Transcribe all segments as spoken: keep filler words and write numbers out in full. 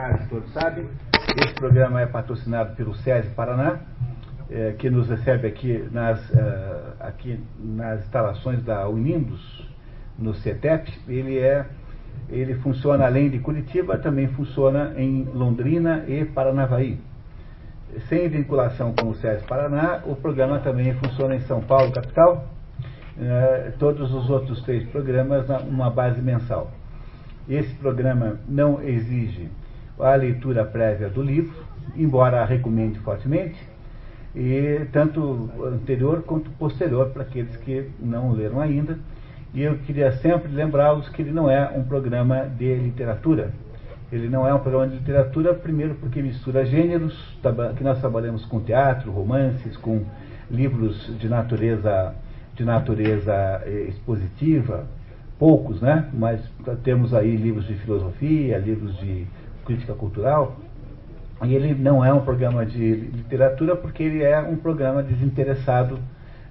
quase todos sabem. Esse programa é patrocinado pelo SESI Paraná, é, que nos recebe aqui nas, uh, aqui nas instalações da Unimbus, no CETEP. Ele, é, ele funciona além de Curitiba, também funciona em Londrina e Paranavaí. Sem vinculação com o SESI Paraná, o programa também funciona em São Paulo, capital. Uh, todos os outros três programas, uma base mensal. Esse programa não exige a leitura prévia do livro, embora a recomende fortemente, e tanto anterior quanto posterior para aqueles que não leram ainda. E eu queria sempre lembrá-los que ele não é um programa de literatura. Ele não é um programa de literatura, primeiro porque mistura gêneros, que nós trabalhamos com teatro, romances, com livros de natureza de natureza expositiva, poucos, né? Mas temos aí livros de filosofia, livros de crítica cultural, e ele não é um programa de literatura porque ele é um programa desinteressado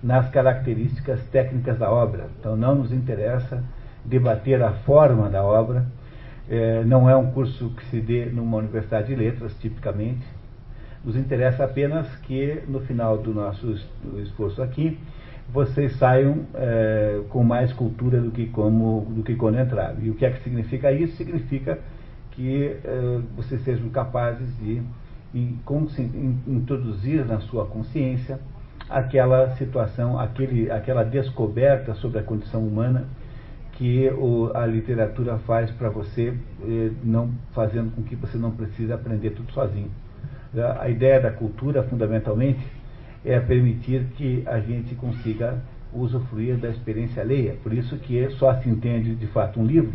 nas características técnicas da obra. Então não nos interessa debater a forma da obra, é, não é um curso que se dê numa universidade de letras, tipicamente. Nos interessa apenas que, no final do nosso esforço aqui, vocês saiam é, com mais cultura do que, como, do que quando entraram. E o que é que significa isso? Significa que é, vocês sejam capazes de in, in, introduzir na sua consciência aquela situação, aquele, aquela descoberta sobre a condição humana que o, a literatura faz para você, é, não, fazendo com que você não precise aprender tudo sozinho. A ideia da cultura, fundamentalmente, é permitir que a gente consiga usufruir da experiência alheia. Por isso que só se entende, de fato, um livro.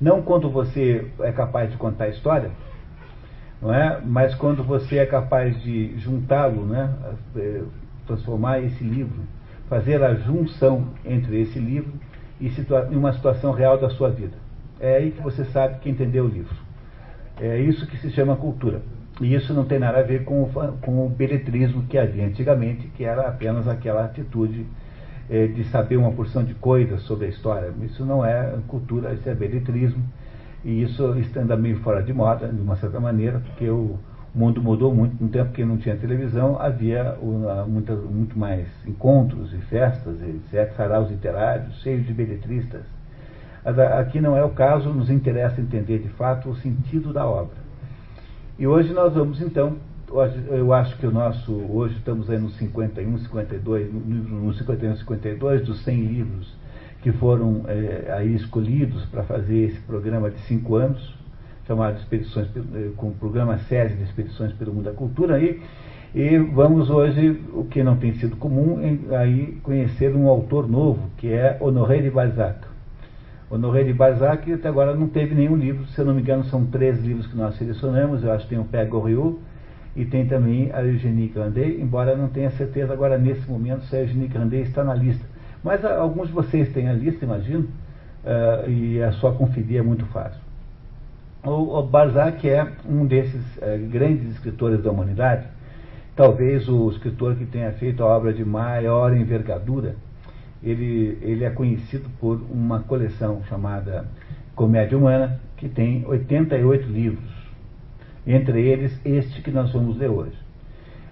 Não quando você é capaz de contar a história, não é? Mas quando você é capaz de juntá-lo, né? Transformar esse livro, fazer a junção entre esse livro e situa- uma situação real da sua vida. É aí que você sabe que entendeu o livro. É isso que se chama cultura. E isso não tem nada a ver com o, com o beletrismo que havia antigamente, que era apenas aquela atitude eh, de saber uma porção de coisas sobre a história. Isso não é cultura, isso é beletrismo. E isso está meio fora de moda, de uma certa maneira, porque o mundo mudou muito. No tempo que não tinha televisão, havia uh, muita, muito mais encontros e festas, etcétera, saraus literários, cheios de beletristas. Mas, aqui não é o caso, nos interessa entender de fato o sentido da obra. E hoje nós vamos, então, hoje, eu acho que o nosso, hoje estamos aí nos cinquenta e um, cinquenta e dois, no cinquenta e um, cinquenta e dois dos cem livros que foram é, aí escolhidos para fazer esse programa de cinco anos, chamado Expedições, com o programa SESI de Expedições pelo Mundo da Cultura, aí, e vamos hoje, o que não tem sido comum, em, aí conhecer um autor novo, que é Honoré de Balzac. Honoré de Balzac até agora não teve nenhum livro, se eu não me engano são três livros que nós selecionamos, eu acho que tem o Père Goriot e tem também a Eugénie Grandet, embora não tenha certeza agora nesse momento se a Eugénie Grandet está na lista. Mas a, alguns de vocês têm a lista, imagino, uh, e é só conferir, é muito fácil. O, o Balzac é um desses uh, grandes escritores da humanidade, talvez o escritor que tenha feito a obra de maior envergadura. Ele, ele é conhecido por uma coleção chamada Comédia Humana, que tem oitenta e oito livros, entre eles este que nós vamos ler hoje.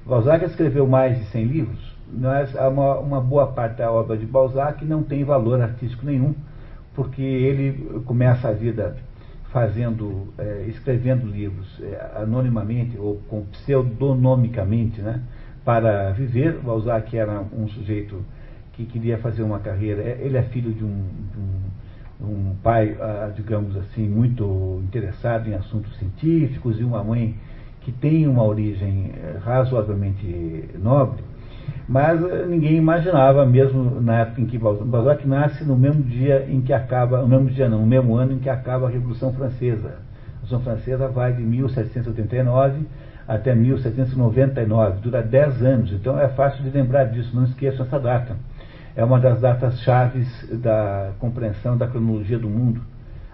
Balzac escreveu mais de cem livros, mas uma, uma boa parte da obra de Balzac não tem valor artístico nenhum, porque ele começa a vida fazendo, é, escrevendo livros é, anonimamente ou com pseudonomicamente, né, para viver. Balzac era um sujeito que queria fazer uma carreira. Ele é filho de um, de um, um pai, ah, digamos assim, muito interessado em assuntos científicos e uma mãe que tem uma origem eh, razoavelmente nobre, mas ninguém imaginava, mesmo na época em que Balzac nasce, no mesmo dia em que acaba, no mesmo dia não, no mesmo ano em que acaba a Revolução Francesa. A Revolução Francesa vai de mil setecentos e oitenta e nove até mil setecentos e noventa e nove, dura dez anos, então é fácil de lembrar disso, não esqueçam essa data. É uma das datas chaves da compreensão da cronologia do mundo.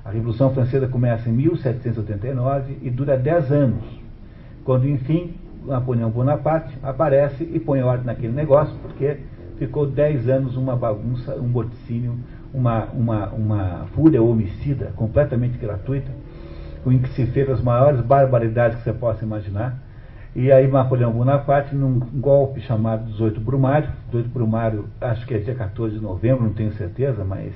A Revolução Francesa começa em mil setecentos e oitenta e nove e dura dez anos, quando, enfim, Napoleão Bonaparte aparece e põe ordem naquele negócio, porque ficou dez anos uma bagunça, um morticínio, uma, uma, uma fúria homicida completamente gratuita, com que se fez as maiores barbaridades que você possa imaginar. E aí Napoleão Bonaparte, num golpe chamado dezoito Brumário, dezoito Brumário, acho que é dia quatorze de novembro, não tenho certeza, mas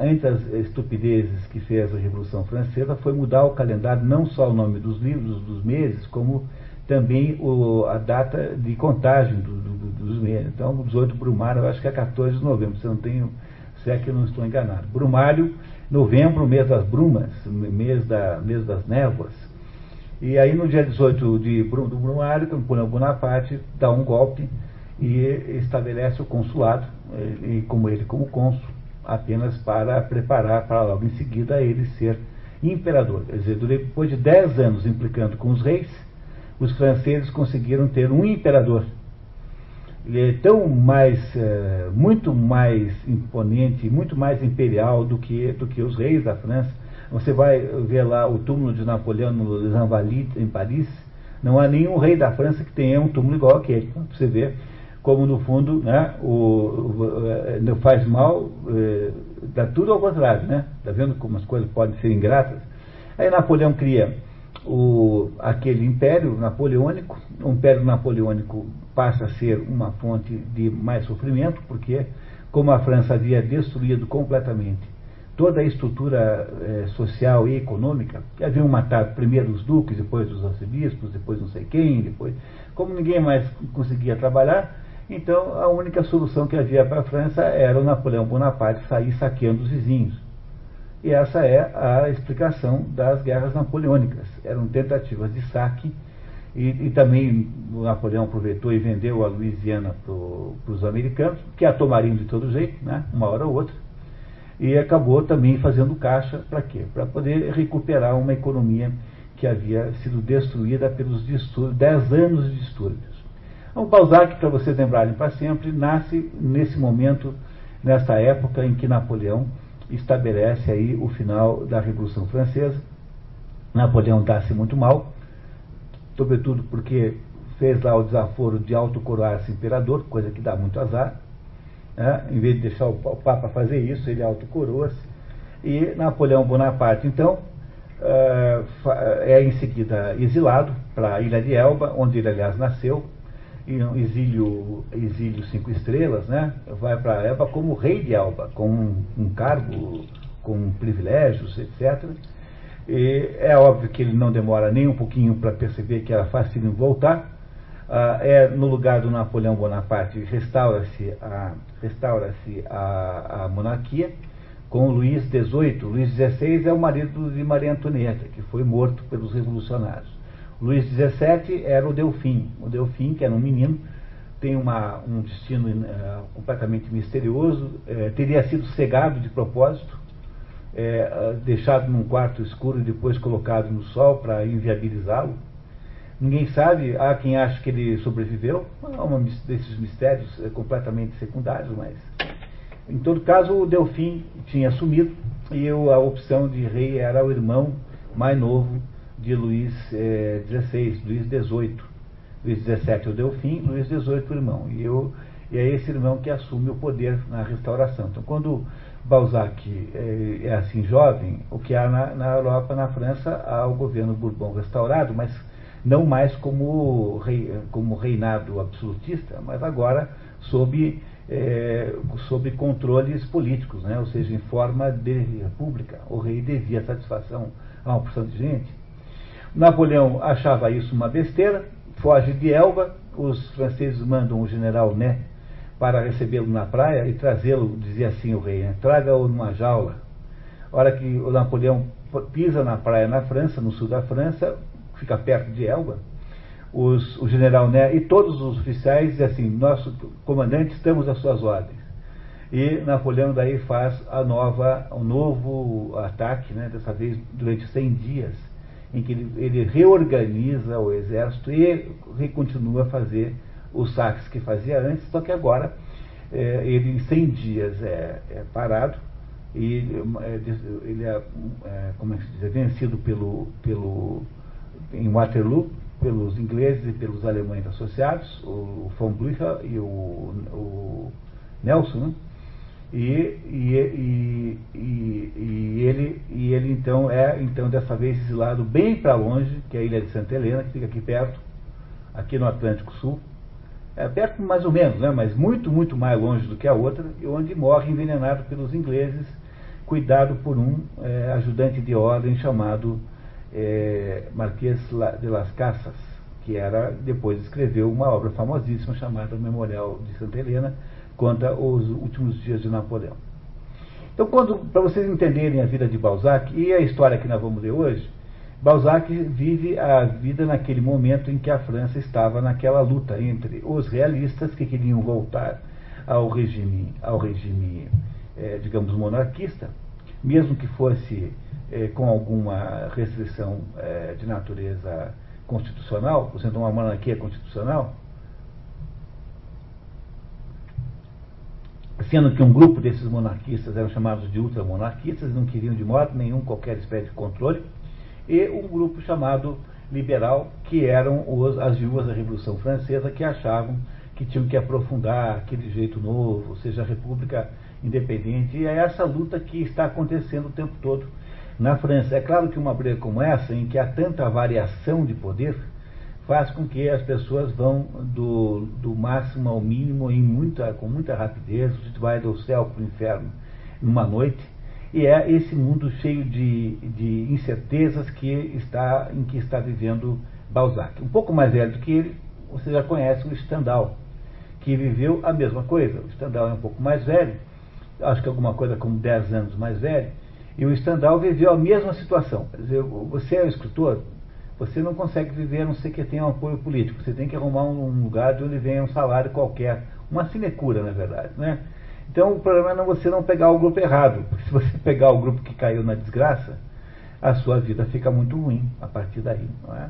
entre as estupidezes que fez a Revolução Francesa, foi mudar o calendário, não só o nome dos livros, dos meses, como também o, a data de contagem do, do, dos meses. Então, dezoito Brumário, eu acho que é quatorze de novembro, se, eu não tenho, se é que eu não estou enganado. Brumário, novembro, mês das brumas, mês, da, mês das névoas. E aí, no dia dezoito de do Brumário, Napoleão Bonaparte dá um golpe e estabelece o consulado, e como ele como cônsul, apenas para preparar para logo em seguida ele ser imperador. Quer dizer, depois de dez anos implicando com os reis, os franceses conseguiram ter um imperador. Ele é tão mais, é, muito mais imponente, muito mais imperial do que, do que os reis da França. Você vai ver lá o túmulo de Napoleão no Les Invalides, em Paris. Não há nenhum rei da França que tenha um túmulo igual àquele. Então, você vê como, no fundo, né, o, o, faz mal, é, dá tudo ao contrário. Né? Está vendo como as coisas podem ser ingratas? Aí Napoleão cria o, aquele império napoleônico. O império napoleônico passa a ser uma fonte de mais sofrimento, porque, como a França havia destruído completamente toda a estrutura eh, social e econômica, que haviam matado primeiro os duques, depois os arcebispos, depois não sei quem, depois, como ninguém mais conseguia trabalhar, então a única solução que havia para a França era o Napoleão Bonaparte sair saqueando os vizinhos. E essa é a explicação das guerras napoleônicas. Eram tentativas de saque, e, e também o Napoleão aproveitou e vendeu a Louisiana para os americanos, que a tomariam de todo jeito, né, uma hora ou outra. E acabou também fazendo caixa, para quê? Para poder recuperar uma economia que havia sido destruída pelos distúrbios, dez anos de distúrbios. O Balzac, para vocês lembrarem para sempre, nasce nesse momento, nessa época em que Napoleão estabelece aí o final da Revolução Francesa. Napoleão dá-se muito mal, sobretudo porque fez lá o desaforo de autocoroar-se imperador, coisa que dá muito azar. É, em vez de deixar o Papa fazer isso, ele autocoroa-se. E Napoleão Bonaparte, então, é em seguida exilado para a Ilha de Elba, onde ele, aliás, nasceu, em exílio, exílio cinco estrelas, né? Vai para Elba como rei de Elba, com um, um cargo, com privilégios, etcétera. E é óbvio que ele não demora nem um pouquinho para perceber que era fácil voltar. Ah, é, no lugar do Napoleão Bonaparte restaura-se a, restaura-se a, a monarquia com Luís dezoito. Luís dezesseis é o marido de Maria Antonieta, que foi morto pelos revolucionários. Luís dezessete era o Delfim. O Delfim, que era um menino, tem uma, um destino uh, completamente misterioso, eh, teria sido cegado de propósito, eh, deixado num quarto escuro e depois colocado no sol para inviabilizá-lo. Ninguém sabe, há quem acha que ele sobreviveu, há um desses mistérios completamente secundários, mas... Em todo caso, o Delfim tinha sumido e a opção de rei era o irmão mais novo de Luís dezesseis, eh, Luís dezoito. Luís dezessete é o Delfim, Luís dezoito o irmão. E, eu, e é esse irmão que assume o poder na restauração. Então, quando Balzac eh, é assim jovem, o que há na, na Europa, na França, há o governo Bourbon restaurado, mas... não mais como, rei, como reinado absolutista, mas agora sob, é, sob controles políticos, né? Ou seja, em forma de república. O rei devia satisfação a uma porção de gente. Napoleão achava isso uma besteira, foge de Elba, os franceses mandam o general Ney para recebê-lo na praia e trazê-lo, dizia assim o rei, né? Traga-o numa jaula. A hora que o Napoleão pisa na praia na França, no sul da França, fica perto de Elba, os, o general Ney e todos os oficiais dizem assim, nosso comandante, estamos às suas ordens. E Napoleão daí faz a nova, o novo ataque, né, dessa vez durante cem dias, em que ele, ele reorganiza o exército e continua a fazer os saques que fazia antes, só que agora é, ele em cem dias é, é parado, e é, ele é, é, como é que se diz, é vencido pelo... pelo em Waterloo, pelos ingleses e pelos alemães associados, o von Blücher e o, o Nelson, né? E, e, e, e, e, ele, e ele então é, então dessa vez, exilado bem para longe, que é a ilha de Santa Helena, que fica aqui perto, aqui no Atlântico Sul. É perto mais ou menos, né, mas muito, muito mais longe do que a outra, e onde morre envenenado pelos ingleses, cuidado por um é, ajudante de ordem chamado é, Marquês de Las Casas, que era, depois escreveu uma obra famosíssima chamada Memorial de Santa Helena, conta os últimos dias de Napoleão. Então, para vocês entenderem a vida de Balzac e a história que nós vamos ler hoje, Balzac vive a vida naquele momento em que a França estava naquela luta entre os realistas, que queriam voltar ao regime, ao regime é, digamos, monarquista, mesmo que fosse é, com alguma restrição é, de natureza constitucional, ou sendo uma monarquia constitucional, sendo que um grupo desses monarquistas eram chamados de ultramonarquistas, não queriam de modo nenhum qualquer espécie de controle, e um grupo chamado liberal, que eram os, as viúvas da Revolução Francesa, que achavam que tinham que aprofundar aquele jeito novo, ou seja, a República Independente, e é essa luta que está acontecendo o tempo todo na França. É claro que uma briga como essa, em que há tanta variação de poder, faz com que as pessoas vão do, do máximo ao mínimo em muita, com muita rapidez, vai do céu para o inferno numa noite, e é esse mundo cheio de, de incertezas que está, em que está vivendo Balzac. Um pouco mais velho do que ele, você já conhece o Stendhal, que viveu a mesma coisa. O Stendhal é um pouco mais velho, acho que alguma coisa como dez anos mais velho, e o Stendhal viveu a mesma situação. Quer dizer, você é um escritor, você não consegue viver a não ser que tenha um apoio político. Você tem que arrumar um lugar de onde venha um salário qualquer. Uma sinecura, na verdade, né? Então, o problema é não você não pegar o grupo errado. Porque se você pegar o grupo que caiu na desgraça, a sua vida fica muito ruim a partir daí, não é?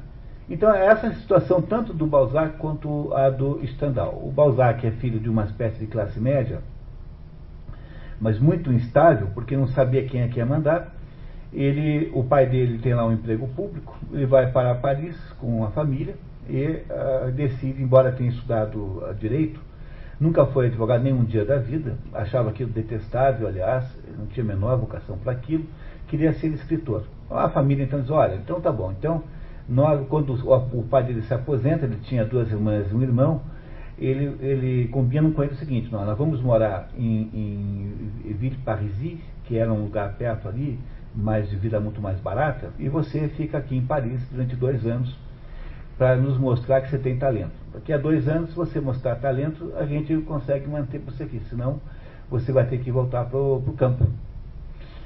Então, é essa situação tanto do Balzac quanto a do Stendhal. O Balzac é filho de uma espécie de classe média, mas muito instável, porque não sabia quem é que ia mandar. Ele, o pai dele tem lá um emprego público, ele vai para Paris com a família e uh, decide, embora tenha estudado direito, nunca foi advogado nenhum dia da vida, achava aquilo detestável, aliás, não tinha a menor vocação para aquilo, queria ser escritor. A família então diz, olha, então tá bom, então nós, quando o, o pai dele se aposenta, ele tinha duas irmãs e um irmão, ele, ele combina com ele o seguinte, nós, nós vamos morar em, em Ville-Parisis, que era um lugar perto ali, mas de vida muito mais barata, e você fica aqui em Paris durante dois anos para nos mostrar que você tem talento. Daqui a dois anos, se você mostrar talento, a gente consegue manter você aqui, senão você vai ter que voltar para o campo.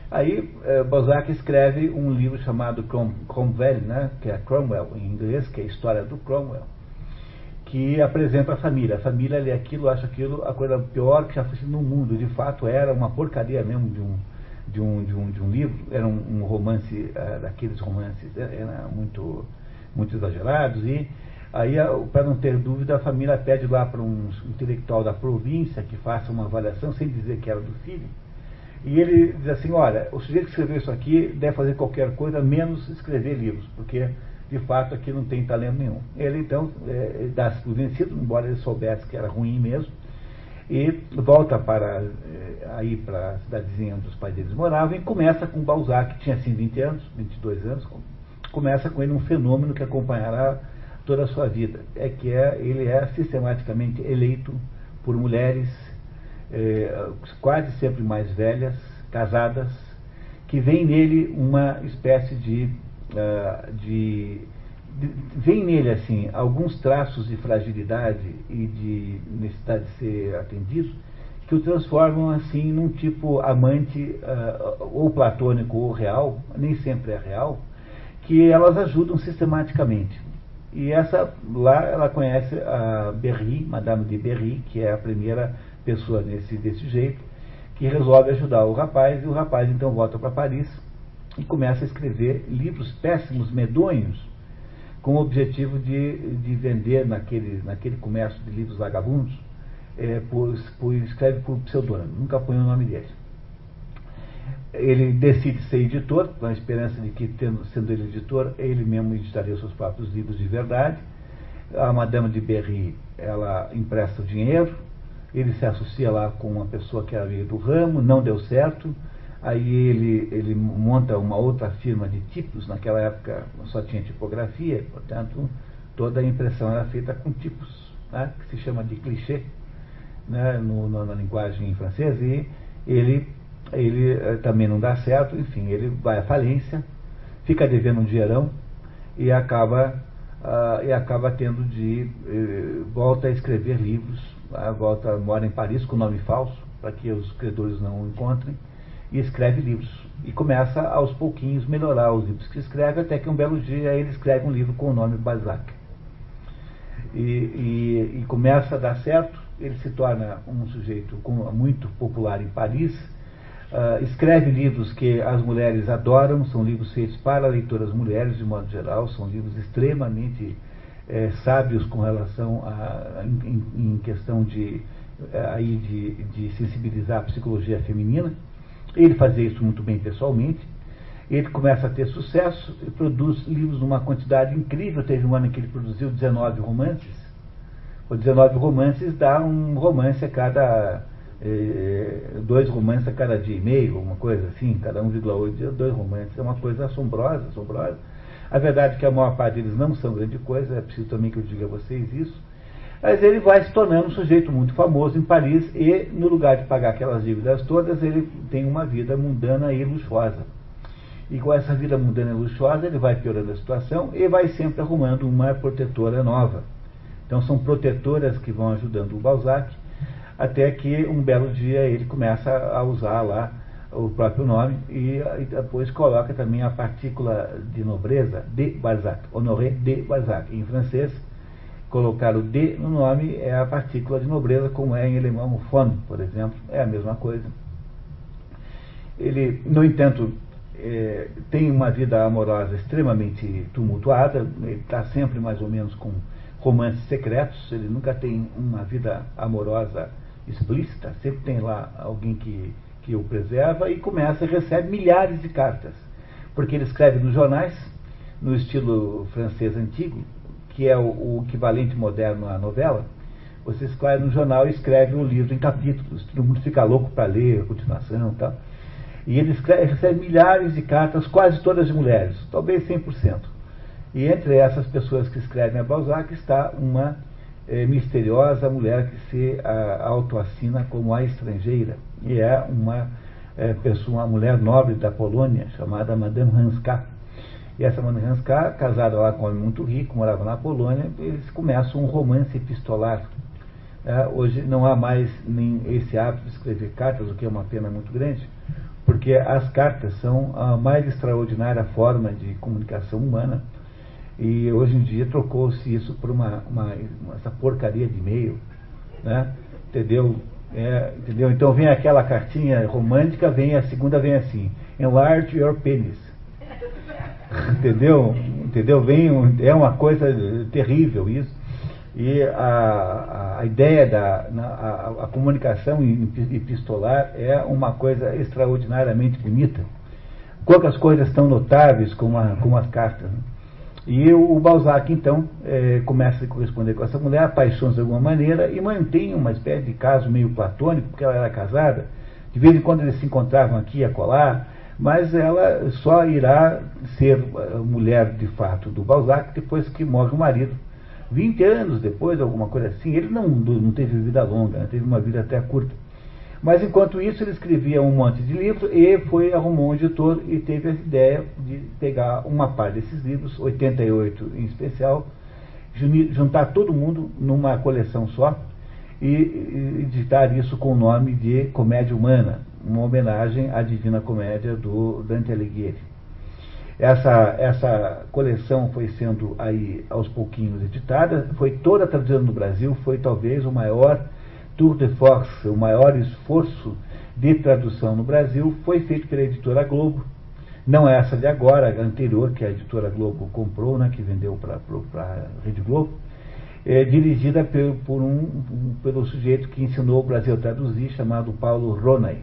Aí, eh, Balzac escreve um livro chamado Crom Cromwell, né, que é Cromwell em inglês, que é a história do Cromwell, que apresenta a família. A família lê aquilo, acha aquilo a coisa pior que já foi no mundo. De fato, era uma porcaria mesmo de um De um, de, um, de um livro, era um, um romance, uh, daqueles romances era muito, muito exagerados, e aí, para não ter dúvida, a família pede lá para um intelectual da província que faça uma avaliação, sem dizer que era do filho, e ele diz assim, olha, o sujeito que escreveu isso aqui deve fazer qualquer coisa, menos escrever livros, porque, de fato, aqui não tem talento nenhum. Ele, então, é, dá-se por vencido, embora ele soubesse que era ruim mesmo, e volta para, aí para a cidadezinha onde os pais deles moravam, e começa com Balzac, que tinha assim vinte anos, vinte e dois anos, começa com ele um fenômeno que acompanhará toda a sua vida, é que é, ele é sistematicamente eleito por mulheres é, quase sempre mais velhas, casadas, que vem nele uma espécie de, de, de vem nele assim, alguns traços de fragilidade e de necessidade de ser atendido, que o transformam assim num tipo amante uh, ou platônico ou real, nem sempre é real, que elas ajudam sistematicamente. E essa, lá ela conhece a Berry, Madame de Berry, que é a primeira pessoa nesse, desse jeito, que resolve ajudar o rapaz, e o rapaz então volta para Paris e começa a escrever livros péssimos, medonhos, com o objetivo de, de vender naquele, naquele comércio de livros vagabundos. É, por, por, escreve por pseudônimo, nunca põe o nome dele. Ele decide ser editor, com a esperança de que, tendo, sendo ele editor, ele mesmo editaria os seus próprios livros de verdade. A Madame de Berry, ela empresta o dinheiro, ele se associa lá com uma pessoa que era amiga do ramo, não deu certo, aí ele, ele monta uma outra firma de tipos, naquela época só tinha tipografia, portanto toda a impressão era feita com tipos, né, que se chama de clichê, né, no, no, na linguagem francesa, e ele, ele também não dá certo, enfim, ele vai à falência, fica devendo um dinheirão e acaba, uh, e acaba tendo de, uh, volta a escrever livros, uh, volta, mora em Paris com nome falso, para que os credores não o encontrem, e escreve livros. E começa aos pouquinhos melhorar os livros que escreve, até que um belo dia ele escreve um livro com o nome Balzac. E, e, e começa a dar certo, ele se torna um sujeito com, muito popular em Paris, uh, escreve livros que as mulheres adoram, são livros feitos para leitoras mulheres de modo geral, são livros extremamente eh, sábios com relação a, em, em questão de, aí de, de sensibilizar a psicologia feminina. Ele fazia isso muito bem pessoalmente, ele começa a ter sucesso, e produz livros numa quantidade incrível, teve um ano em que ele produziu dezenove romances, os dezenove romances dá um romance a cada, eh, dois romances a cada dia e meio, uma coisa assim, cada um vírgula oito dias, dois romances, é uma coisa assombrosa, assombrosa. A verdade é que a maior parte deles não são grande coisa, é preciso também que eu diga a vocês isso, mas ele vai se tornando um sujeito muito famoso em Paris e, no lugar de pagar aquelas dívidas todas, ele tem uma vida mundana e luxuosa. E com essa vida mundana e luxuosa, ele vai piorando a situação e vai sempre arrumando uma protetora nova. Então são protetoras que vão ajudando o Balzac, até que um belo dia ele começa a usar lá o próprio nome e, e depois coloca também a partícula de nobreza de Balzac, Honoré de Balzac, em francês. Colocar o D no nome é a partícula de nobreza, como é em alemão o von, por exemplo, é a mesma coisa. Ele, no entanto, é, tem uma vida amorosa extremamente tumultuada, ele está sempre mais ou menos com romances secretos, ele nunca tem uma vida amorosa explícita, sempre tem lá alguém que, que o preserva, e começa e recebe milhares de cartas, porque ele escreve nos jornais, no estilo francês antigo, que é o, o equivalente moderno à novela. Você escolhe no jornal e escreve um livro em capítulos, todo mundo fica louco para ler a continuação e tal. E ele escreve, recebe milhares de cartas, quase todas de mulheres, talvez cem por cento. E entre essas pessoas que escrevem a Balzac está uma é, misteriosa mulher que se a, autoassina como a estrangeira, e é uma, é, pessoa, uma mulher nobre da Polônia, chamada Madame Hanska. E essa Madame Hanska, casada lá com um homem muito rico, morava na Polônia, eles começam um romance epistolar. É, hoje não há mais nem esse hábito de escrever cartas, o que é uma pena muito grande, porque as cartas são a mais extraordinária forma de comunicação humana, e hoje em dia trocou-se isso por uma, uma, essa porcaria de e-mail, né? Entendeu? É, entendeu? Então vem aquela cartinha romântica, vem a segunda, vem assim, enlarge your penis. Entendeu? Entendeu? Vem um, é uma coisa terrível isso. E a, a ideia da na, a, a comunicação epistolar é uma coisa extraordinariamente bonita. Poucas coisas tão notáveis como, a, como as cartas. Né? E o, o Balzac, então, é, começa a corresponder com essa mulher, apaixona-se de alguma maneira e mantém uma espécie de caso meio platônico, porque ela era casada. De vez em quando eles se encontravam aqui e acolá, mas ela só irá ser mulher de fato do Balzac depois que morre o marido. vinte anos depois, alguma coisa assim, ele não, não teve vida longa, né? Teve uma vida até curta. Mas enquanto isso ele escrevia um monte de livros e foi, arrumou um editor e teve a ideia de pegar uma par desses livros, oitenta e oito em especial, juntar todo mundo numa coleção só e editar isso com o nome de Comédia Humana, uma homenagem à Divina Comédia do Dante Alighieri. Essa, essa coleção foi sendo aí aos pouquinhos editada, foi toda traduzida no Brasil, foi talvez o maior tour de force, o maior esforço de tradução no Brasil, foi feito pela editora Globo, não essa de agora, a anterior, que a editora Globo comprou, né, que vendeu para a Rede Globo, é, dirigida pelo, por um, pelo sujeito que ensinou o Brasil a traduzir, chamado Paulo Ronay,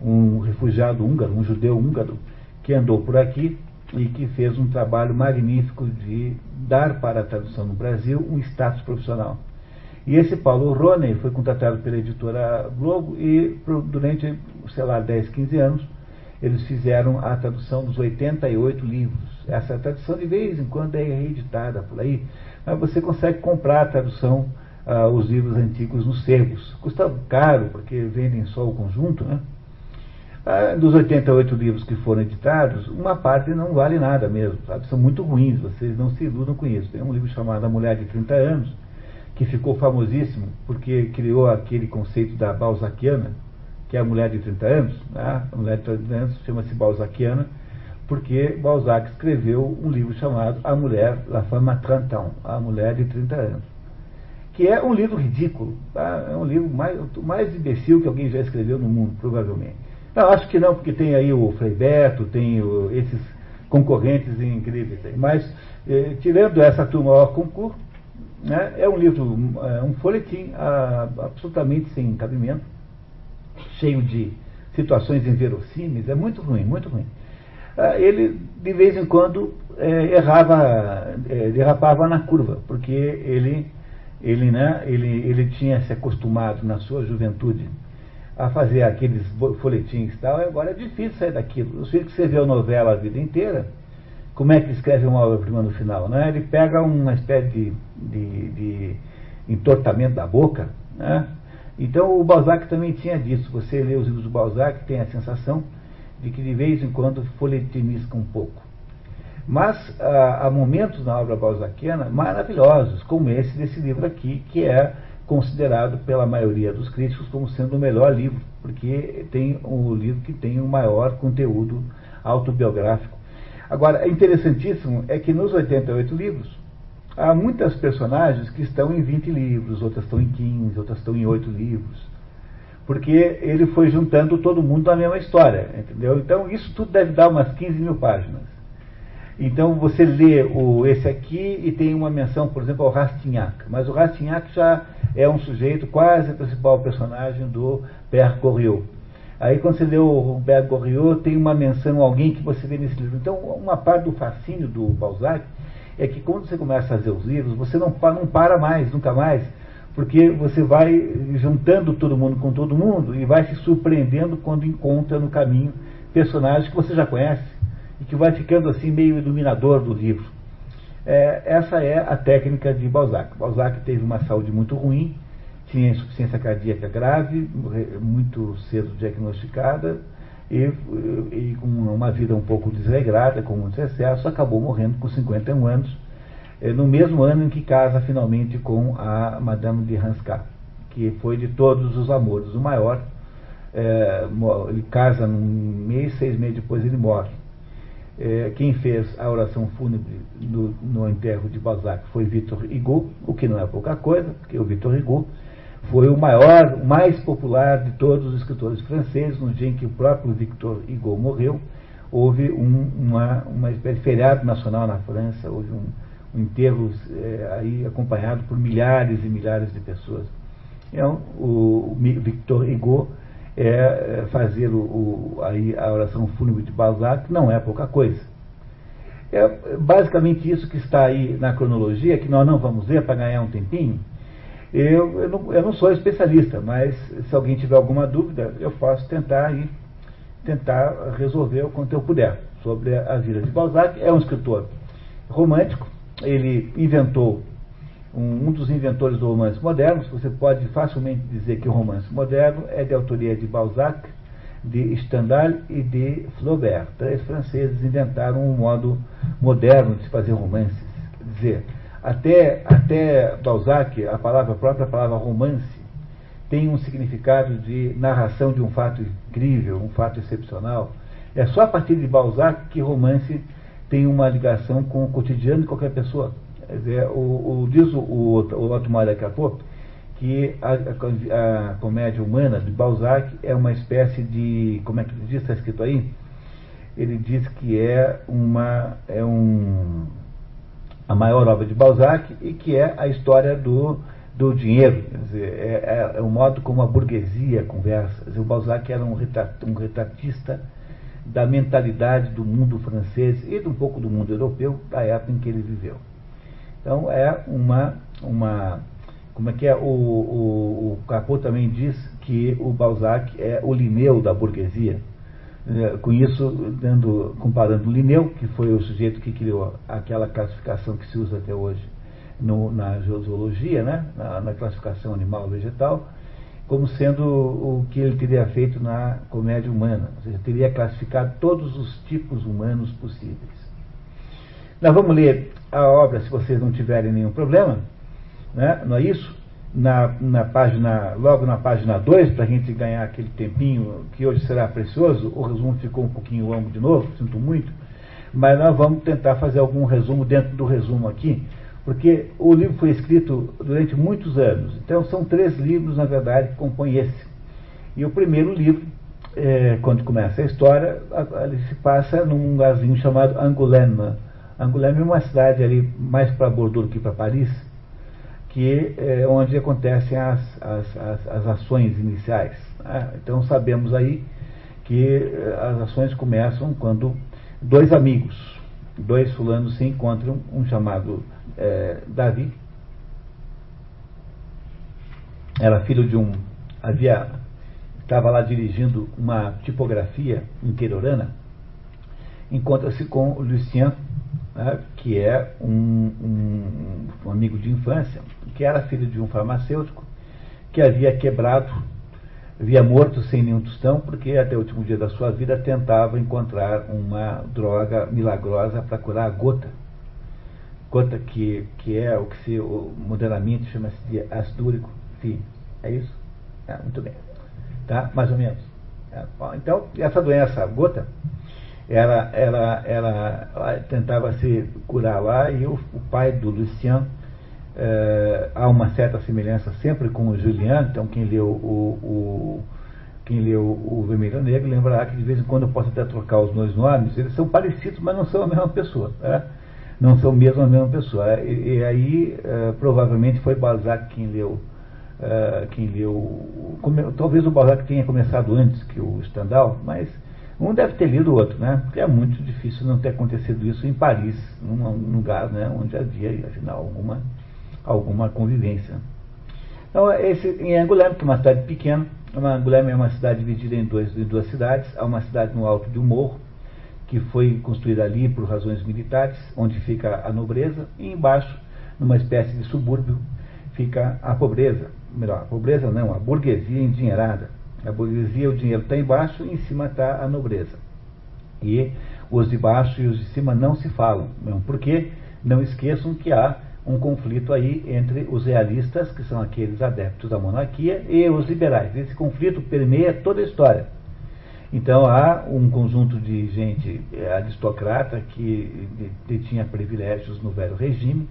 um refugiado húngaro, um judeu húngaro, que andou por aqui e que fez um trabalho magnífico de dar para a tradução no Brasil um status profissional. E esse Paulo Roney foi contratado pela editora Globo e durante, sei lá, dez, quinze anos, eles fizeram a tradução dos oitenta e oito livros. Essa tradução de vez em quando é reeditada por aí, mas você consegue comprar a tradução, uh, os livros antigos nos sebos. Custa caro, porque vendem só o conjunto, né? Uh, dos oitenta e oito livros que foram editados, uma parte não vale nada mesmo, sabe? São muito ruins, vocês não se iludam com isso. Tem um livro chamado A Mulher de trinta anos, que ficou famosíssimo porque criou aquele conceito da balzaquiana, que é a mulher de trinta anos, né? A mulher de trinta anos chama-se balzaquiana, porque Balzac escreveu um livro chamado A Mulher, La Femme à trinta ans, A Mulher de trinta anos, que é um livro ridículo, tá? É um livro mais, mais imbecil que alguém já escreveu no mundo, provavelmente. Não, acho que não, porque tem aí o Freiberto, tem o, esses concorrentes incríveis, mas eh, tirando essa turma ao concurso, né, é um livro, é um folhetim a, absolutamente sem cabimento, cheio de situações inverossímeis, é muito ruim, muito ruim. Ele, de vez em quando, é, errava, é, derrapava na curva, porque ele, ele, né, ele, ele tinha se acostumado na sua juventude a fazer aqueles folhetins e tal, e agora é difícil sair daquilo. Eu sei que você vê a novela a vida inteira, como é que escreve uma obra-prima no final, né? Ele pega uma espécie de, de, de entortamento da boca, né? Então o Balzac também tinha disso. Você lê os livros do Balzac, tem a sensação de que de vez em quando folhetinisca um pouco. Mas ah, há momentos na obra balzaquiana maravilhosos, como esse desse livro aqui, que é considerado pela maioria dos críticos como sendo o melhor livro, porque tem o livro que tem o maior conteúdo autobiográfico. Agora, interessantíssimo é que nos oitenta e oito livros, há muitas personagens que estão em vinte livros, outras estão em quinze, outras estão em oito livros, porque ele foi juntando todo mundo na mesma história, entendeu? Então isso tudo deve dar umas quinze mil páginas. Então você lê o, esse aqui e tem uma menção, por exemplo, ao Rastignac, mas o Rastignac já é um sujeito quase principal personagem do Pierre Goriot. Aí quando você lê o Pierre Goriot, tem uma menção a alguém que você vê nesse livro. Então uma parte do fascínio do Balzac é que quando você começa a fazer os livros, você não, não para mais, nunca mais, porque você vai juntando todo mundo com todo mundo e vai se surpreendendo quando encontra no caminho personagens que você já conhece e que vai ficando assim meio iluminador do livro. É, essa é a técnica de Balzac. Balzac teve uma saúde muito ruim, tinha insuficiência cardíaca grave, muito cedo diagnosticada, E, e com uma vida um pouco desregrada, com muitos excessos, acabou morrendo com cinquenta e um anos, no mesmo ano em que casa finalmente com a Madame de Ranska, que foi de todos os amores o maior. É, ele casa num mês, seis meses depois ele morre. É, quem fez a oração fúnebre no, no enterro de Balzac foi Victor Hugo, o que não é pouca coisa, porque o Victor Hugo foi o maior, o mais popular de todos os escritores franceses. No dia em que o próprio Victor Hugo morreu, houve um uma, uma espécie de feriado nacional na França, houve um, um enterro é, aí acompanhado por milhares e milhares de pessoas. Então, o, o Victor Hugo é, fazer o, o, aí a oração fúnebre de Balzac não é pouca coisa. É basicamente isso que está aí na cronologia, que nós não vamos ver para ganhar um tempinho. Eu, eu, não, eu não sou especialista, mas se alguém tiver alguma dúvida, eu posso tentar, ir, tentar resolver o quanto eu puder sobre a vida de Balzac. É um escritor romântico, ele inventou, um, um dos inventores do romance moderno. Você pode facilmente dizer que o romance moderno é de autoria de Balzac, de Stendhal e de Flaubert. Três franceses inventaram um modo moderno de fazer romances, quer dizer... Até, até Balzac, a, palavra, a própria palavra romance tem um significado de narração de um fato incrível, um fato excepcional. É só a partir de Balzac que romance tem uma ligação com o cotidiano de qualquer pessoa. Quer dizer, o, o, diz o, o, o Otto Maier daqui a pouco que a, a, a comédia humana de Balzac é uma espécie de... Como é que ele diz? Está escrito aí? Ele diz que é uma... É um... a maior obra de Balzac, e que é a história do, do dinheiro. Quer dizer, é, é o modo como a burguesia conversa. Quer dizer, o Balzac era um, retrat, um retratista da mentalidade do mundo francês e de um pouco do mundo europeu da época em que ele viveu. Então é uma, uma Como é que é? O, o, o Capô também diz que o Balzac é o Linneu da burguesia. Com isso, dando, comparando o Linneu, que foi o sujeito que criou aquela classificação que se usa até hoje no, na zoologia, né? na, na classificação animal-vegetal, como sendo o que ele teria feito na comédia humana. Ou seja, teria classificado todos os tipos humanos possíveis. Nós vamos ler a obra, se vocês não tiverem nenhum problema, né? Não é isso? Na, na página, logo na página dois, para a gente ganhar aquele tempinho que hoje será precioso. O resumo ficou um pouquinho longo de novo, sinto muito, mas nós vamos tentar fazer algum resumo dentro do resumo aqui, porque o livro foi escrito durante muitos anos. Então são três livros, na verdade, que compõem esse. E o primeiro livro, é, quando começa a história, ele se passa num lugarzinho chamado Angoulême. Angoulême é uma cidade ali mais para Bordeaux do que para Paris, que é onde acontecem as, as, as, as ações iniciais. Né? Então sabemos aí que as ações começam quando dois amigos, dois fulanos se encontram, um chamado é, Davi, era filho de um, havia, estava lá dirigindo uma tipografia interiorana, encontra-se com Lucien, que é um, um, um amigo de infância, que era filho de um farmacêutico, que havia quebrado, havia morto sem nenhum tostão, porque até o último dia da sua vida tentava encontrar uma droga milagrosa para curar a gota. Gota que, que é o que se modernamente chama-se de ácido úrico. Sim, é isso? Ah, muito bem. Tá? Mais ou menos. Então, essa doença, a gota, Ela, ela, ela, ela tentava se curar lá, e o, o pai do Lucien, é, há uma certa semelhança sempre com o Julian. Então quem leu o, o, quem leu o Vermelho Negro lembrará que de vez em quando eu posso até trocar os dois nomes, eles são parecidos, mas não são a mesma pessoa, né? Não são mesmo a mesma pessoa. E, e aí é, provavelmente foi Balzac quem leu, é, quem leu come, talvez o Balzac tenha começado antes que o Stendhal, mas um deve ter lido o outro, né? Porque é muito difícil não ter acontecido isso em Paris, num lugar, né, onde havia, afinal, alguma, alguma convivência. Então, esse, em Angoulême, que é uma cidade pequena, uma, Angoulême é uma cidade dividida em, dois, em duas cidades. Há uma cidade no alto de um morro, que foi construída ali por razões militares, onde fica a nobreza, e embaixo, numa espécie de subúrbio, fica a pobreza. Melhor, a pobreza não, a burguesia endinheirada. A burguesia, o dinheiro está embaixo, e em cima está a nobreza. E os de baixo e os de cima não se falam, não, porque não esqueçam que há um conflito aí entre os realistas, que são aqueles adeptos da monarquia, e os liberais. Esse conflito permeia toda a história. Então há um conjunto de gente aristocrata que detinha privilégios no velho regime,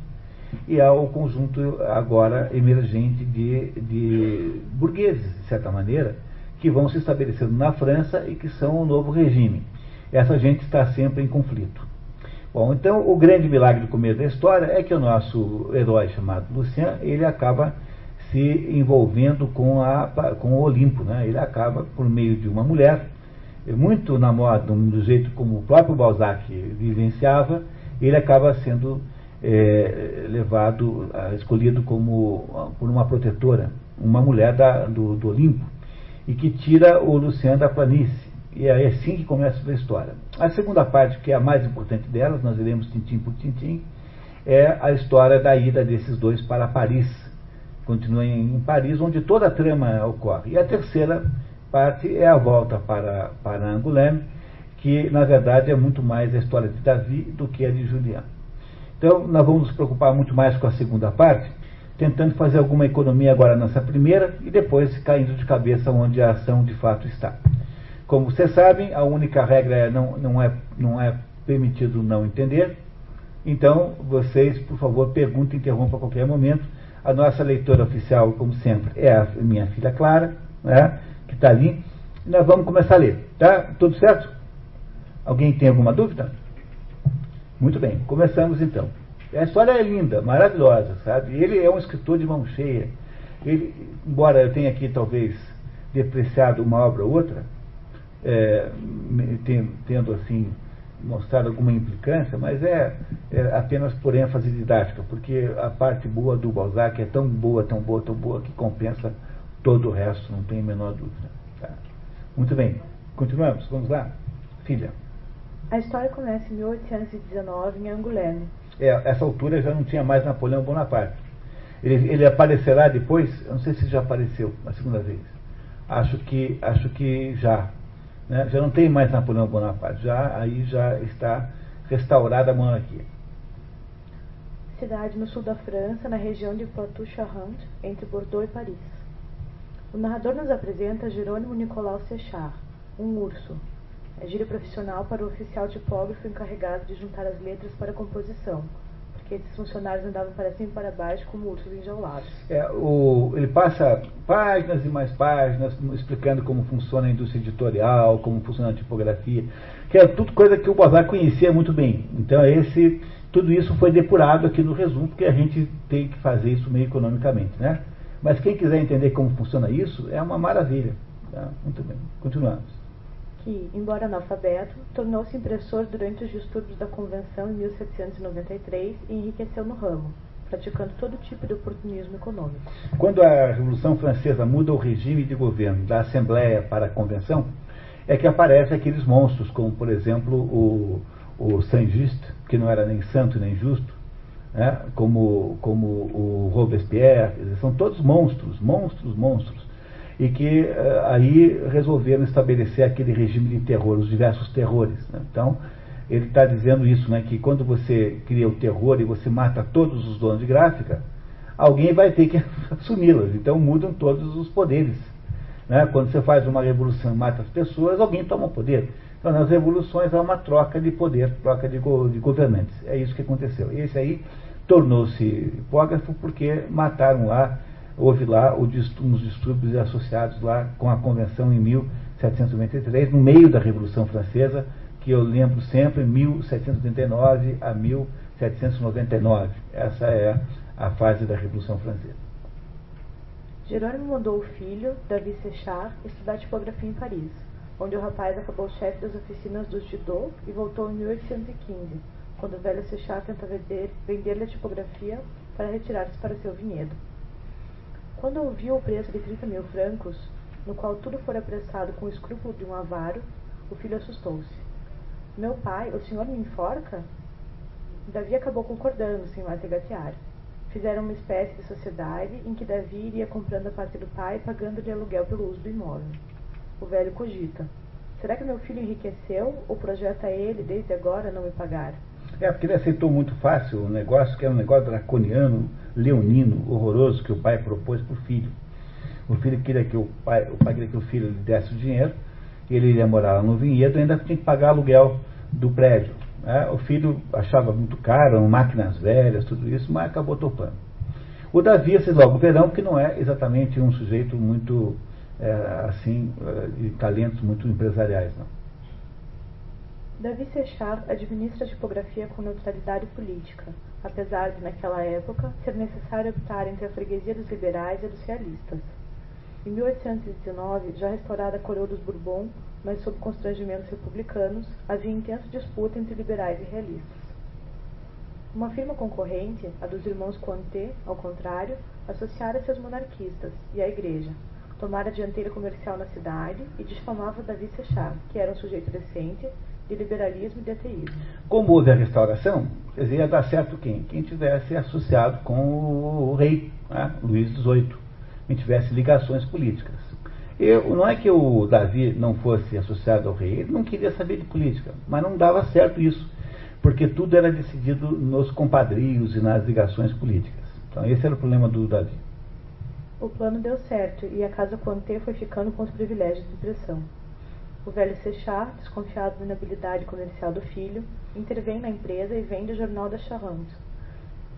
e há o conjunto agora emergente de, de burgueses, de certa maneira, que vão se estabelecendo na França e que são o novo regime. Essa gente está sempre em conflito. Bom, então o grande milagre do começo da história é que o nosso herói chamado Lucien, ele acaba se envolvendo com, a, com o Olimpo, né? Ele acaba, por meio de uma mulher, muito na moda, do jeito como o próprio Balzac vivenciava, ele acaba sendo é, levado, escolhido como, por uma protetora, uma mulher da, do, do Olimpo, e que tira o Lucien da planície. E é assim que começa a história. A segunda parte, que é a mais importante delas, nós iremos tintim por tintim, é a história da ida desses dois para Paris. Continua em Paris, onde toda a trama ocorre. E a terceira parte é a volta para, para Angoulême, que, na verdade, é muito mais a história de Davi do que a de Julian. Então, nós vamos nos preocupar muito mais com a segunda parte, tentando fazer alguma economia agora nessa primeira, e depois caindo de cabeça onde a ação de fato está. Como vocês sabem, a única regra é não, não, é, não é permitido não entender. Então, vocês, por favor, perguntem, interrompam a qualquer momento. A nossa leitora oficial, como sempre, é a minha filha Clara, né, que está ali. Nós vamos começar a ler, tá? Tudo certo? Alguém tem alguma dúvida? Muito bem, começamos então. A história é linda, maravilhosa, sabe? Ele é um escritor de mão cheia. Ele, embora eu tenha aqui, talvez, depreciado uma obra ou outra, é, tendo, assim, mostrar alguma implicância, mas é, é apenas por ênfase didática, porque a parte boa do Balzac é tão boa, tão boa, tão boa, que compensa todo o resto, não tem a menor dúvida. Tá? Muito bem, continuamos, vamos lá. Filha. A história começa em mil oitocentos e dezenove, em Angoulême. É, essa altura já não tinha mais Napoleão Bonaparte. Ele, ele aparecerá depois, eu não sei se já apareceu a segunda vez. Acho que, acho que já. Né? Já não tem mais Napoleão Bonaparte, já, aí já está restaurada a monarquia. Cidade no sul da França, na região de Poitou-Charentes, entre Bordeaux e Paris. O narrador nos apresenta Jerônimo Nicolau Séchard, um urso. É gíria profissional para o oficial tipógrafo encarregado de juntar as letras para a composição, porque esses funcionários andavam para cima e para baixo como ursos enjaulados. É, o, ele passa páginas e mais páginas explicando como funciona a indústria editorial, como funciona a tipografia, que é tudo coisa que o Balzac conhecia muito bem. Então esse, tudo isso foi depurado aqui no resumo, porque a gente tem que fazer isso meio economicamente, né? Mas quem quiser entender como funciona isso, é uma maravilha. Tá? Muito bem, continuamos. Que, embora analfabeto, tornou-se impressor durante os distúrbios da Convenção em mil setecentos e noventa e três e enriqueceu no ramo, praticando todo tipo de oportunismo econômico. Quando a Revolução Francesa muda o regime de governo da Assembleia para a Convenção, é que aparecem aqueles monstros, como, por exemplo, o, o Saint-Just, que não era nem santo nem justo, né? como, como o Robespierre, são todos monstros, monstros, monstros. E que uh, aí resolveram estabelecer aquele regime de terror, os diversos terrores. Né? Então, ele está dizendo isso, né, que quando você cria o terror e você mata todos os donos de gráfica, alguém vai ter que assumi-las, então mudam todos os poderes. Né? Quando você faz uma revolução e mata as pessoas, alguém toma o poder. Então, nas revoluções há uma troca de poder, troca de, go de governantes. É isso que aconteceu. Esse aí tornou-se hipógrafo porque mataram lá, houve lá uns distúrbios associados lá com a Convenção em mil setecentos e noventa e três, no meio da Revolução Francesa, que eu lembro sempre, mil setecentos e trinta e nove a mil setecentos e noventa e nove. Essa é a fase da Revolução Francesa. Jerônimo mandou o filho, David Séchard, estudar tipografia em Paris, onde o rapaz acabou chefe das oficinas dos Didot e voltou em mil oitocentos e quinze, quando o velho Séchard tenta vender, vender-lhe a tipografia para retirar-se para seu vinhedo. Quando ouviu o preço de trinta mil francos, no qual tudo fora apressado com o escrúpulo de um avaro, o filho assustou-se. Meu pai, o senhor me enforca? Davi acabou concordando, sem mais regatear. Fizeram uma espécie de sociedade em que Davi iria comprando a parte do pai e pagando-lhe aluguel pelo uso do imóvel. O velho cogita. Será que meu filho enriqueceu ou projeta ele, desde agora, não me pagar? É, porque ele aceitou muito fácil o negócio, que era um negócio draconiano, leonino, horroroso, que o pai propôs para o filho. O filho queria que o pai, o pai queria que o filho lhe desse o dinheiro, ele iria morar lá no vinhedo e ainda tinha que pagar aluguel do prédio. Né? O filho achava muito caro, máquinas velhas, tudo isso, mas acabou topando. O Davi, vocês logo verão, que não é exatamente um sujeito muito, é, assim, de talentos muito empresariais, não. David Séchard administra a tipografia com neutralidade política, apesar de, naquela época, ser necessário optar entre a freguesia dos liberais e dos realistas. Em mil oitocentos e dezenove, já restaurada a coroa dos Bourbons, mas sob constrangimentos republicanos, havia intensa disputa entre liberais e realistas. Uma firma concorrente, a dos irmãos Cointet, ao contrário, associara-se aos monarquistas e à igreja, tomara a dianteira comercial na cidade e difamava David Séchard, que era um sujeito decente, de liberalismo e de ateísmo. Como houve a restauração, quer dizer, ia dar certo quem? Quem tivesse associado com o rei, né? Luís dezoito, quem tivesse ligações políticas. Eu, não é que o Davi não fosse associado ao rei, ele não queria saber de política, mas não dava certo isso, porque tudo era decidido nos compadrios e nas ligações políticas. Então esse era o problema do Davi. O plano deu certo e a casa Cointet foi ficando com os privilégios de impressão. O velho Séchard, desconfiado da inabilidade comercial do filho, intervém na empresa e vende o Jornal da Charente.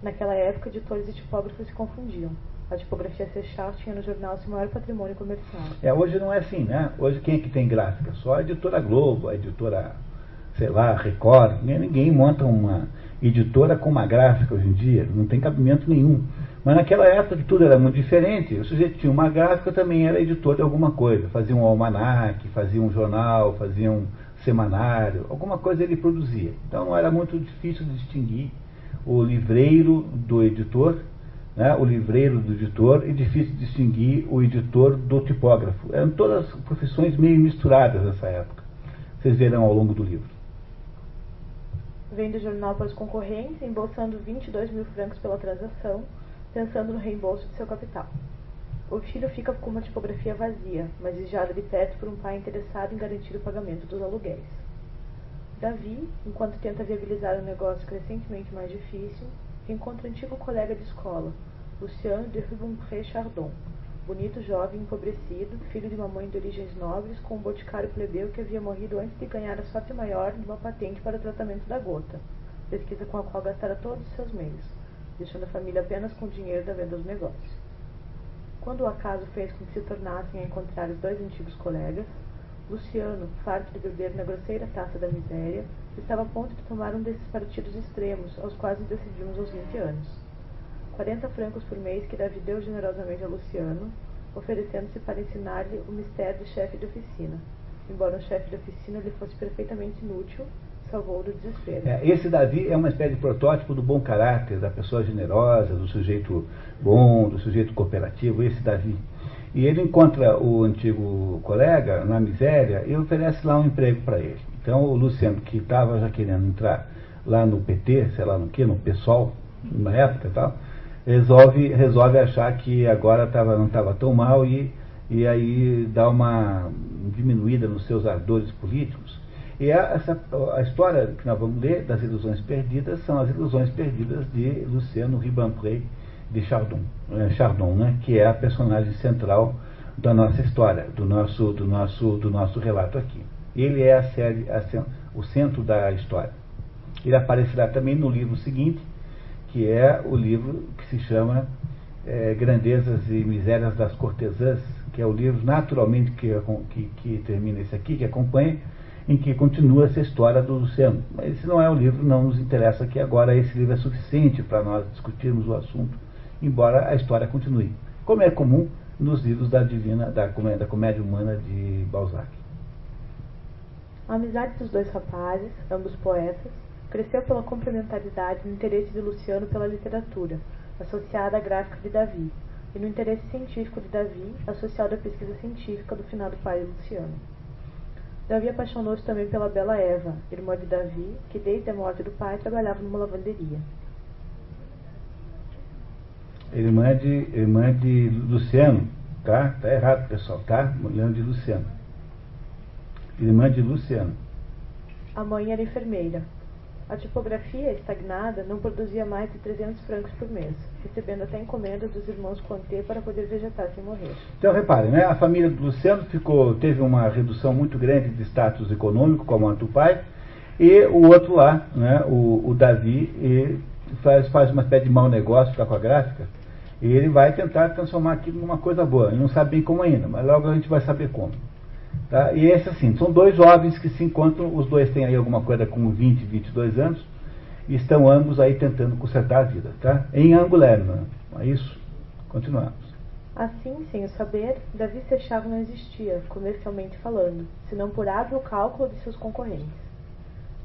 Naquela época, editores e tipógrafos se confundiam. A tipografia Séchard tinha no jornal seu maior patrimônio comercial. É, hoje não é assim, né? Hoje quem é que tem gráfica? Só a editora Globo, a editora, sei lá, Record. Ninguém monta uma editora com uma gráfica hoje em dia. Não tem cabimento nenhum. Mas naquela época que tudo era muito diferente, o sujeito tinha uma gráfica, também era editor de alguma coisa, fazia um almanaque, fazia um jornal, fazia um semanário, alguma coisa ele produzia. Então era muito difícil distinguir o livreiro do editor, né, o livreiro do editor, e difícil distinguir o editor do tipógrafo. Eram todas profissões meio misturadas nessa época. Vocês verão ao longo do livro. Vendo o jornal para os concorrentes, embolsando vinte e dois mil francos pela transação, pensando no reembolso de seu capital. O Virgílio fica com uma tipografia vazia, mas vigiada de perto por um pai interessado em garantir o pagamento dos aluguéis. Davi, enquanto tenta viabilizar um negócio crescentemente mais difícil, encontra um antigo colega de escola, Lucien de Rubempré Chardon, bonito jovem empobrecido, filho de uma mãe de origens nobres, com um boticário plebeu que havia morrido antes de ganhar a sorte maior de uma patente para o tratamento da gota, pesquisa com a qual gastara todos os seus meios, deixando a família apenas com o dinheiro da venda dos negócios. Quando o acaso fez com que se tornassem a encontrar os dois antigos colegas, Luciano, farto de beber na grosseira taça da miséria, estava a ponto de tomar um desses partidos extremos, aos quais nos decidimos aos vinte anos. quarenta francos por mês que Davi deu generosamente a Luciano, oferecendo-se para ensinar-lhe o mistério do chefe de oficina. Embora o chefe de oficina lhe fosse perfeitamente inútil, salvou do desespero. É, esse Davi é uma espécie de protótipo do bom caráter, da pessoa generosa, do sujeito bom, do sujeito cooperativo, esse Davi. E ele encontra o antigo colega na miséria e oferece lá um emprego para ele. Então o Luciano, que estava já querendo entrar lá no P T, sei lá no que, no PSOL, na época e tal, resolve, resolve achar que agora tava, não estava tão mal e, e aí dá uma diminuída nos seus ardores políticos. E essa, a história que nós vamos ler das ilusões perdidas são as ilusões perdidas de Lucien de Rubempré de Chardon, Chardon né, que é a personagem central da nossa história, do nosso, do nosso, do nosso relato aqui. Ele é a série, a, o centro da história. Ele aparecerá também no livro seguinte, que é o livro que se chama é, Grandezas e Misérias das Cortesãs, que é o livro naturalmente que, que, que termina esse aqui, que acompanha, em que continua essa história do Luciano. Mas esse não é o livro, não nos interessa aqui agora, esse livro é suficiente para nós discutirmos o assunto, embora a história continue, como é comum nos livros da Divina, da, da Comédia Humana de Balzac. A amizade dos dois rapazes, ambos poetas, cresceu pela complementaridade no interesse de Luciano pela literatura, associada à gráfica de Davi, e no interesse científico de Davi, associado à pesquisa científica do finado pai de Luciano. Davi apaixonou-se também pela bela Eva, irmã de Davi, que desde a morte do pai trabalhava numa lavanderia. Irmã de, irmã de Luciano, tá? Tá errado, pessoal, tá? Irmã de Luciano. Irmã de Luciano. A mãe era enfermeira. A tipografia, estagnada, não produzia mais de trezentos francos por mês, recebendo até encomendas dos irmãos Conté para poder vegetar sem morrer. Então, reparem, né? A família do Luciano ficou, teve uma redução muito grande de status econômico, como a do pai, e o outro lá, né? o, o Davi, ele faz, faz uma espécie de mau negócio, fica com a gráfica, e ele vai tentar transformar aquilo numa coisa boa. Ele não sabe bem como ainda, mas logo a gente vai saber como. Tá? E esse assim, são dois jovens que se encontram, os dois têm aí alguma coisa com vinte, vinte e dois anos, e estão ambos aí tentando consertar a vida, tá? Em Angoulême, é isso? Continuamos. Assim, sem o saber, Davi Sechard não existia, comercialmente falando, senão por hábil cálculo de seus concorrentes.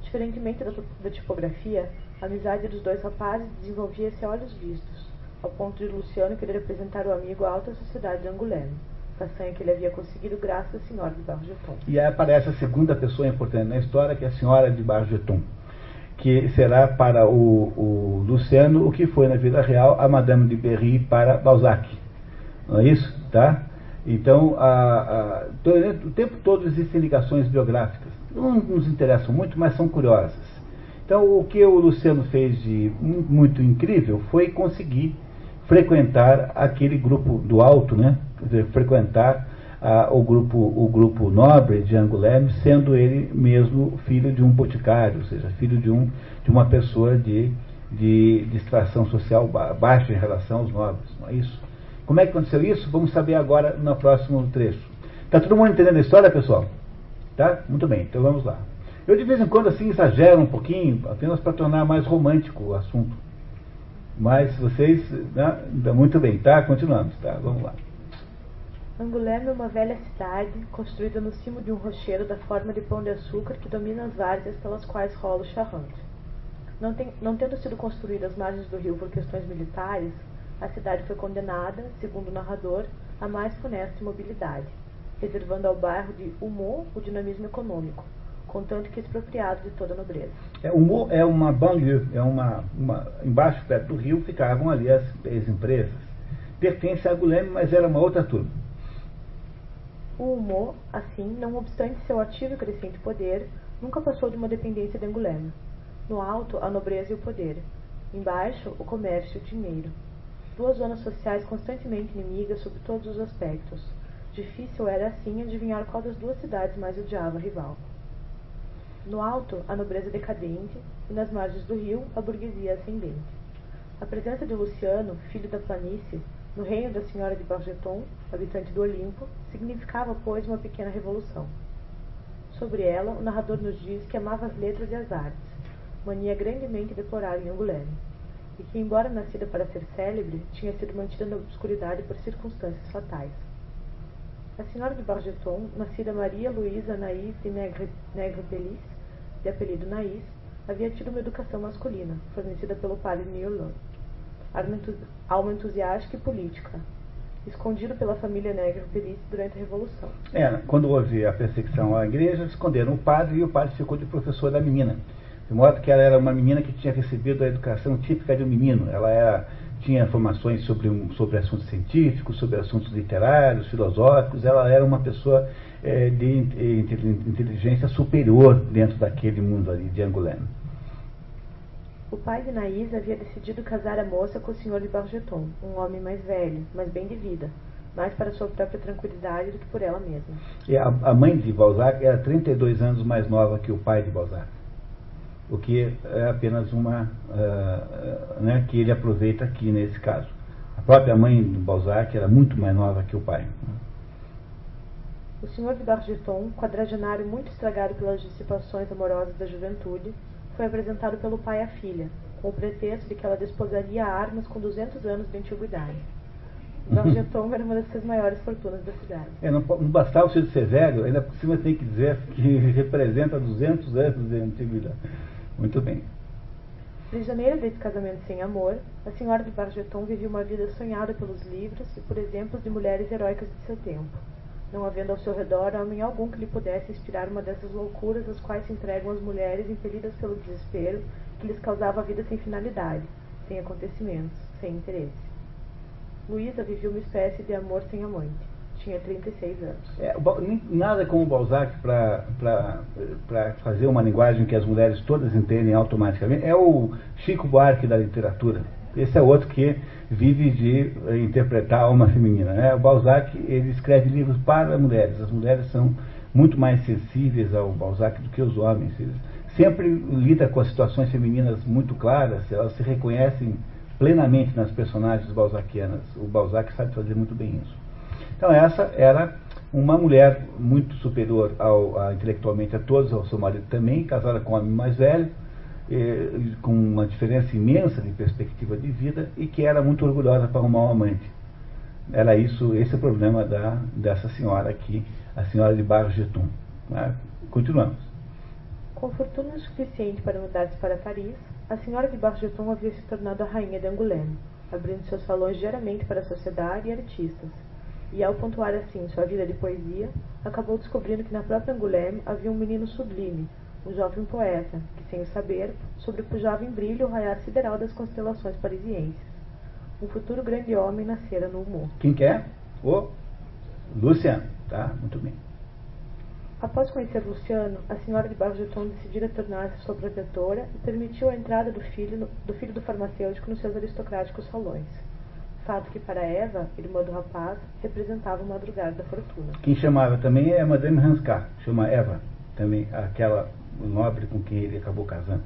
Diferentemente da, da tipografia, a amizade dos dois rapazes desenvolvia-se a olhos vistos, ao ponto de Luciano querer apresentar o amigo à alta sociedade de Angoulême, façanha que ele havia conseguido graças à senhora de Bargeton. E aí aparece a segunda pessoa importante na história, que é a senhora de Bargeton, que será para o, o Luciano o que foi na vida real a Madame de Berry para Balzac. Não é isso? Tá? Então, a, a, o tempo todo existem ligações biográficas. Não nos interessam muito, mas são curiosas. Então, o que o Luciano fez de muito incrível foi conseguir frequentar aquele grupo do alto, né? Quer dizer, frequentar ah, o, grupo, o grupo nobre de Angoulême, sendo ele mesmo filho de um boticário, ou seja, filho de, um, de uma pessoa de, de, de extração social baixa em relação aos nobres. Não é isso? Como é que aconteceu isso? Vamos saber agora no próximo trecho. Está todo mundo entendendo a história, pessoal? Tá? Muito bem, então vamos lá. Eu de vez em quando assim exagero um pouquinho, apenas para tornar mais romântico o assunto. Mas vocês, né, muito bem, tá? Continuamos, tá? Vamos lá. Angoulême é uma velha cidade, construída no cimo de um rochedo da forma de pão de açúcar que domina as várzeas pelas quais rola o Charente. Não, tem, não tendo sido construída às margens do rio por questões militares, a cidade foi condenada, segundo o narrador, à mais funesta imobilidade, reservando ao bairro de Humo o dinamismo econômico, contanto que expropriado de toda a nobreza. É, Humo é uma banlieue, é uma, uma, embaixo perto do rio ficavam ali as, as empresas. Pertence a Angoulême, mas era uma outra turma. O Humo, assim, não obstante seu ativo e crescente poder, nunca passou de uma dependência de Angoulême. No alto, a nobreza e o poder. Embaixo, o comércio e o dinheiro. Duas zonas sociais constantemente inimigas sob todos os aspectos. Difícil era, assim, adivinhar qual das duas cidades mais odiava a rival. No alto, a nobreza decadente, e nas margens do rio, a burguesia ascendente. A presença de Luciano, filho da planície, no reino da senhora de Bargeton, habitante do Olimpo, significava, pois, uma pequena revolução. Sobre ela, o narrador nos diz que amava as letras e as artes, mania grandemente deplorável em Angoulême, e que, embora nascida para ser célebre, tinha sido mantida na obscuridade por circunstâncias fatais. A senhora de Bargeton, nascida Maria Luísa Naís de Negrebelis, de apelido Naís, havia tido uma educação masculina, fornecida pelo padre Niolon, alma entusiástica e política, escondido pela família Negrebelis durante a Revolução. É, quando houve a perseguição à igreja, esconderam o padre e o padre ficou de professor da menina, de modo que ela era uma menina que tinha recebido a educação típica de um menino. Ela era, tinha informações sobre, um, sobre assuntos científicos, sobre assuntos literários, filosóficos. Ela era uma pessoa é, de inteligência superior dentro daquele mundo ali de Angoulême. O pai de Naís havia decidido casar a moça com o senhor de Bargeton, um homem mais velho, mas bem de vida, mais para sua própria tranquilidade do que por ela mesma. E a, a mãe de Balzac era trinta e dois anos mais nova que o pai de Balzac, o que é apenas uma... Uh, né, que ele aproveita aqui nesse caso. A própria mãe de Balzac era muito mais nova que o pai. O senhor de Bargeton, quadragenário muito estragado pelas dissipações amorosas da juventude, foi apresentado pelo pai à filha, com o pretexto de que ela desposaria armas com duzentos anos de antiguidade. Bargeton era uma das suas maiores fortunas da cidade. É, não, não bastava o senhor ser velho, ainda por cima tem que dizer que representa duzentos anos de antiguidade. Muito bem. Prisioneira desse casamento sem amor, a senhora de Bargeton vivia uma vida sonhada pelos livros e por exemplos de mulheres heróicas de seu tempo, não havendo ao seu redor homem algum que lhe pudesse inspirar uma dessas loucuras às quais se entregam as mulheres impelidas pelo desespero que lhes causava a vida sem finalidade, sem acontecimentos, sem interesse. Luísa vivia uma espécie de amor sem amante. Tinha trinta e seis anos. É, nada como Balzac para fazer uma linguagem que as mulheres todas entendem automaticamente. É o Chico Buarque da literatura. Esse é outro que vive de interpretar a alma feminina, né? O Balzac, ele escreve livros para mulheres. As mulheres são muito mais sensíveis ao Balzac do que os homens. Eles sempre lidam com as situações femininas muito claras, elas se reconhecem plenamente nas personagens balzaquianas. O Balzac sabe fazer muito bem isso. Então essa era uma mulher muito superior ao, a, intelectualmente a todos, ao seu marido também, casada com um homem mais velho, E, com uma diferença imensa de perspectiva de vida, e que era muito orgulhosa para arrumar um amante. Era isso, esse é o problema da, dessa senhora aqui, a senhora de Bargeton. Né? Continuamos. Com fortuna suficiente para mudar-se para Paris, a senhora de Bargeton havia se tornado a rainha de Angoulême, abrindo seus salões diariamente para a sociedade e artistas. E ao pontuar assim sua vida de poesia, acabou descobrindo que na própria Angoulême havia um menino sublime, um jovem poeta, que sem o saber, sobrepujava em brilho o raiar sideral das constelações parisienses. Um futuro grande homem nascera no humor. Quem que é? O Luciano, tá? Muito bem. Após conhecer Luciano, a senhora de Bargeton decidira tornar-se sua protetora e permitiu a entrada do filho, no, do filho do farmacêutico nos seus aristocráticos salões. Fato que para Eva, irmã do rapaz, representava o madrugar da fortuna. Quem chamava também é Madame Ranscar, chama Eva, também aquela... o nobre com quem ele acabou casando,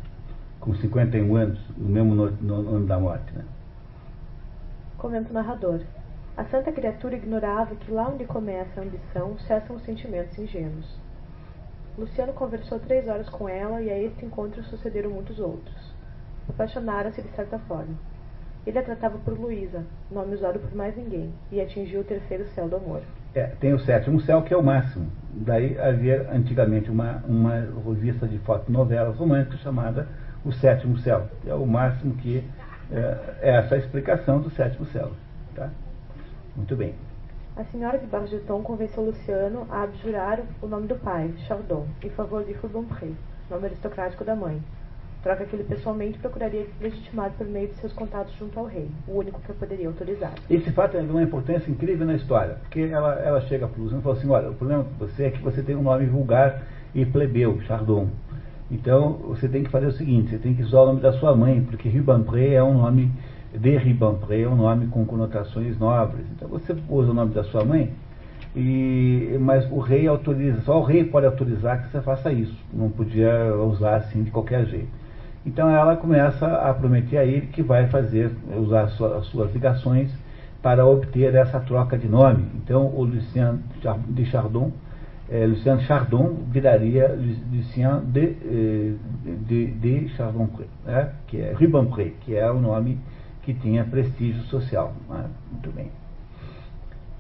com cinquenta e um anos, no mesmo ano da morte, né? Comenta o narrador. A santa criatura ignorava que lá onde começa a ambição, cessam os sentimentos ingênuos. Luciano conversou três horas com ela e a este encontro sucederam muitos outros. Apaixonara-se de certa forma. Ele a tratava por Luísa, nome usado por mais ninguém, e atingiu o terceiro céu do amor. É, tem o sétimo céu, que é o máximo. Daí havia antigamente uma, uma revista de fotonovelas românticas chamada O Sétimo Céu. É o máximo que é, é essa a explicação do sétimo céu. Tá? Muito bem. A senhora de Bargeton convenceu Luciano a abjurar o nome do pai, Chardon, em favor de Rubempré, nome aristocrático da mãe. Troca que ele pessoalmente procuraria legitimar por meio de seus contatos junto ao rei, o único que poderia autorizar. Esse fato é de uma importância incrível na história, porque ela, ela chega para o Luciano e fala assim: olha, o problema com você é que você tem um nome vulgar e plebeu, Chardon. Então você tem que fazer o seguinte, você tem que usar o nome da sua mãe, porque Rubempré é um nome de Rubempré, é um nome com conotações nobres. Então você usa o nome da sua mãe, e, mas o rei autoriza, só o rei pode autorizar que você faça isso, não podia usar assim de qualquer jeito. Então ela começa a prometer a ele que vai fazer, usar as suas ligações para obter essa troca de nome. Então o Lucien de Chardon, eh, Lucien Chardon viraria Lucien de, eh, de, de Chardonpré, né? Que é Rubempré, que é o nome que tinha prestígio social. Né? Muito bem.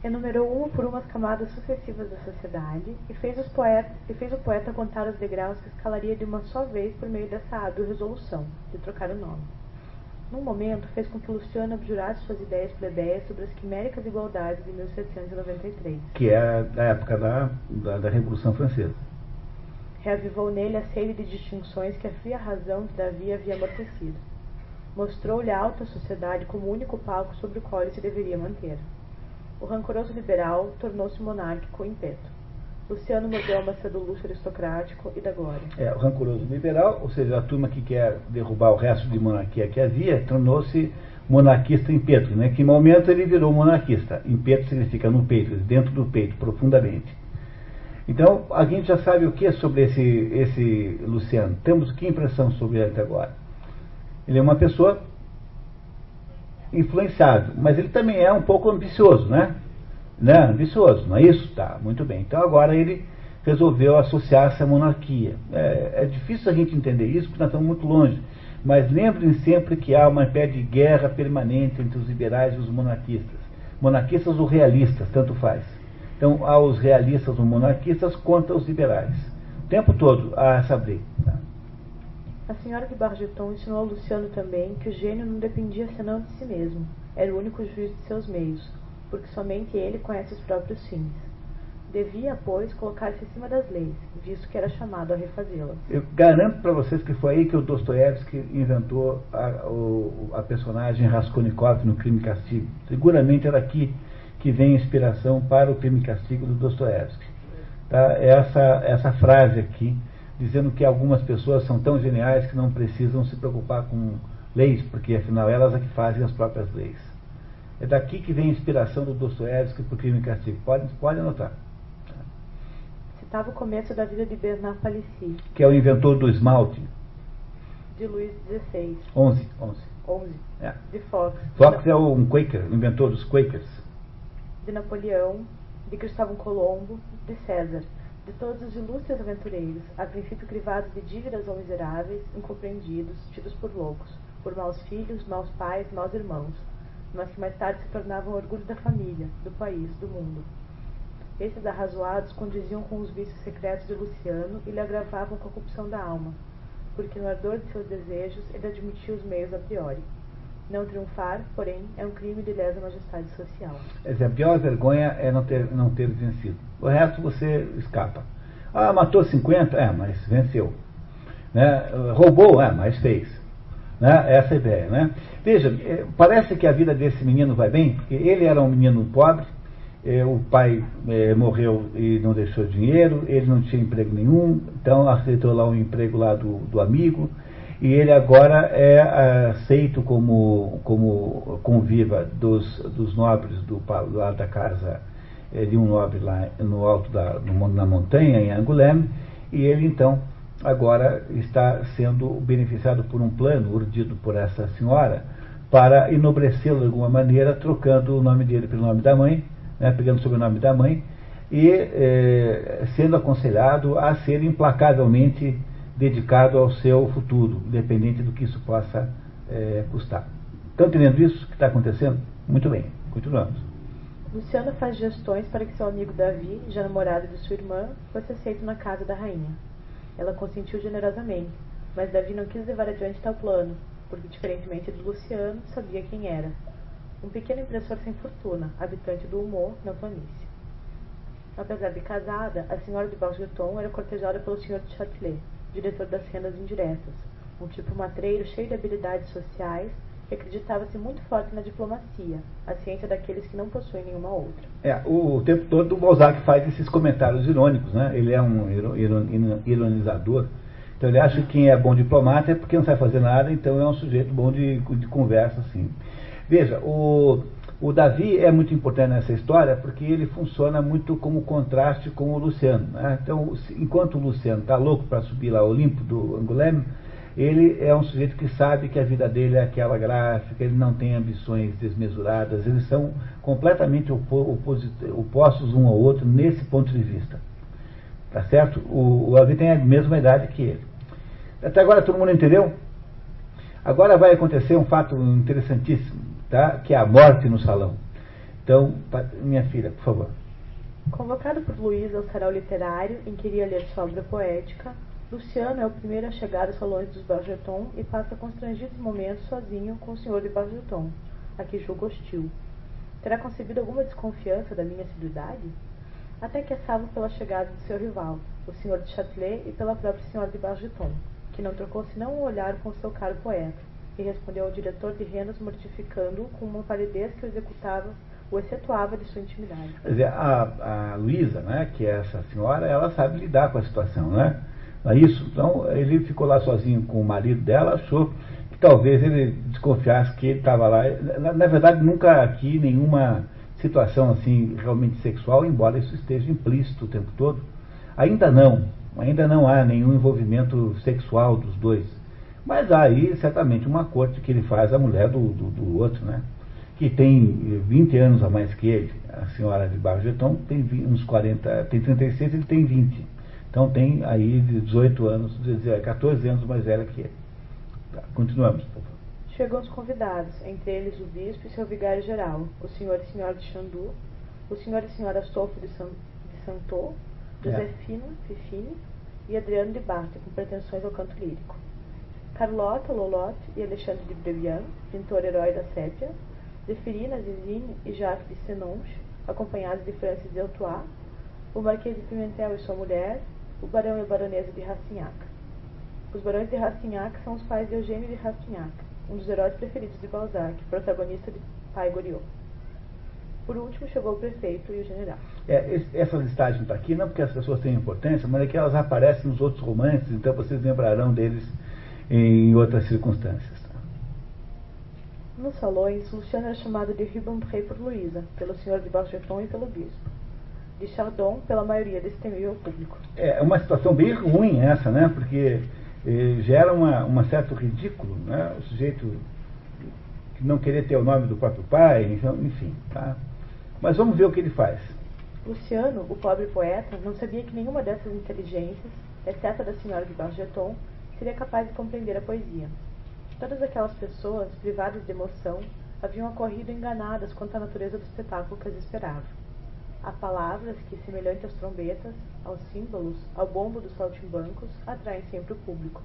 Enumerou uma por uma as camadas sucessivas da sociedade e fez, os poeta, e fez o poeta contar os degraus que escalaria de uma só vez por meio dessa hábil resolução, de trocar o nome. Num momento, fez com que Luciano abjurasse suas ideias plebeias sobre as quiméricas igualdades de mil setecentos e noventa e três. Que é da época da, da, da Revolução Francesa. Reavivou nele a sede de distinções que a fria razão de Davi havia amortecido. Mostrou-lhe a alta sociedade como o único palco sobre o qual ele se deveria manter. O rancoroso liberal tornou-se monárquico em peto. Luciano mordeu a maçã do luxo aristocrático e da glória. É, o rancoroso liberal, ou seja, a turma que quer derrubar o resto de monarquia que havia, tornou-se monarquista em peto, né? Que em momento ele virou monarquista. Em peto significa no peito, dentro do peito, profundamente. Então, a gente já sabe o que é sobre esse, esse Luciano. Temos que impressão sobre ele até agora? Ele é uma pessoa influenciado, mas ele também é um pouco ambicioso, né? né? Ambicioso, não é isso? Tá, muito bem. Então agora ele resolveu associar-se à monarquia. É, é difícil a gente entender isso, porque nós estamos muito longe. Mas lembrem sempre que há uma pé de guerra permanente entre os liberais e os monarquistas. Monarquistas ou realistas, tanto faz. Então há os realistas ou monarquistas contra os liberais. O tempo todo há essa briga. Tá? A senhora de Bargeton ensinou a Luciano também que o gênio não dependia senão de si mesmo, era o único juiz de seus meios, porque somente ele conhece os próprios fins. Devia, pois, colocar-se acima das leis, visto que era chamado a refazê-las. Eu garanto para vocês que foi aí que o Dostoiévski inventou a, o, a personagem Raskolnikov no Crime e Castigo. Seguramente era aqui que vem a inspiração para o Crime e Castigo do Dostoiévski. Tá? Essa, essa frase aqui, dizendo que algumas pessoas são tão geniais que não precisam se preocupar com leis, porque afinal elas é que fazem as próprias leis. É daqui que vem a inspiração do Dostoiévski para o Crime e Castigo. Pode, pode anotar. Citava o começo da vida de Bernard Palissy, que é o inventor do esmalte. De Luís dezesseis. onze. onze. onze. É. De Fox. Fox é um Quaker, o inventor dos Quakers. De Napoleão, de Cristóvão Colombo, de César. De todos os ilustres aventureiros, a princípio crivados de dívidas ou miseráveis, incompreendidos, tidos por loucos, por maus filhos, maus pais, maus irmãos, mas que mais tarde se tornavam orgulho da família, do país, do mundo. Esses arrazoados condiziam com os vícios secretos de Luciano e lhe agravavam com a corrupção da alma, porque no ardor de seus desejos ele admitia os meios a priori. Não triunfar, porém, é um crime de lesa majestade social. Essa é a pior vergonha, é não ter, não ter vencido. O resto você escapa. Ah, matou cinquenta? É, mas venceu. Né? Roubou? É, mas fez. Né? Essa é a ideia. Né? Veja, parece que a vida desse menino vai bem, porque ele era um menino pobre, o pai morreu e não deixou dinheiro, ele não tinha emprego nenhum, então aceitou lá um emprego lá do, do amigo, e ele agora é aceito como, como conviva dos, dos nobres do, lá da casa de um nobre lá no alto da na montanha, em Angoulême, e ele então agora está sendo beneficiado por um plano urdido por essa senhora para enobrecê-lo de alguma maneira, trocando o nome dele pelo nome da mãe, né, pegando o sobrenome da mãe, e eh, sendo aconselhado a ser implacavelmente dedicado ao seu futuro, independente do que isso possa é, custar. Estão entendendo isso que está acontecendo? Muito bem, continuamos. Luciana faz gestões para que seu amigo Davi, já namorado de sua irmã, fosse aceito na casa da rainha. Ela consentiu generosamente, mas Davi não quis levar adiante tal plano, porque, diferentemente de Luciano, sabia quem era. Um pequeno impressor sem fortuna, habitante do Humor, na planície. Apesar de casada, a senhora de Balgeton era cortejada pelo senhor de Châtelet, diretor das rendas indiretas, um tipo matreiro cheio de habilidades sociais, que acreditava-se muito forte na diplomacia, a ciência daqueles que não possuem nenhuma outra. É, o tempo todo o Balzac faz esses comentários irônicos, né? Ele é um ironizador. Então ele acha que quem é bom diplomata é porque não sabe fazer nada, então é um sujeito bom de, de conversa, assim. Veja, o, o Davi é muito importante nessa história porque ele funciona muito como contraste com o Luciano, né? Então, enquanto o Luciano está louco para subir lá ao Olimpo do Angoulême, ele é um sujeito que sabe que a vida dele é aquela gráfica, ele não tem ambições desmesuradas, eles são completamente opo opostos um ao outro nesse ponto de vista. Tá certo? O, o Davi tem a mesma idade que ele. Até agora todo mundo entendeu? Agora vai acontecer um fato interessantíssimo, tá? Que é a morte no salão. Então, minha filha, por favor. Convocado por Luís ao sarau literário, em que iria ler sua obra poética, Luciano é o primeiro a chegar aos salões dos Bargeton e passa constrangidos momentos sozinho com o senhor de Bargeton, a que julga hostil. Terá concebido alguma desconfiança da minha assiduidade? Até que é salvo pela chegada do seu rival, o senhor de Châtelet, e pela própria senhora de Bargeton, que não trocou senão um olhar com seu caro poeta, e respondeu ao diretor de rendas mortificando-o com uma palidez que o executava, o excetuava de sua intimidade. Quer dizer, a, a Luísa, né, que é essa senhora, ela sabe lidar com a situação, né? É isso? Então ele ficou lá sozinho com o marido dela, achou que talvez ele desconfiasse que ele estava lá. Na, na verdade, nunca aqui nenhuma situação assim realmente sexual, embora isso esteja implícito o tempo todo. Ainda não, ainda não há nenhum envolvimento sexual dos dois. Mas há aí certamente uma corte que ele faz à mulher do, do, do outro, né? Que tem vinte anos a mais que ele. A senhora de Bargeton tem uns quarenta, tem trinta e seis, ele tem vinte. Então tem aí dezoito anos, quatorze anos mais velha que ele. Tá, continuamos, por favor. Chegam os convidados, entre eles o bispo e seu vigário-geral, o senhor e senhora de Chandu, o senhor e senhora Astolfo de, San, de Santô, Josefina é. Fifine e Adriano de Barthe, com pretensões ao canto lírico. Carlota Lolotte e Alexandre de Brevian, pintor herói da sépia, Zeferina Zizine e Jacques de Senonche, acompanhados de Francis de Artois, o Marquês de Pimentel e sua mulher, o barão e a baronesa de Rastignac. Os barões de Rastignac são os pais de Eugênio de Rastignac, um dos heróis preferidos de Balzac, protagonista de Pai Goriot. Por último, chegou o prefeito e o general. É, essa listagem está aqui, não porque as pessoas têm importância, mas é que elas aparecem nos outros romances, então vocês lembrarão deles em outras circunstâncias. Nos salões, Luciano era chamado de Rubempré por Luísa, pelo senhor de Bargeton e pelo bispo. De Chardon, pela maioria desse temível público. É uma situação bem ruim essa, né? Porque eh, gera uma, uma certo ridículo, né? O sujeito que não querer ter o nome do próprio pai, enfim, tá? Mas vamos ver o que ele faz. Luciano, o pobre poeta, não sabia que nenhuma dessas inteligências, exceto a da senhora de Bargeton, seria capaz de compreender a poesia. Todas aquelas pessoas, privadas de emoção, haviam ocorrido enganadas quanto à natureza do espetáculo que as esperava. Há palavras que, semelhante às trombetas, aos símbolos, ao bombo dos saltimbancos, atraem sempre o público.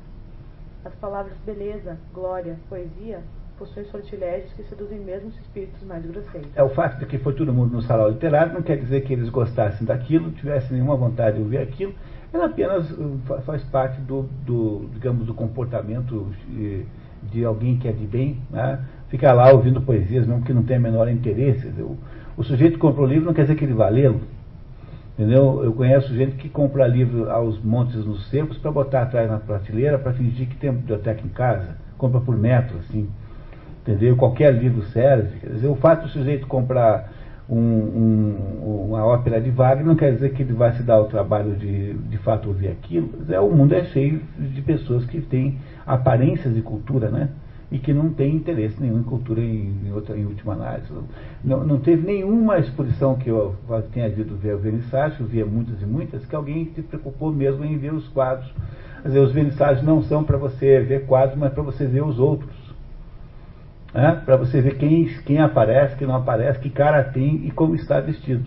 As palavras beleza, glória, poesia, possuem sortilégios que seduzem mesmo os espíritos mais grosseiros. É, o fato de que foi todo mundo no salão literário não quer dizer que eles gostassem daquilo, tivessem nenhuma vontade de ouvir aquilo, ela apenas faz parte do, do, digamos, do comportamento de, de alguém que é de bem, né? Ficar lá ouvindo poesias, mesmo que não tenha menor interesse. Eu, O sujeito que comprou o livro não quer dizer que ele vá lê-lo. Entendeu? Eu conheço gente que compra livro aos montes nos cercos para botar atrás na prateleira para fingir que tem uma biblioteca em casa. Compra por metro, assim. Entendeu? Qualquer livro serve. Quer dizer, o fato do sujeito comprar um, um, uma ópera de Wagner não quer dizer que ele vai se dar o trabalho de, de fato, ouvir aquilo. É, o mundo é cheio de pessoas que têm aparências de cultura, né? E que não tem interesse nenhum em cultura em, em, outra, em última análise. Não, não teve nenhuma exposição que eu tenha visto ver o vernissage, eu via muitas e muitas, que alguém se preocupou mesmo em ver os quadros. Quer dizer, os vernissages não são para você ver quadros, mas para você ver os outros. né, para você ver quem, quem aparece, quem não aparece, que cara tem e como está vestido.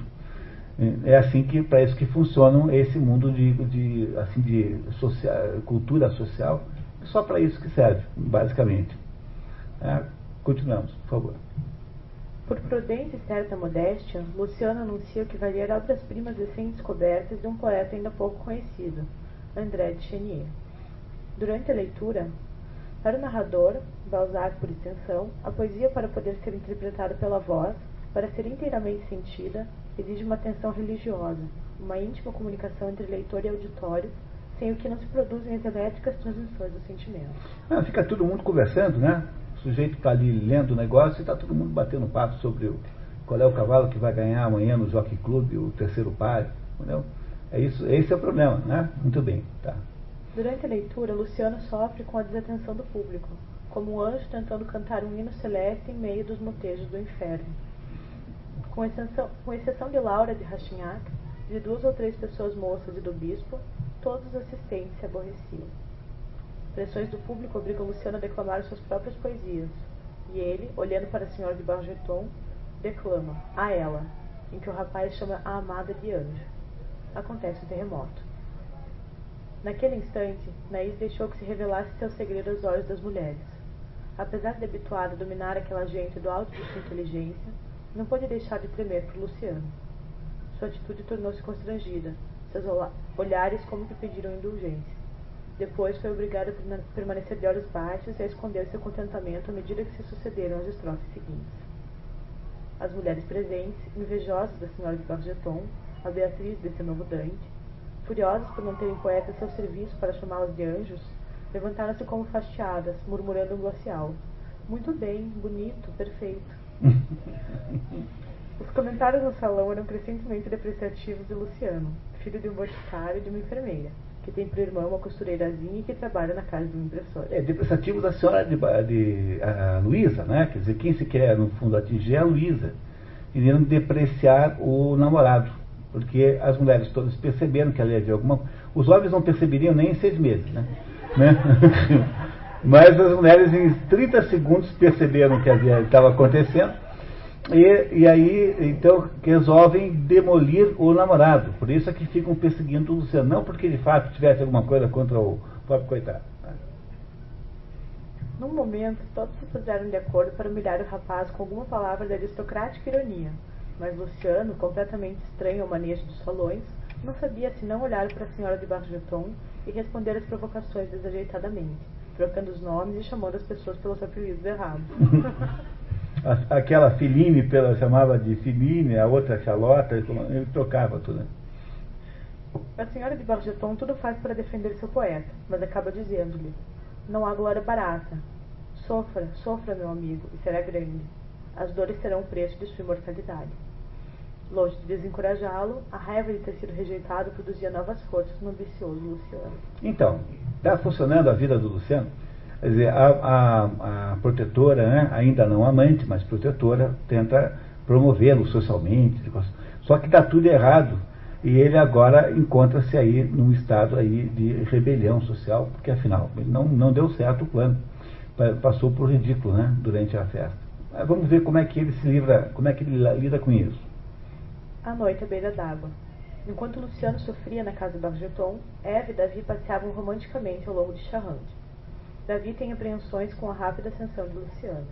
É assim que, para isso que funciona esse mundo de, de, assim, de social, cultura social, é só para isso que serve, basicamente. É, continuamos, por favor. Por prudência e certa modéstia, Luciano anuncia o que vai ler obras-primas recém-descobertas de um poeta ainda pouco conhecido, André de Chenier. Durante a leitura, para o narrador, Balzac por extensão, a poesia, para poder ser interpretada pela voz, para ser inteiramente sentida, exige uma atenção religiosa, uma íntima comunicação entre leitor e auditório, sem o que não se produzem as elétricas transmissões dos sentimentos. Ah, fica todo mundo conversando, né? O sujeito está ali lendo o negócio e está todo mundo batendo papo sobre o, qual é o cavalo que vai ganhar amanhã no Jockey Club, o terceiro par, entendeu? É isso, esse é o problema, né? Muito bem, tá. Durante a leitura, Luciano sofre com a desatenção do público, como um anjo tentando cantar um hino celeste em meio dos motejos do inferno. Com exceção, com exceção de Laura de Rastignac, de duas ou três pessoas moças e do bispo, todos os assistentes se aborreciam. Pressões do público obrigam Luciano a declamar suas próprias poesias, e ele, olhando para a senhora de Bargeton, declama A Ela, em que o rapaz chama a amada de anjo. Acontece o terremoto. Naquele instante, Naís deixou que se revelasse seu segredo aos olhos das mulheres. Apesar de habituada a dominar aquela gente do alto de sua inteligência, não pôde deixar de tremer por Luciano. Sua atitude tornou-se constrangida, seus olhares como que pediram indulgência. Depois foi obrigada a permanecer de olhos baixos e a esconder seu contentamento à medida que se sucederam as estrofes seguintes. As mulheres presentes, invejosas da senhora de Bargeton, a Beatriz desse novo Dante, furiosas por não terem poeta a seu serviço para chamá-las de anjos, levantaram-se como fastiadas, murmurando um glacial. Muito bem, bonito, perfeito. Os comentários no salão eram crescentemente depreciativos de Luciano, filho de um boticário e de uma enfermeira, que tem por irmã uma costureirazinha e que trabalha na casa de uma impressora. É, depreciativos da senhora de, de a Luísa, né? Quer dizer, quem se quer, no fundo, atingir é a Luísa. Iriam depreciar o namorado, porque as mulheres todas perceberam que ela ia de alguma... Os homens não perceberiam nem em seis meses, né? né? Mas as mulheres em trinta segundos perceberam que estava acontecendo e, e aí, então, resolvem demolir o namorado. Por isso é que ficam perseguindo o Luciano, não porque de fato tivesse alguma coisa contra o próprio coitado. Num momento, todos se puseram de acordo para humilhar o rapaz com alguma palavra de aristocrática ironia, mas Luciano, completamente estranho ao manejo dos salões, não sabia se não olhar para a senhora de Bargeton e responder às provocações desajeitadamente, trocando os nomes e chamando as pessoas pelos apelidos errados. Aquela Filine, pela, chamava de Filine, a outra Charlotte, ele trocava tudo. A senhora de Bargeton tudo faz para defender seu poeta, mas acaba dizendo-lhe: não há glória barata. Sofra, sofra, meu amigo, e será grande. As dores serão o preço de sua imortalidade. Longe de desencorajá-lo, a raiva de ter sido rejeitado produzia novas forças no ambicioso Luciano. Então, está funcionando a vida do Luciano? Quer dizer, a, a, a protetora, né, ainda não amante, mas protetora, tenta promovê-lo socialmente. Só que está tudo errado. E ele agora encontra-se aí num estado aí de rebelião social, porque afinal, ele não, não deu certo o plano. Passou por ridículo, né, durante a festa. Mas vamos ver como é que ele se livra, como é que ele lida com isso. A noite à beira d'água. Enquanto Luciano sofria na casa de Bargeton, Eva e Davi passeavam romanticamente ao longo de Charente. Davi tem apreensões com a rápida ascensão de Luciano.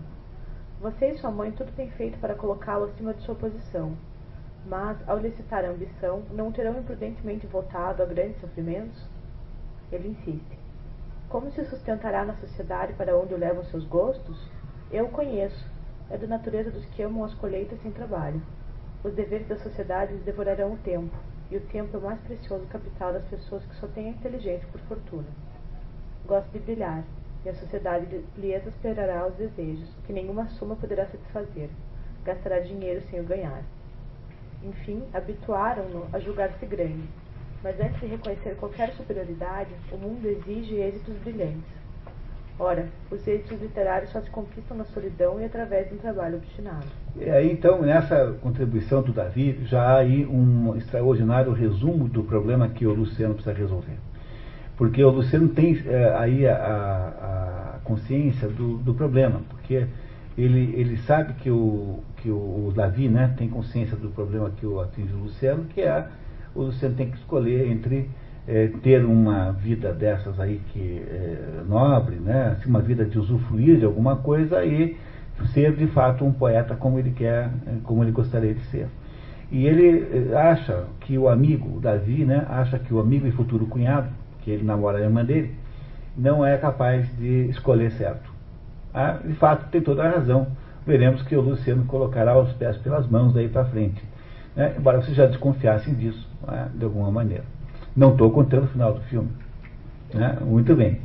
Você e sua mãe tudo tem feito para colocá-lo acima de sua posição, mas, ao licitar a ambição, não terão imprudentemente votado a grandes sofrimentos? Ele insiste. Como se sustentará na sociedade para onde o levam seus gostos? Eu o conheço. É da natureza dos que amam as colheitas sem trabalho. Os deveres da sociedade lhes devorarão o tempo, e o tempo é o mais precioso capital das pessoas que só têm a inteligência por fortuna. Gosta de brilhar, e a sociedade lhe exasperará os desejos, que nenhuma soma poderá satisfazer. Gastará dinheiro sem o ganhar. Enfim, habituaram-no a julgar-se grande. Mas antes de reconhecer qualquer superioridade, o mundo exige êxitos brilhantes. Ora, os êxitos literários só se conquistam na solidão e através de um trabalho obstinado. E aí, então, nessa contribuição do Davi, já há aí um extraordinário resumo do problema que o Luciano precisa resolver. Porque o Luciano tem é, aí a, a, a consciência do, do problema, porque Ele, ele sabe que, o, que o, o Davi, né, tem consciência do problema que o atinge o Luciano, que é o Luciano tem que escolher entre é, ter uma vida dessas aí que é nobre, né, assim, uma vida de usufruir de alguma coisa e ser de fato um poeta como ele quer, como ele gostaria de ser. E ele acha que o amigo, o Davi, né, acha que o amigo e futuro cunhado, que ele namora a irmã dele, não é capaz de escolher certo. Ah, de fato, tem toda a razão. Veremos que o Luciano colocará os pés pelas mãos daí para frente. Né? Embora vocês já desconfiassem disso, né, de alguma maneira. Não estou contando o final do filme. Né? Muito bem.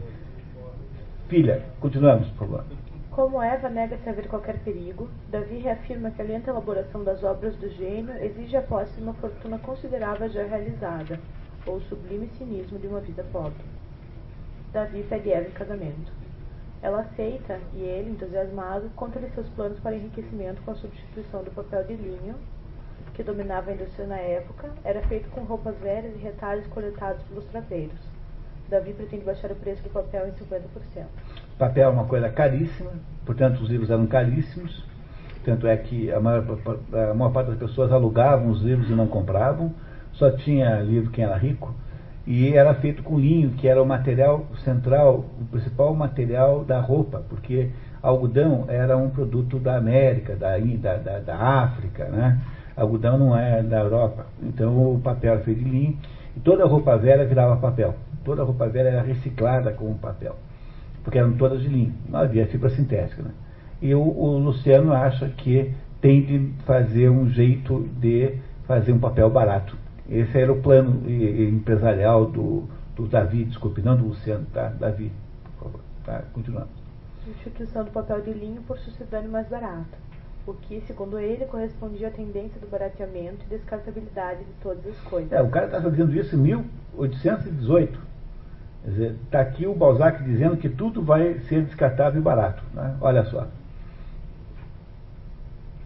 Filha, continuamos, por favor. Como Eva nega-se a ver qualquer perigo, Davi reafirma que a lenta elaboração das obras do gênio exige a posse de uma fortuna considerável já realizada, ou o sublime cinismo de uma vida pobre. Davi segue Eva em casamento. Ela aceita e ele, entusiasmado, conta-lhe seus planos para enriquecimento com a substituição do papel de linho, que dominava a indústria na época, era feito com roupas velhas e retalhos coletados pelos trapeiros. Davi pretende baixar o preço do papel em cinquenta por cento. Papel é uma coisa caríssima, portanto os livros eram caríssimos, tanto é que a maior, a maior parte das pessoas alugavam os livros e não compravam, só tinha livro quem era rico. E era feito com linho, que era o material central, o principal material da roupa, porque algodão era um produto da América, da, da, da, da África, né? Algodão não é da Europa. Então o papel era feito de linho, e toda a roupa velha virava papel. Toda a roupa velha era reciclada como papel, porque eram todas de linho, não havia fibra sintética. Né? E o, o Luciano acha que tem de fazer um jeito de fazer um papel barato. Esse era o plano empresarial do, do Davi, desculpe, não do Luciano, tá? Davi, por favor, tá? Continuando. Substituição do papel de linho por sucedâneo mais barato, o que, segundo ele, correspondia à tendência do barateamento e descartabilidade de todas as coisas. É, o cara está fazendo isso em mil oitocentos e dezoito. Quer dizer, está aqui o Balzac dizendo que tudo vai ser descartável e barato, né? Olha só.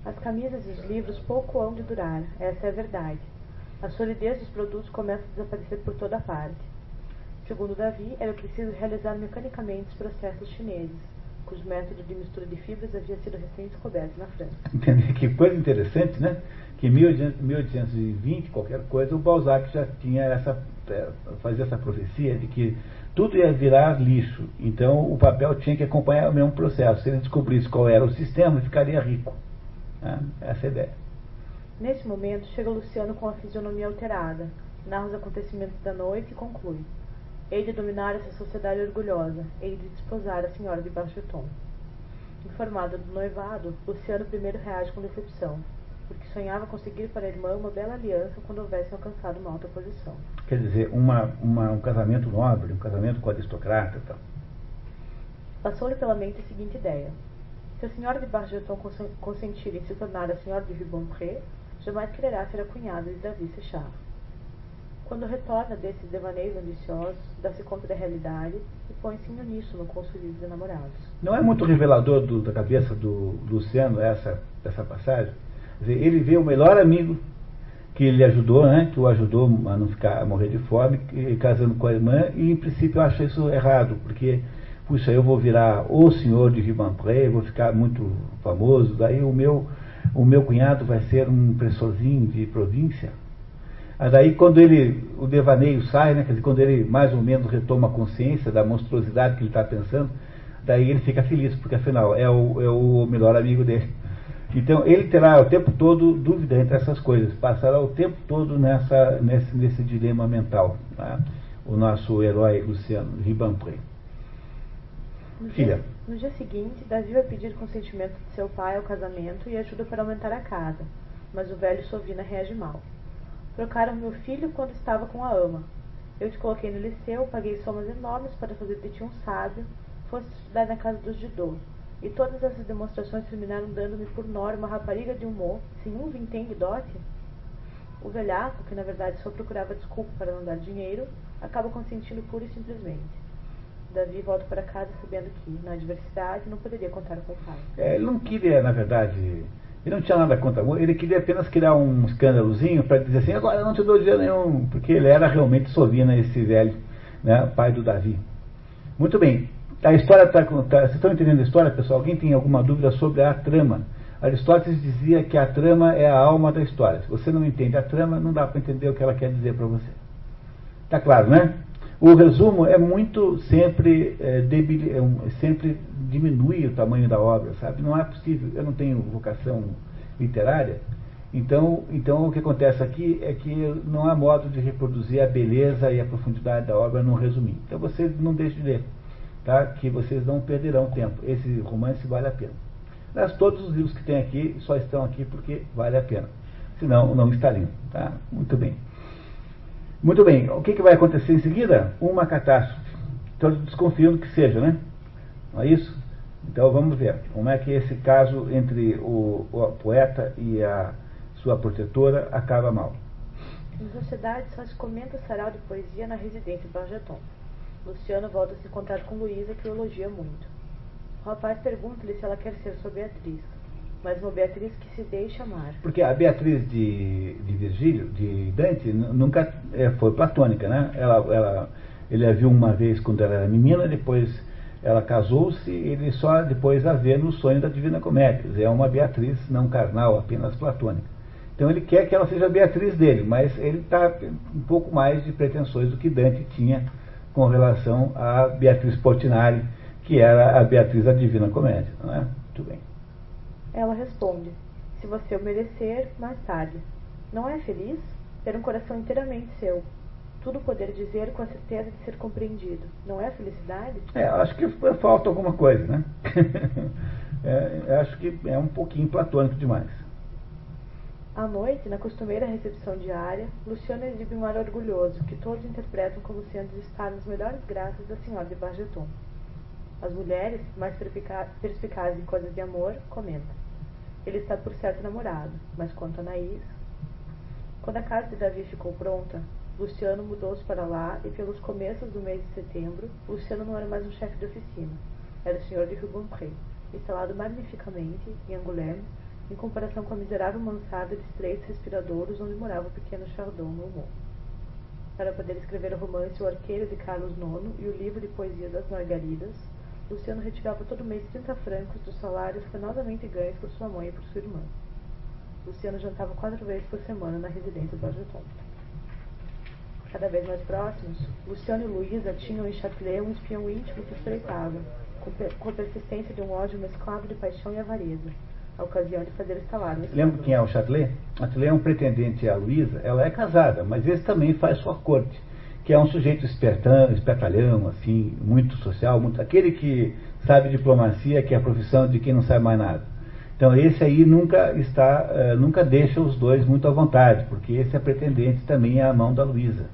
As camisas e os livros pouco hão de durar, essa é a verdade. A solidez dos produtos começa a desaparecer por toda parte. Segundo Davi, era preciso realizar mecanicamente os processos chineses, cujo método de mistura de fibras havia sido recém-descoberto na França. Entendeu? Que coisa interessante, né? Que em mil oitocentos e vinte, qualquer coisa, o Balzac já tinha essa, fazia essa profecia de que tudo ia virar lixo. Então, o papel tinha que acompanhar o mesmo processo. Se ele descobrisse qual era o sistema, ele ficaria rico. Essa é a ideia. Nesse momento, chega Luciano com a fisionomia alterada, narra os acontecimentos da noite e conclui. Hei de dominar essa sociedade orgulhosa, hei de desposar a senhora de baixo tom. Informado do noivado, Luciano primeiro reage com decepção, porque sonhava conseguir para a irmã uma bela aliança quando houvesse alcançado uma alta posição. Quer dizer, uma, uma, um casamento nobre, um casamento com aristocrata e tal. Passou-lhe pela mente a seguinte ideia. Se a senhora de Bargeton consentir em se tornar a senhora de Rubempré, jamais quererá ser a cunhada de Davi Sechard. Quando retorna desses devaneios ambiciosos, dá-se conta da realidade e põe-se em uníssono com os filhos enamorados. Não é muito revelador do, da cabeça do Luciano essa, essa passagem? Quer dizer, ele vê o melhor amigo que ele ajudou, né, que o ajudou a não ficar, a morrer de fome, e, casando com a irmã, e em princípio eu acho isso errado, porque... puxa, eu vou virar o senhor de Rubempré, vou ficar muito famoso, daí o meu, o meu cunhado vai ser um impressorzinho de província. Aí daí quando ele, o devaneio sai, né, quer dizer, quando ele mais ou menos retoma a consciência da monstruosidade que ele está pensando, daí ele fica feliz, porque afinal é o, é o melhor amigo dele. Então ele terá o tempo todo dúvida entre essas coisas, passará o tempo todo nessa, nesse, nesse dilema mental, tá? O nosso herói Luciano Rubempré. No dia, no dia seguinte, Davi vai pedir consentimento de seu pai ao casamento e ajuda para aumentar a casa, mas o velho Sovina reage mal. Trocaram meu filho quando estava com a ama. Eu te coloquei no liceu, paguei somas enormes para fazer de ti um sábio, fosse estudar na casa dos Didot, e todas essas demonstrações terminaram dando-me por nora uma rapariga de humor, sem um vintém de dote? O velhaco, que na verdade só procurava desculpa para não dar dinheiro, acaba consentindo pura e simplesmente. Davi volta para casa sabendo que, na adversidade, não poderia contar com o pai. É, ele não queria, na verdade, ele não tinha nada contra amor, ele queria apenas criar um escândalozinho para dizer assim, agora eu não te dou dinheiro nenhum, porque ele era realmente Sovina, esse velho, né, pai do Davi. Muito bem, A história está contada. Vocês estão entendendo a história, pessoal? Alguém tem alguma dúvida sobre a trama? Aristóteles dizia que a trama é a alma da história. Se você não entende a trama, não dá para entender o que ela quer dizer para você. Está claro, né? O resumo é muito sempre, é, debil, é, sempre diminui o tamanho da obra, sabe? Não é possível. Eu não tenho vocação literária. Então, então o que acontece aqui é que não há modo de reproduzir a beleza e a profundidade da obra num resuminho. Então vocês não deixem de ler, tá? Que vocês não perderão tempo. Esse romance vale a pena. Mas todos os livros que tem aqui só estão aqui porque vale a pena. Senão não estariam, tá? Muito bem. Muito bem. O que, que vai acontecer em seguida? Uma catástrofe. Todos desconfiam que seja, né? Não é isso? Então vamos ver como é que esse caso entre o, o poeta e a sua protetora acaba mal. Em sociedade, só se comenta sarau de poesia na residência Bargeton. Luciano volta a se encontrar com Luísa, que o elogia muito. O rapaz pergunta-lhe se ela quer ser sua Beatriz, mas uma Beatriz que se deixa amar. Porque a Beatriz de, de Virgílio, de Dante, nunca é, foi platônica, né? Ela, ela, ele a viu uma vez quando ela era menina, depois ela casou-se e ele só depois a vê no sonho da Divina Comédia. É uma Beatriz não carnal, apenas platônica. Então ele quer que ela seja a Beatriz dele, mas ele está um pouco mais de pretensões do que Dante tinha com relação a Beatriz Portinari, que era a Beatriz da Divina Comédia, não é? Muito bem. Ela responde, se você o merecer, mais tarde. Não é feliz? Ter um coração inteiramente seu. Tudo poder dizer com a certeza de ser compreendido. Não é felicidade? É, acho que falta alguma coisa, né? é, acho que é um pouquinho platônico demais. À noite, na costumeira recepção diária, Luciano exibe um ar orgulhoso, que todos interpretam como sendo estar nas melhores graças da senhora de Bargeton. As mulheres, mais perspicazes em coisas de amor, comentam. Ele está por certo namorado, mas quanto a Anaís... Quando a casa de Davi ficou pronta, Luciano mudou-se para lá e pelos começos do mês de setembro, Luciano não era mais um chefe de oficina. Era o senhor de Rubempré, instalado magnificamente em Angoulême, em comparação com a miserável mansarda de estreitos respiradouros onde morava o pequeno Chardon Moumont. Para poder escrever o romance O Arqueiro de Carlos nono e o livro de poesia das Margaridas, Luciano retirava todo mês trinta francos dos salários penosamente ganhos por sua mãe e por sua irmã. Luciano jantava quatro vezes por semana na residência Bargeton. Cada vez mais próximos, Luciano e Luísa tinham em Châtelet um espião íntimo que espreitava, com a persistência de um ódio mesclado de paixão e avareza, a ocasião de fazer estalar. Lembra quem é o Châtelet? Châtelet é um pretendente à Luísa, ela é casada, mas esse também faz sua corte, que é um sujeito espertão, espertalhão, assim, muito social, muito, aquele que sabe diplomacia, que é a profissão de quem não sabe mais nada. Então esse aí nunca está, uh, nunca deixa os dois muito à vontade, porque esse é pretendente também à mão da Luísa.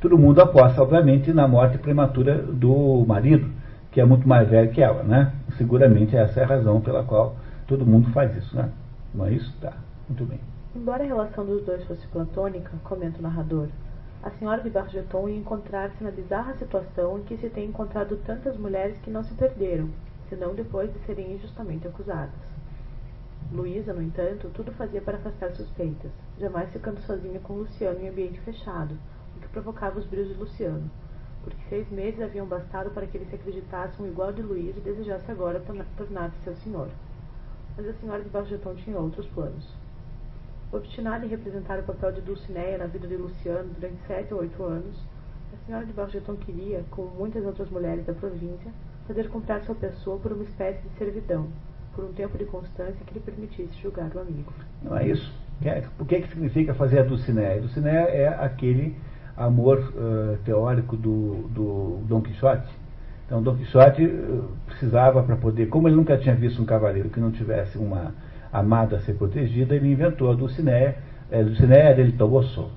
Todo mundo aposta, obviamente, na morte prematura do marido, que é muito mais velho que ela, né? Seguramente essa é a razão pela qual todo mundo faz isso, né? Não é isso? Tá. Muito bem. Embora a relação dos dois fosse platônica, comenta o narrador, a senhora de Bargeton ia encontrar-se na bizarra situação em que se tem encontrado tantas mulheres que não se perderam, senão depois de serem injustamente acusadas. Luísa, no entanto, tudo fazia para afastar suspeitas, jamais ficando sozinha com Luciano em ambiente fechado, o que provocava os brilhos de Luciano, porque seis meses haviam bastado para que ele se acreditasse um igual de Luísa e desejasse agora tornar-se seu senhor. Mas a senhora de Bargeton tinha outros planos. Obstinada em representar o papel de Dulcinea na vida de Luciano durante sete ou oito anos, a senhora de Bargeton queria, como muitas outras mulheres da província, fazer comprar sua pessoa por uma espécie de servidão, por um tempo de constância que lhe permitisse julgar o amigo. Não é isso? O que é que significa fazer a Dulcinea? Dulcinea é aquele amor uh, teórico do, do Dom Quixote. Então, Dom Quixote precisava para poder, como ele nunca tinha visto um cavaleiro que não tivesse uma amada a ser protegida, ele inventou a Dulcinea, é, Dulcinea del Toboso.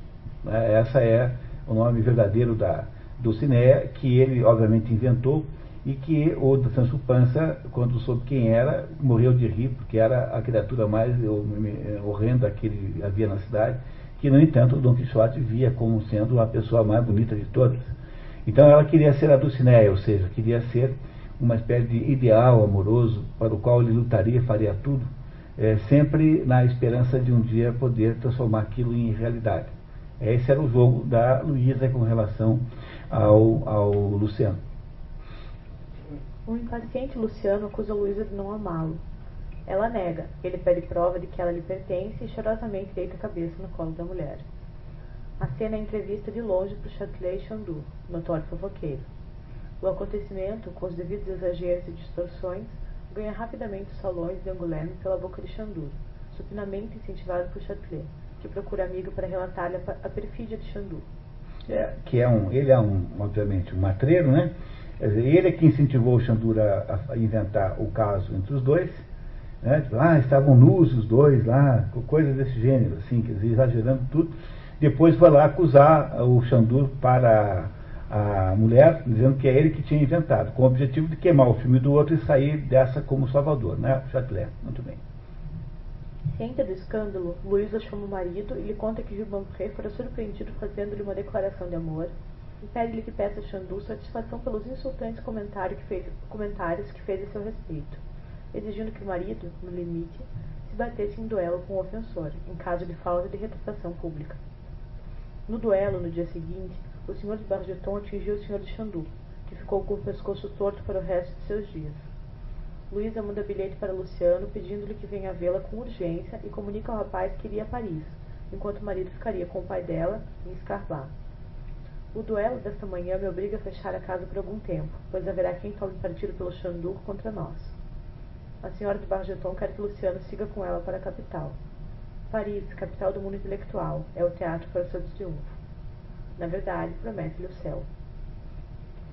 Né? Essa é o nome verdadeiro da Dulcinea, que ele obviamente inventou e que o Sancho Panza, quando soube quem era, morreu de rir, porque era a criatura mais horrenda que ele havia na cidade, que no entanto o Dom Quixote via como sendo a pessoa mais bonita de todas. Então ela queria ser a Dulcinea, ou seja, queria ser uma espécie de ideal amoroso para o qual ele lutaria e faria tudo, é, sempre na esperança de um dia poder transformar aquilo em realidade. Esse era o jogo da Luísa com relação ao, ao Luciano. O impaciente Luciano acusa Luísa de não amá-lo. Ela nega, ele pede prova de que ela lhe pertence e chorosamente deita a cabeça no colo da mulher. A cena é entrevista de longe para o Châtelet Chandu, notório fofoqueiro. O acontecimento, com os devidos exageros e distorções, ganha rapidamente os salões de Angoulême pela boca de Chandu, supinamente incentivado por Châtelet, que procura amigo para relatar-lhe a perfídia de Chandu. É, que é um, ele é um, obviamente, um matreiro, né? Ele é que incentivou o Chandu a, a inventar o caso entre os dois. Né? Tipo, ah, estavam nus os dois lá, coisas desse gênero, assim, quer dizer, exagerando tudo. Depois foi lá acusar o Chandu para a mulher, dizendo que é ele que tinha inventado, com o objetivo de queimar o filme do outro e sair dessa como salvador, né? Châtelet, muito bem. Ciente do escândalo, Luísa chama o marido e lhe conta que Jubanpré fora surpreendido fazendo-lhe uma declaração de amor e pede-lhe que peça a Chandu satisfação pelos insultantes comentário que fez, comentários que fez a seu respeito, exigindo que o marido, no limite, se batesse em duelo com o ofensor, em caso de falta de retratação pública. No duelo, no dia seguinte, o senhor de Bargeton atingiu o senhor de Chandu, que ficou com o pescoço torto para o resto de seus dias. Luísa manda bilhete para Luciano, pedindo-lhe que venha vê-la com urgência e comunica ao rapaz que iria a Paris, enquanto o marido ficaria com o pai dela, em Escarlat. O duelo desta manhã me obriga a fechar a casa por algum tempo, pois haverá quem tome partido pelo Chandu contra nós. A senhora de Bargeton quer que Luciano siga com ela para a capital. Paris, capital do mundo intelectual, é o teatro para o seu triunfo. Na verdade, promete-lhe o céu.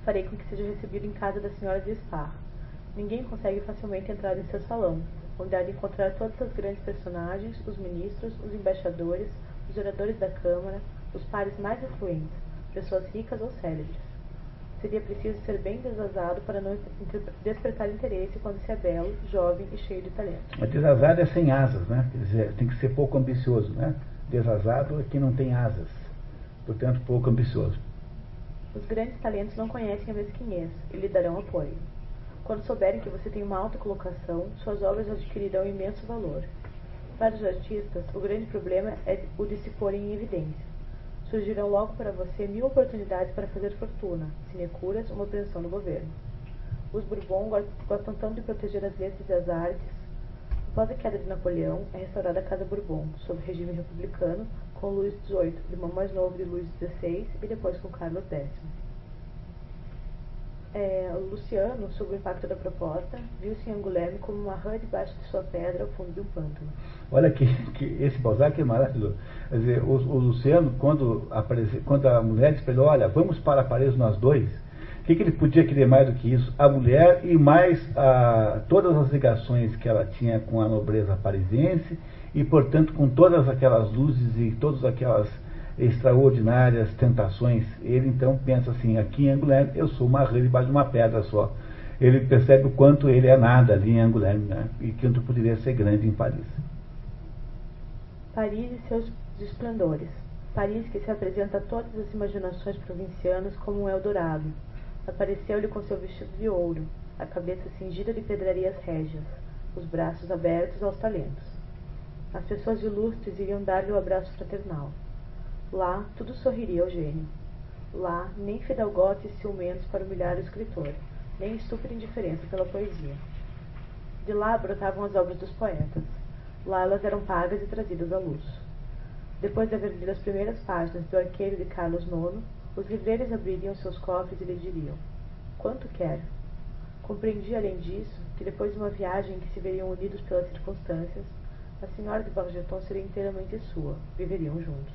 Farei com que seja recebido em casa da senhora de Spar. Ninguém consegue facilmente entrar em seu salão, onde há de encontrar todas as grandes personagens, os ministros, os embaixadores, os oradores da Câmara, os pares mais influentes, pessoas ricas ou célebres. Seria preciso ser bem desazado para não despertar interesse quando se é belo, jovem e cheio de talento. Mas desazado é sem asas, né? Quer dizer, tem que ser pouco ambicioso, né? Desazado é quem não tem asas, portanto pouco ambicioso. Os grandes talentos não conhecem a mesquinhez e lhe darão apoio. Quando souberem que você tem uma alta colocação, suas obras adquirirão imenso valor. Para os artistas, o grande problema é o de se pôr em evidência. Surgirão logo para você mil oportunidades para fazer fortuna, sinecuras, uma pensão no governo. Os Bourbons gostam tanto de proteger as letras e as artes. Após a queda de Napoleão, é restaurada a Casa Bourbon, sob regime republicano, com Luís dezoito, irmão mais novo de Luís dezesseis, e depois com Carlos décimo. É, Luciano, sob o impacto da proposta, viu-se em Angoulême como uma rã debaixo de sua pedra ao fundo de um pântano. Olha que, que esse Balzac é maravilhoso. Quer dizer, o, o Luciano, quando, aparece, quando a mulher disse para ele, olha, vamos para Paris nós dois, o que, que ele podia querer mais do que isso? A mulher e mais a, todas as ligações que ela tinha com a nobreza parisiense e, portanto, com todas aquelas luzes e todas aquelas extraordinárias tentações. Ele então pensa assim, aqui em Angoulême eu sou uma rã debaixo de uma pedra só. Ele percebe o quanto ele é nada ali em Angoulême, né? E que eu poderia ser grande em Paris. Paris e seus esplendores. Paris que se apresenta a todas as imaginações provincianas como um Eldorado. Apareceu-lhe com seu vestido de ouro, a cabeça cingida de pedrarias régias, os braços abertos aos talentos. As pessoas ilustres iriam dar-lhe o abraço fraternal. Lá, tudo sorriria ao gênio. Lá, nem fidalgotes ciumentos para humilhar o escritor, nem estúpida indiferença pela poesia. De lá brotavam as obras dos poetas. Lá elas eram pagas e trazidas à luz. Depois de haver lido as primeiras páginas do Arqueiro de Carlos nono, os livreiros abririam seus cofres e lhe diriam, quanto quer? Compreendi, além disso, que depois de uma viagem em que se veriam unidos pelas circunstâncias, a senhora de Bargeton seria inteiramente sua, viveriam juntos.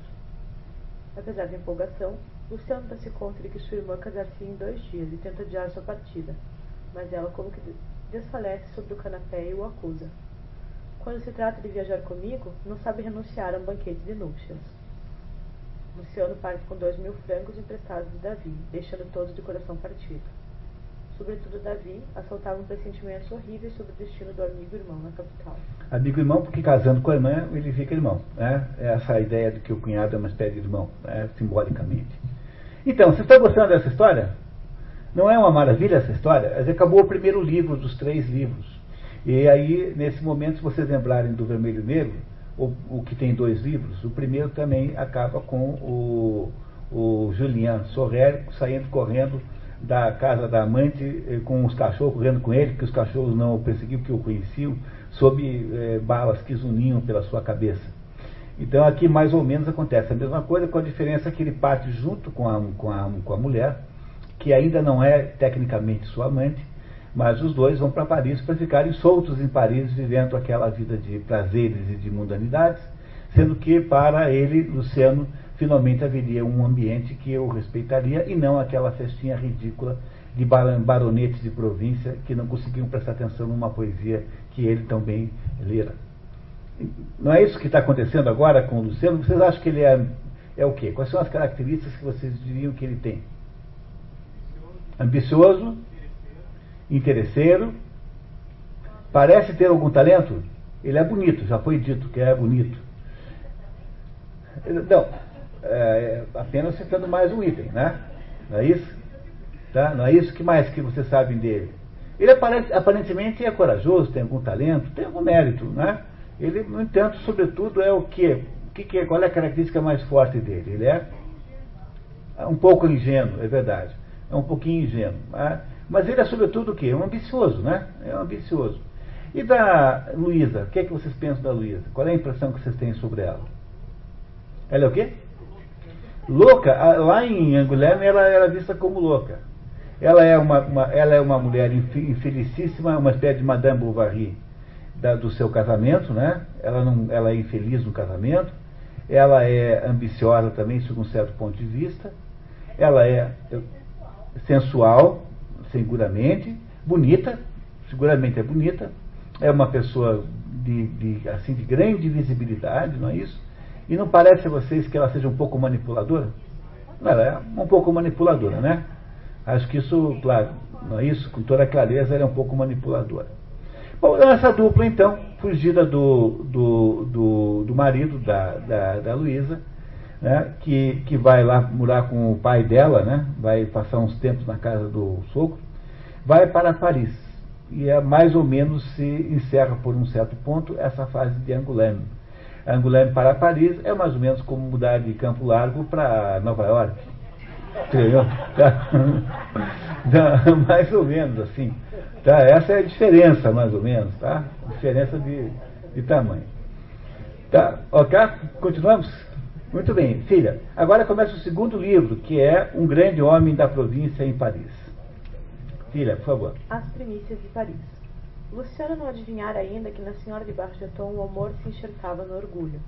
Apesar da empolgação, Luciano dá-se conta de que sua irmã casar-se-ia em dois dias e tenta adiar sua partida, mas ela como que desfalece sobre o canapé e o acusa. Quando se trata de viajar comigo, não sabe renunciar a um banquete de núpcias. Luciano parte com dois mil francos emprestados de Davi, deixando todos de coração partido. Sobretudo Davi, assaltava um pressentimento horrível sobre o destino do amigo-irmão na capital. Amigo-irmão, porque casando com a irmã, ele fica irmão, né? Essa ideia de que o cunhado é uma espécie de irmão, né? Simbolicamente. Então, você está gostando dessa história? Não é uma maravilha essa história? Acabou o primeiro livro dos três livros. E aí, nesse momento, se vocês lembrarem do Vermelho e Negro, o, o que tem dois livros, o primeiro também acaba com o, o Julien Sorel saindo correndo da casa da amante com os cachorros correndo com ele, que os cachorros não o perseguiam, porque o conheciam, sob é, balas que zuniam pela sua cabeça. Então aqui mais ou menos acontece a mesma coisa, com a diferença que ele parte junto com a, com a, com a mulher, que ainda não é tecnicamente sua amante, mas os dois vão para Paris para ficarem soltos em Paris, vivendo aquela vida de prazeres e de mundanidades, sendo que para ele, Luciano, finalmente haveria um ambiente que o respeitaria e não aquela festinha ridícula de baronetes de província que não conseguiam prestar atenção numa poesia que ele também lera. Não é isso que está acontecendo agora com o Luciano? Vocês acham que ele é, é o quê? Quais são as características que vocês diriam que ele tem? Ambicioso, interesseiro, parece ter algum talento? Ele é bonito, já foi dito que é bonito. Não, é, apenas citando mais um item, né? Não é isso? Tá? Não é isso? Que mais que vocês sabem dele? Ele aparentemente é corajoso, tem algum talento, tem algum mérito, né? Ele, no entanto, sobretudo, é o quê? O que que é? Qual é a característica mais forte dele? Ele é um pouco ingênuo, é verdade. É um pouquinho ingênuo. Né? Mas ele é, sobretudo, o quê? Um ambicioso, né? É um ambicioso. E da Luísa? O que é que vocês pensam da Luísa? Qual é a impressão que vocês têm sobre ela? Ela é o quê? Louca. Lá em Angoulême ela era vista como louca. Ela é uma, uma, ela é uma mulher infelicíssima, uma espécie de Madame Bovary da, do seu casamento, né? Ela, não, ela é infeliz no casamento. Ela é ambiciosa também, sob um certo ponto de vista. Ela é sensual, seguramente. Bonita, seguramente é bonita. É uma pessoa de, de, assim, de grande visibilidade, não é isso? E não parece a vocês que ela seja um pouco manipuladora? Não, ela é um pouco manipuladora, né? Acho que isso, claro, não é isso? Com toda clareza, ela é um pouco manipuladora. Bom, essa dupla, então, fugida do, do, do, do marido da, da, da Luísa, né? que, que vai lá morar com o pai dela, né? Vai passar uns tempos na casa do sogro, vai para Paris. E é mais ou menos se encerra por um certo ponto essa fase de Angoulême. Angoulême para Paris é mais ou menos como mudar de Campo Largo para Nova York. Tá? Tá, mais ou menos assim. Tá? Essa é a diferença, mais ou menos. Tá? Diferença de, de tamanho. Tá? Ok? Continuamos? Muito bem, filha. Agora começa o segundo livro, que é Um Grande Homem da Província em Paris. Filha, por favor. As Primícias de Paris. Luciano não adivinhara ainda que na senhora de Bargeton o amor se enxertava no orgulho.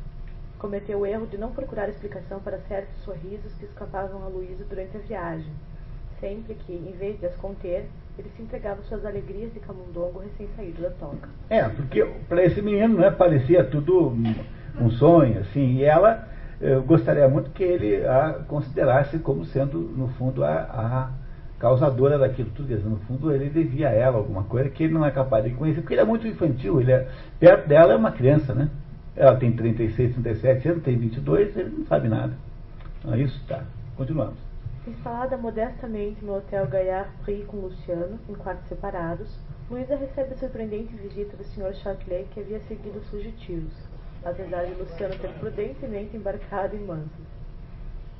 Cometeu o erro de não procurar explicação para certos sorrisos que escapavam a Luísa durante a viagem, sempre que, em vez de as conter, ele se entregava suas alegrias de camundongo recém-saído da toca. É, porque para esse menino, né, parecia tudo um sonho, assim, e ela, eu gostaria muito que ele a considerasse como sendo, no fundo, a... a causadora daquilo tudo, no fundo ele devia a ela alguma coisa que ele não é capaz de conhecer, porque ele é muito infantil, ele é, perto dela é uma criança, né? Ela tem trinta e seis, trinta e sete anos, tem vinte e dois, ele não sabe nada. Então é isso, tá. Continuamos. Instalada modestamente no Hotel Gaillard Prix com Luciano, em quartos separados, Luísa recebe a surpreendente visita do senhor Châtelet, que havia seguido os fugitivos, apesar de Luciano ter prudentemente embarcado em manto.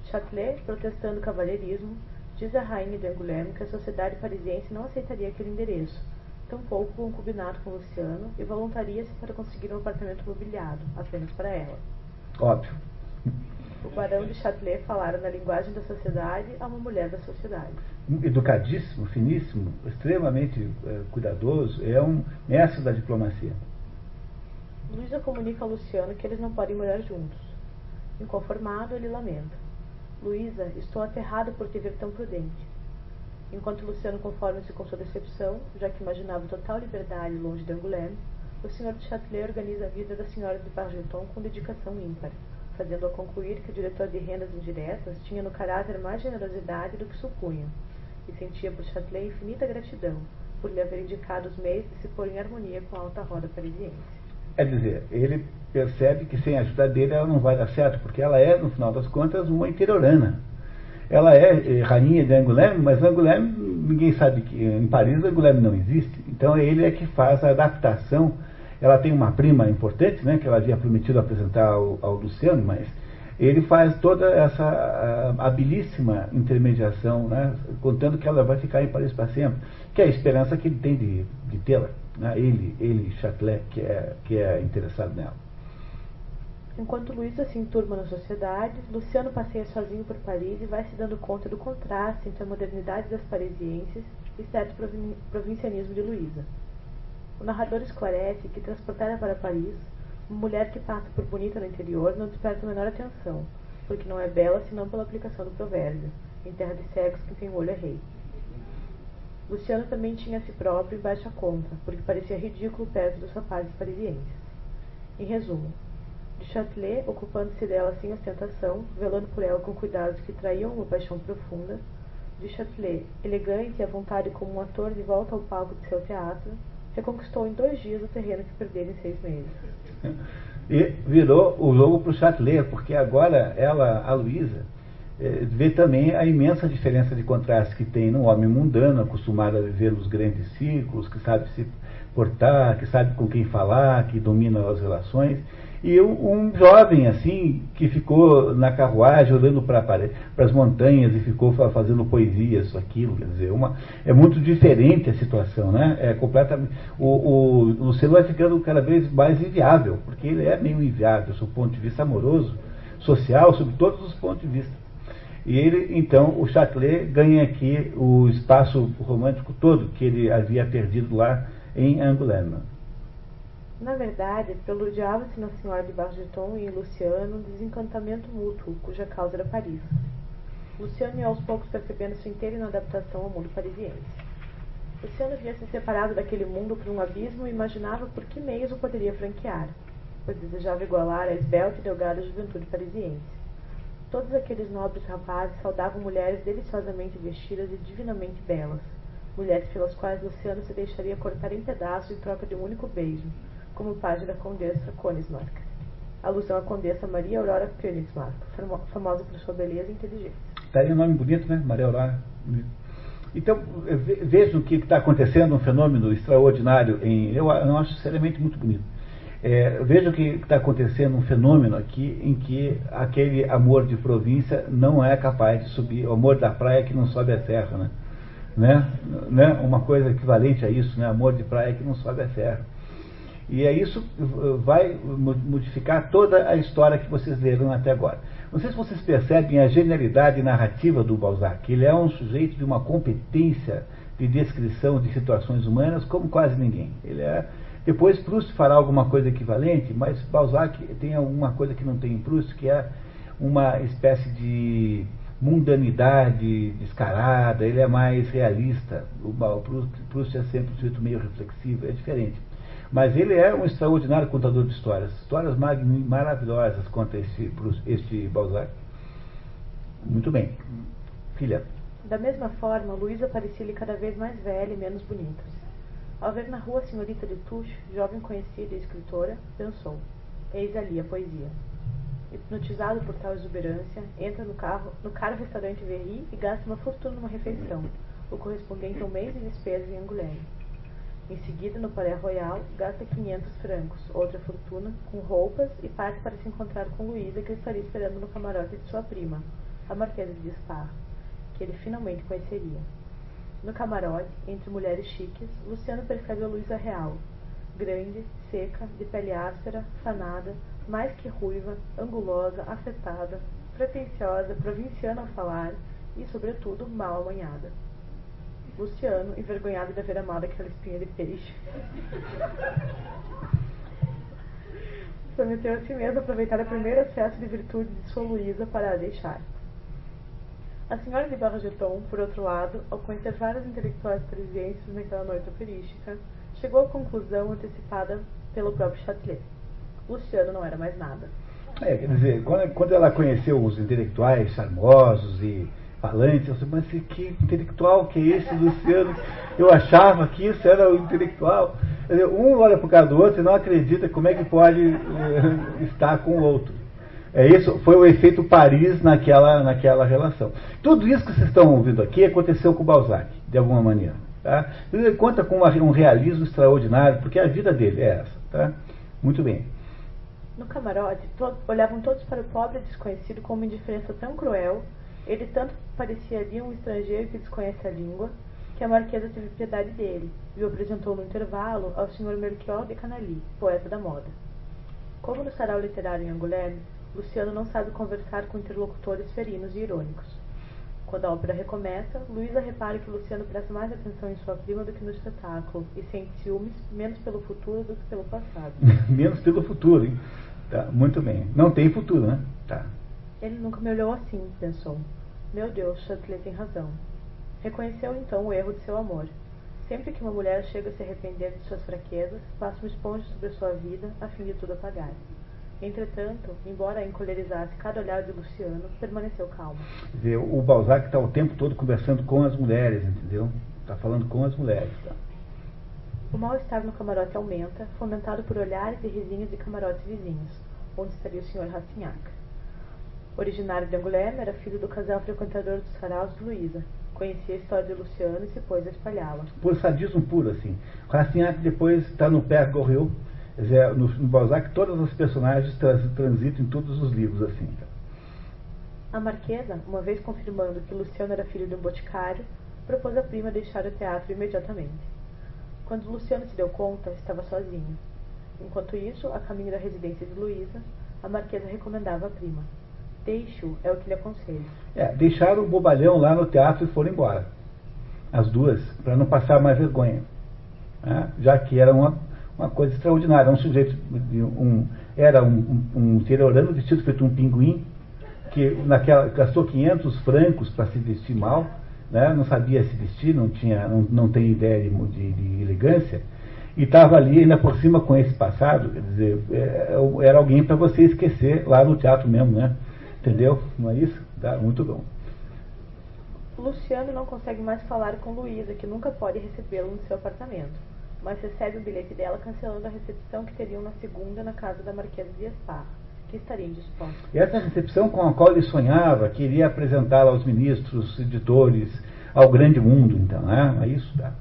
Châtelet, protestando o cavalheirismo, diz a rainha de Angoulême que a sociedade parisiense não aceitaria aquele endereço, tampouco um concubinato com Luciano, e voluntaria-se para conseguir um apartamento mobiliado, apenas para ela. Óbvio. O barão de Châtelet falara na linguagem da sociedade a uma mulher da sociedade. Educadíssimo, finíssimo, extremamente eh, cuidadoso, é um mestre da diplomacia. Luísa comunica a Luciano que eles não podem morar juntos. Inconformado, ele lamenta. Luísa, estou aterrado por te ver tão prudente. Enquanto Luciano conforma-se com sua decepção, já que imaginava total liberdade longe de Angoulême, o senhor de Châtelet organiza a vida da senhora de Bargeton com dedicação ímpar, fazendo-a concluir que o diretor de rendas indiretas tinha no caráter mais generosidade do que supunha, e sentia por Châtelet infinita gratidão por lhe haver indicado os meios de se pôr em harmonia com a alta roda parisiense. É dizer, ele percebe que sem a ajuda dele ela não vai dar certo, porque ela é, no final das contas, uma interiorana. Ela é rainha de Angoulême, mas Angoulême, ninguém sabe que em Paris Angoulême não existe. Então ele é que faz a adaptação. Ela tem uma prima importante, né, que ela havia prometido apresentar ao, ao Luciano, mas ele faz toda essa habilíssima intermediação, né, contando que ela vai ficar em Paris para sempre, que é a esperança que ele tem de, de tê-la, né, ele, ele Châtelet, que é, que é interessado nela. Enquanto Luísa se enturma na sociedade, Luciano passeia sozinho por Paris e vai se dando conta do contraste entre a modernidade das parisienses e certo provin provincianismo de Luísa. O narrador esclarece que transportada para Paris, uma mulher que passa por bonita no interior não desperta a menor atenção, porque não é bela senão pela aplicação do provérbio, em terra de cegos que tem olho é rei. Luciano também tinha a si próprio em baixa conta, porque parecia ridículo perto dos rapazes parisienses. Em resumo, de Châtelet, ocupando-se dela sem ostentação, velando por ela com cuidados que traíam uma paixão profunda, de Châtelet, elegante e à vontade como um ator de volta ao palco de seu teatro, reconquistou em dois dias o terreno que perdeu em seis meses. E virou o jogo para o Châtelet, porque agora ela, a Luísa, é, vê também a imensa diferença de contraste que tem num homem mundano, acostumado a viver nos grandes círculos, que sabe se portar, que sabe com quem falar, que domina as relações, e um jovem assim que ficou na carruagem olhando para as montanhas e ficou fazendo poesia, isso, aquilo, quer dizer, uma, é muito diferente a situação, né? É completamente, o, o Luciano vai ficando cada vez mais inviável, porque ele é meio inviável do ponto de vista amoroso, social, sob todos os pontos de vista. E ele, então, o Châtelet ganha aqui o espaço romântico todo que ele havia perdido lá em Angoulême. Na verdade, preludiava-se na senhora de Bargeton e em Luciano um desencantamento mútuo, cuja causa era Paris. Luciano ia aos poucos percebendo sua inteira inadaptação ao mundo parisiense. Luciano havia se separado daquele mundo por um abismo e imaginava por que meios o poderia franquear, pois desejava igualar a esbelta e delgada juventude parisiense. Todos aqueles nobres rapazes saudavam mulheres deliciosamente vestidas e divinamente belas, mulheres pelas quais Luciano se deixaria cortar em pedaços em troca de um único beijo, como parte da Condessa Königsmarck, alusão à Condessa Maria Aurora Königsmarck, famosa por sua beleza e inteligência. Está aí um nome bonito, né? Maria Aurora. Então, vejam o que está acontecendo, um fenômeno extraordinário, em, eu não acho sinceramente muito bonito. É, vejam o que está acontecendo, um fenômeno aqui em que aquele amor de província não é capaz de subir, o amor da praia que não sobe a serra, né? Né? Né? Uma coisa equivalente a isso, né? Amor de praia que não sobe a serra. E é isso que vai modificar toda a história que vocês leram até agora. Não sei se vocês percebem a genialidade narrativa do Balzac. Ele é um sujeito de uma competência de descrição de situações humanas como quase ninguém. Ele é... Depois Proust fará alguma coisa equivalente, mas Balzac tem alguma coisa que não tem em Proust, que é uma espécie de mundanidade descarada. Ele é mais realista. O Proust, Proust é sempre um sujeito meio reflexivo, é diferente. Mas ele é um extraordinário contador de histórias. Histórias maravilhosas conta este, este Balzac. Muito bem. Filha. Da mesma forma, Luísa parecia-lhe cada vez mais velha e menos bonita. Ao ver na rua a senhorita de Touche, jovem conhecida e escritora, pensou: eis ali a poesia. Hipnotizado por tal exuberância, entra no, carro, no caro restaurante Verri e gasta uma fortuna numa refeição, o correspondente a um mês de despesas em Angoulême. Em seguida, no Palais Royal, gasta quinhentos francos, outra fortuna, com roupas, e parte para se encontrar com Luísa, que estaria esperando no camarote de sua prima, a Marquesa de Spa, que ele finalmente conheceria. No camarote, entre mulheres chiques, Luciano percebe a Luísa real, grande, seca, de pele áspera, fanada, mais que ruiva, angulosa, afetada, pretensiosa, provinciana ao falar e, sobretudo, mal amanhada. Luciano, envergonhado de haver amado aquela espinha de peixe, prometeu a si mesmo aproveitar o primeiro excesso de virtude de sua Luísa para a deixar. A senhora de Bargeton, por outro lado, ao conhecer vários intelectuais parisienses naquela noite operística, chegou à conclusão antecipada pelo próprio Châtelet: Luciano não era mais nada. É, quer dizer, quando, quando ela conheceu os intelectuais charmosos e falante, eu falei, mas que intelectual que é esse, Luciano? Eu achava que isso era o intelectual. Um olha para o cara do outro e não acredita como é que pode eh, estar com o outro. É isso, foi o efeito Paris naquela, naquela relação. Tudo isso que vocês estão ouvindo aqui aconteceu com o Balzac, de alguma maneira. Tá? Ele conta com uma, um realismo extraordinário, porque a vida dele é essa. Tá? Muito bem. No camarote, to olhavam todos para o pobre desconhecido com uma indiferença tão cruel, ele tanto parecia ali um estrangeiro que desconhece a língua, que a marquesa teve piedade dele e o apresentou no intervalo ao senhor Melchior de Canalis, poeta da moda. Como no sarau literário em Angoulême, Luciano não sabe conversar com interlocutores ferinos e irônicos. Quando a ópera recomeça, Luísa repara que Luciano presta mais atenção em sua prima do que no espetáculo e sente ciúmes menos pelo futuro do que pelo passado. Menos pelo futuro, hein? Tá, muito bem. Não tem futuro, né? Tá. Ele nunca me olhou assim, pensou. Meu Deus, Châtelet tem razão. Reconheceu então o erro de seu amor. Sempre que uma mulher chega a se arrepender de suas fraquezas, passa uma esponja sobre a sua vida a fim de tudo apagar. Entretanto, embora encolerizasse cada olhar de Luciano, permaneceu calmo. Quer dizer, o Balzac está o tempo todo conversando com as mulheres, entendeu? Está falando com as mulheres. Tá? O mal-estar no camarote aumenta, fomentado por olhares e risinhos de camarotes vizinhos, onde estaria o senhor Rastignac. Originário de Angoulême, era filho do casal frequentador dos saraus de Luísa. Conhecia a história de Luciano e se pôs a espalhá-la. Por sadismo puro, assim. Rastignac depois está no Père Goriot. No, no Balzac, todas as personagens trans, transitam em todos os livros, assim. A marquesa, uma vez confirmando que Luciano era filho de um boticário, propôs à prima deixar o teatro imediatamente. Quando Luciano se deu conta, estava sozinho. Enquanto isso, a caminho da residência de Luísa, a marquesa recomendava à prima. Deixe-o, é o que lhe aconselho. É, deixaram o bobalhão lá no teatro e foram embora. As duas, para não passar mais vergonha. Né? Já que era uma... uma coisa extraordinária, um sujeito, um, era um, um, um tirolano vestido feito um pinguim, que naquela, gastou quinhentos francos para se vestir mal, né? Não sabia se vestir, não, tinha, não, não tem ideia de, de, de elegância, e estava ali ainda por cima com esse passado, quer dizer, era alguém para você esquecer lá no teatro mesmo, né? Entendeu? Não é isso? Tá, muito bom. Luciano não consegue mais falar com Luísa, que nunca pode recebê-lo no seu apartamento. Mas recebe o bilhete dela cancelando a recepção que teriam na segunda na casa da Marquesa de Espar, que estaria indisposta. Essa recepção com a qual ele sonhava, que iria apresentá-la aos ministros, editores, ao grande mundo, então, né? É isso, tá?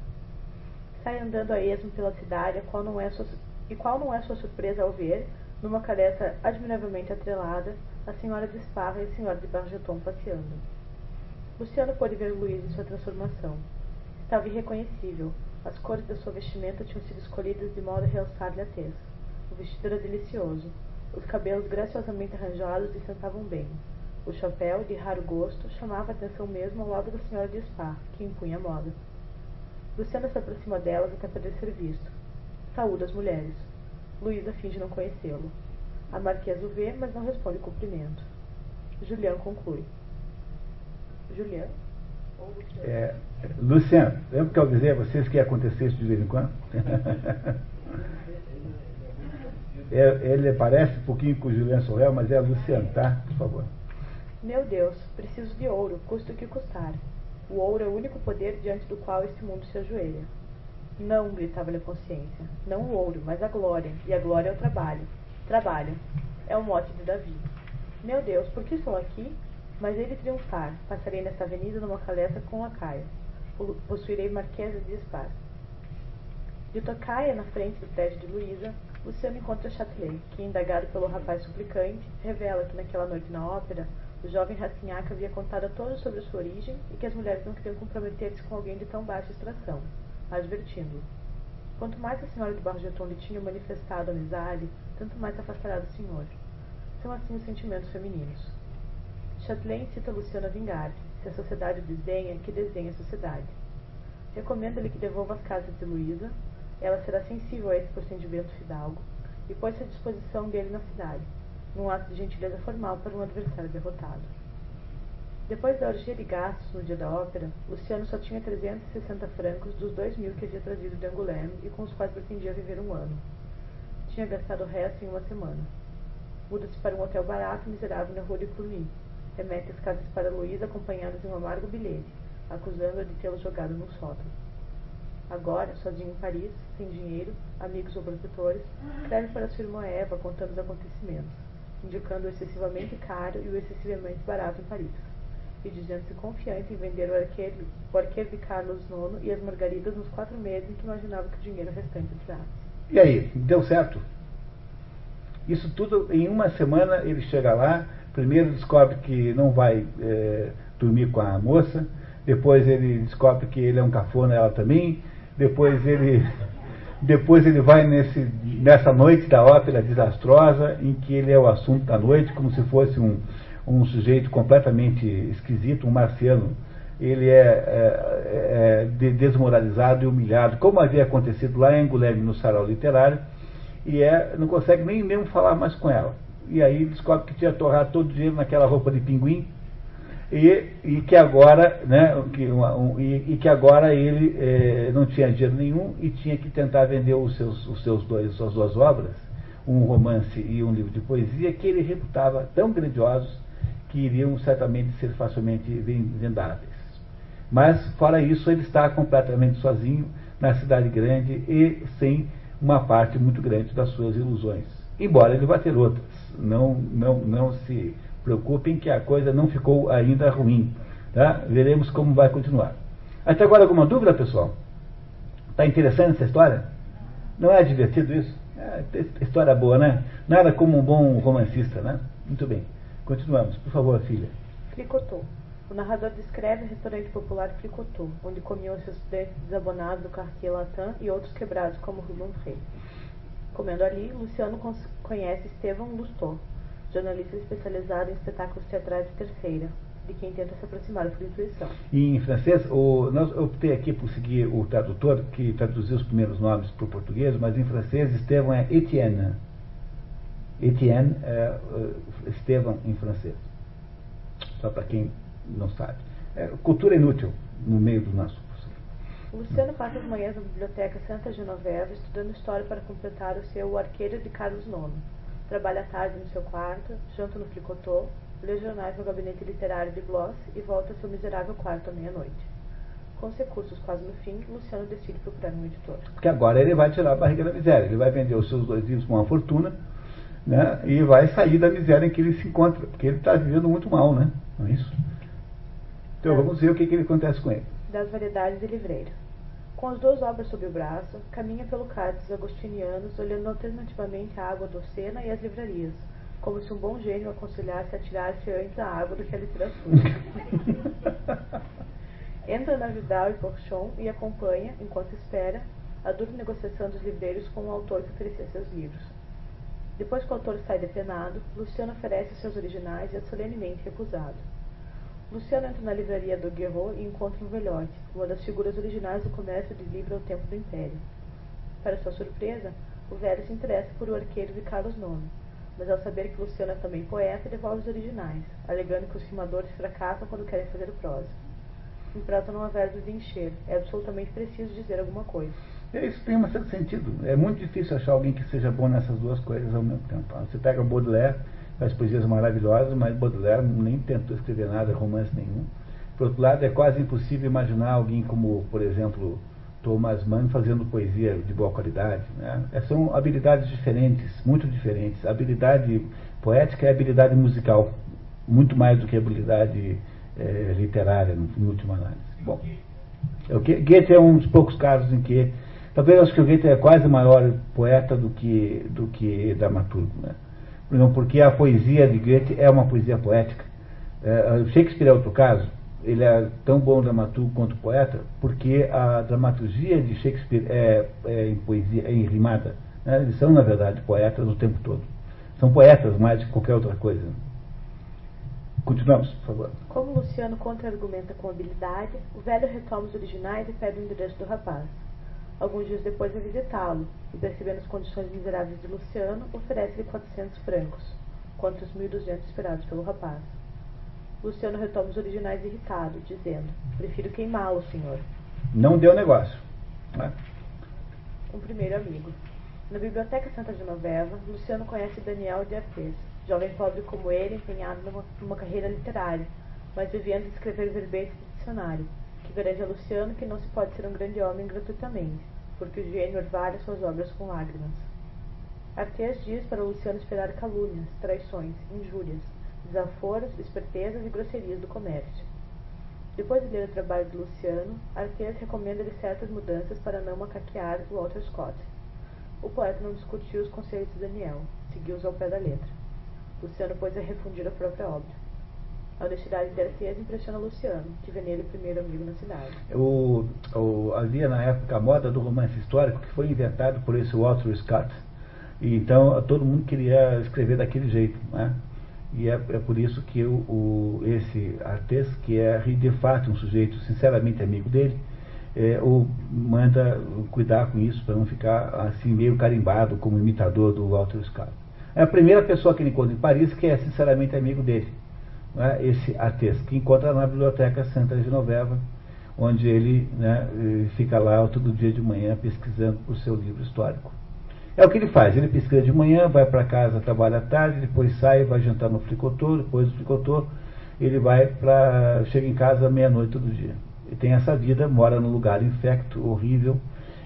Sai andando a esmo pela cidade, a qual não é sua, e qual não é sua surpresa ao ver, numa careta admiravelmente atrelada, a senhora de Espar e a senhora de Bargeton passeando. Luciano pôde ver Luísa em sua transformação. Estava irreconhecível. As cores da sua vestimenta tinham sido escolhidas de modo a realçar-lhe a tez. O vestido era delicioso. Os cabelos graciosamente arranjados lhe sentavam bem. O chapéu, de raro gosto, chamava a atenção mesmo ao lado da senhora de Spa, que impunha a moda. Luciana se aproximou delas até poder ser visto. Saúda as mulheres. Luísa finge não conhecê-lo. A marquesa o vê, mas não responde o cumprimento. Julian conclui. Julian? É, Luciano, lembra que eu avisei a vocês que ia acontecer isso de vez em quando? é, ele parece um pouquinho com o Julian Sorel, mas é Luciano, tá? Por favor. Meu Deus, preciso de ouro, custa o que custar. O ouro é o único poder diante do qual este mundo se ajoelha. Não, gritava-lhe a consciência. Não o ouro, mas a glória. E a glória é o trabalho. Trabalho. É o mote de Davi. Meu Deus, por que estou aqui? Mas ele triunfar, passarei nesta avenida numa caleta com a caia. Possuirei Marquesa de Espar. De tocaia, na frente do prédio de Luísa, Luciano encontra Châtelet, que, indagado pelo rapaz suplicante, revela que naquela noite na ópera, o jovem Rastignac havia contado a todos sobre a sua origem e que as mulheres não queriam comprometer-se com alguém de tão baixa extração, advertindo-o. Quanto mais a senhora de Bargeton lhe tinha manifestado amizade, tanto mais afastará do senhor. São assim os sentimentos femininos. Châtelet incita Luciano a vingar-se, se a sociedade o desdenha, que desenha a sociedade. Recomenda-lhe que devolva as casas de Luísa, ela será sensível a esse procedimento fidalgo, e pôs-se à disposição dele na cidade, num ato de gentileza formal para um adversário derrotado. Depois da orgia de gastos no dia da ópera, Luciano só tinha trezentos e sessenta francos dos dois mil que havia trazido de Angoulême e com os quais pretendia viver um ano. Tinha gastado o resto em uma semana. Muda-se para um hotel barato e miserável na Rua de Cluny. Remete as casas para Luísa acompanhadas de um amargo bilhete, acusando-a de tê-lo jogado num sótão. Agora, sozinho em Paris, sem dinheiro, amigos ou protetores, escreve para sua irmã Eva contando os acontecimentos, indicando o excessivamente caro e o excessivamente barato em Paris, e dizendo-se confiante em vender o arqueiro de Carlos nono e as margaridas nos quatro meses em que imaginava que o dinheiro restante durasse. E aí, deu certo? Isso tudo em uma semana. Ele chega lá, primeiro descobre que não vai é, dormir com a moça, depois ele descobre que ele é um cafona, ela também, depois ele... Depois ele vai nesse, nessa noite da ópera desastrosa, em que ele é o assunto da noite, como se fosse um, um sujeito completamente esquisito, um marciano. Ele é, é, é desmoralizado e humilhado, como havia acontecido lá em Angoulême, no sarau literário, e é, não consegue nem mesmo falar mais com ela. E aí descobre que tinha torrado todo o dinheiro naquela roupa de pinguim, E, e, que agora, né, que, um, e, e que agora ele é, não tinha dinheiro nenhum e tinha que tentar vender os seus, os seus dois, suas duas obras, um romance e um livro de poesia, que ele reputava tão grandiosos que iriam certamente ser facilmente vendáveis. Mas, fora isso, ele está completamente sozinho na cidade grande e sem uma parte muito grande das suas ilusões. Embora ele vá ter outras, não, não, não se... preocupem que a coisa não ficou ainda ruim, tá? Veremos como vai continuar. Até agora, alguma dúvida, pessoal? Está interessante essa história? Não é divertido isso? É história boa, né? Nada como um bom romancista, né? Muito bem, continuamos. Por favor, filha. Fricotô. O narrador descreve o restaurante popular Fricotô, onde comiam seus desabonados do Quartier Latin e outros quebrados como Rubem Frey. Comendo ali, Luciano conhece Estevão Lustot, jornalista especializado em espetáculos teatrais de terceira, de quem tenta se aproximar da instituição. Em francês, o, nós, eu optei aqui por seguir o tradutor, que traduziu os primeiros nomes para o português, mas em francês, Estevão é Étienne. Étienne é uh, Estevão em francês. Só para quem não sabe. É, cultura inútil no meio do nosso... Luciano passa as manhãs na biblioteca Santa Genoveva, estudando história para completar o seu Arqueiro de Carlos nono. Trabalha à tarde no seu quarto, janta no Fricotô, lê jornais no gabinete literário de Bloss e volta ao seu miserável quarto à meia-noite. Com os recursos quase no fim, Luciano decide procurar um editor. Porque agora ele vai tirar a barriga da miséria, ele vai vender os seus dois livros com uma fortuna, né, e vai sair da miséria em que ele se encontra, porque ele está vivendo muito mal, né? Não é isso? Então é. Vamos ver o que, que acontece com ele. Das variedades de livreiro. Com as duas obras sob o braço, caminha pelo cais dos agostinianos, olhando alternativamente a água do Sena e as livrarias, como se um bom gênio aconselhasse a tirar-se antes a água do que a literatura. Entra na Vidal e Porchon e acompanha, enquanto espera, a dura negociação dos livreiros com o autor que oferecia seus livros. Depois que o autor sai depenado, Luciano oferece os seus originais e é solenemente recusado. Luciano entra na livraria do Guerrot e encontra um velhote, uma das figuras originais do comércio de livros ao tempo do Império. Para sua surpresa, o velho se interessa por O Arqueiro de Carlos nono, mas ao saber que Luciano é também poeta, devolve os originais, alegando que os rimadores fracassam quando querem fazer prosa. Empresta uma verba de encher, é absolutamente preciso dizer alguma coisa. Isso tem um certo sentido. É muito difícil achar alguém que seja bom nessas duas coisas ao mesmo tempo. Você pega Baudelaire, as poesias maravilhosas, mas Baudelaire nem tentou escrever nada, romance nenhum. Por outro lado, é quase impossível imaginar alguém como, por exemplo, Thomas Mann fazendo poesia de boa qualidade, né? São habilidades diferentes, muito diferentes. A habilidade poética é habilidade musical, muito mais do que habilidade é, literária, no, em última análise. Bom, é o que, Goethe é um dos poucos casos em que, talvez eu acho que o Goethe é quase maior poeta do que, do que dramaturgo, né? Porque a poesia de Goethe é uma poesia poética. É, Shakespeare é outro caso, ele é tão bom dramaturgo quanto poeta, porque a dramaturgia de Shakespeare é, é em poesia, é em rimada, né? Eles são, na verdade, poetas o tempo todo. São poetas mais do que qualquer outra coisa. Continuamos, por favor. Como Luciano contra-argumenta com habilidade, o velho retoma os originais e pede o endereço do rapaz. Alguns dias depois vai visitá-lo, e percebendo as condições miseráveis de Luciano, oferece-lhe quatrocentos francos, contra os mil e duzentos esperados pelo rapaz. Luciano retoma os originais irritado, dizendo: prefiro queimá-lo, senhor. Não deu negócio. Né? Um primeiro amigo. Na biblioteca Santa Genoveva, Luciano conhece Daniel de Arpês, jovem pobre como ele, empenhado numa, numa carreira literária, mas vivendo de escrever verbetes de dicionário, que garante a Luciano que não se pode ser um grande homem gratuitamente, porque o gênio orvalha suas obras com lágrimas. Arpês diz para Luciano esperar calúnias, traições, injúrias, desaforos, espertezas e grosserias do comércio. Depois de ler o trabalho de Luciano, Arpês recomenda-lhe certas mudanças para não macaquear o Walter Scott. O poeta não discutiu os conselhos de Daniel, seguiu-os ao pé da letra. Luciano pôs a refundir a própria obra. A honestidade de Aristides impressiona Luciano, que vê nele o primeiro amigo na cidade. O, o, havia na época a moda do romance histórico, que foi inventado por esse Walter Scott. E então todo mundo queria escrever daquele jeito, né? E é, é por isso que o, o, esse Artes, que é de fato um sujeito sinceramente amigo dele, é, o manda cuidar com isso para não ficar assim meio carimbado como imitador do Walter Scott. É a primeira pessoa que ele encontra em Paris que é sinceramente amigo dele, né? Esse Artes, que encontra na Biblioteca Santa Genoveva, onde ele, né, fica lá todo dia de manhã pesquisando o seu livro histórico. É o que ele faz, ele pesquisa de manhã, vai para casa, trabalha à tarde, depois sai, vai jantar no Fricotor, depois do Fricotor, ele vai para... chega em casa meia-noite todo dia. E tem essa vida, mora num lugar infecto, horrível,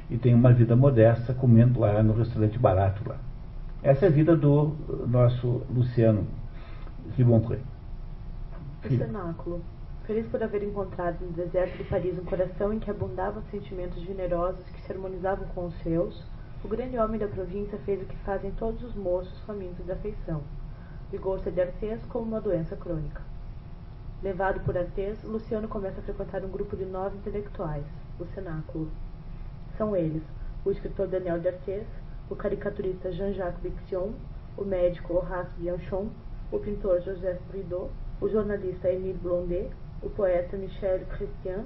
e tem uma vida modesta, comendo lá no restaurante barato lá. Essa é a vida do nosso Luciano Riboncourt. O cenáculo. Feliz por haver encontrado no deserto de Paris um coração em que abundavam sentimentos generosos que se harmonizavam com os seus, o grande homem da província fez o que fazem todos os moços famintos da afeição. Ligou-se de Artes como uma doença crônica. Levado por Artes, Luciano começa a frequentar um grupo de nove intelectuais, o Cenáculo. São eles o escritor Daniel de Artes, o caricaturista Jean-Jacques Bixion, o médico Horace Bianchon, o pintor Joseph Bridau, o jornalista Émile Blondet, o poeta Michel Chrestien,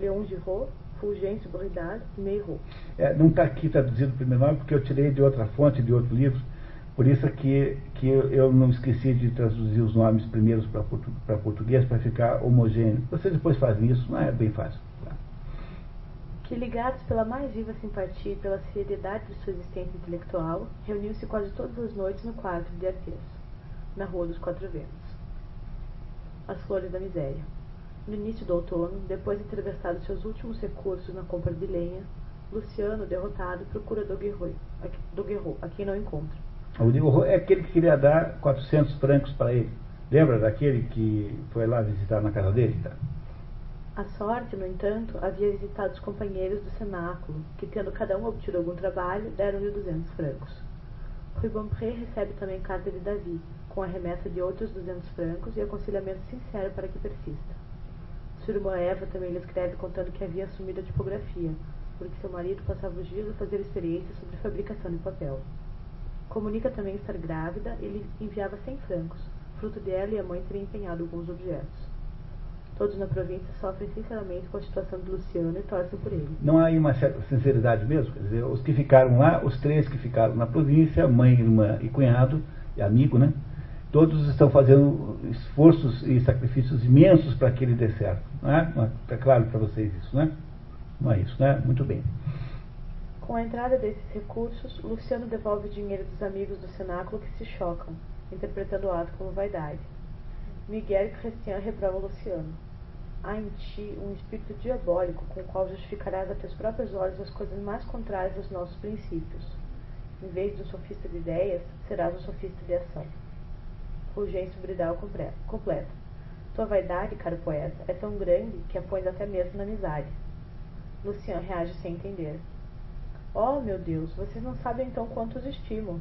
Léon Giraud, Fulgêncio Bordard, Meiro. É, não está aqui traduzido o primeiro nome, porque eu tirei de outra fonte, de outro livro, por isso que, que eu não esqueci de traduzir os nomes primeiros para portu, português, para ficar homogêneo. Vocês depois fazem isso, não é bem fácil. Que, ligados pela mais viva simpatia e pela seriedade de sua existência intelectual, reuniu-se quase todas as noites no quarto de Artes, na Rua dos Quatro Ventos. As Flores da Miséria. No início do outono, depois de atravessar seus últimos recursos na compra de lenha, Luciano, derrotado, procura Doguerreau, a, a quem não encontra. O Doguerreau é aquele que queria dar quatrocentos francos para ele. Lembra daquele que foi lá visitar na casa dele? Tá? A sorte, no entanto, havia visitado os companheiros do cenáculo, que, tendo cada um obtido algum trabalho, deram-lhe duzentos francos. Rubempré recebe também carta de Davi, com a remessa de outros duzentos francos e aconselhamento sincero para que persista. Sua irmã Eva também lhe escreve contando que havia assumido a tipografia, porque seu marido passava os dias a fazer experiências sobre fabricação de papel. Comunica também estar grávida e lhe enviava cem francos, fruto dela e a mãe terem empenhado alguns objetos. Todos na província sofrem sinceramente com a situação de Luciano e torcem por ele. Não há aí uma certa sinceridade mesmo? Quer dizer, os que ficaram lá, os três que ficaram na província, mãe, irmã e cunhado, e amigo, né? Todos estão fazendo esforços e sacrifícios imensos para que ele dê certo. Está claro para vocês isso, né? Não é isso, né? Muito bem. Com a entrada desses recursos, Luciano devolve o dinheiro dos amigos do cenáculo que se chocam, interpretando o ato como vaidade. Miguel Chrestien reprova Luciano. Há em ti um espírito diabólico com o qual justificarás a teus próprios olhos as coisas mais contrárias aos nossos princípios. Em vez de um sofista de ideias, serás um sofista de ação. Fulgêncio Bridau completa. Tua vaidade, caro poeta, é tão grande que a pões até mesmo na amizade. Luciano reage sem entender. Oh, meu Deus, vocês não sabem então quanto os estimam.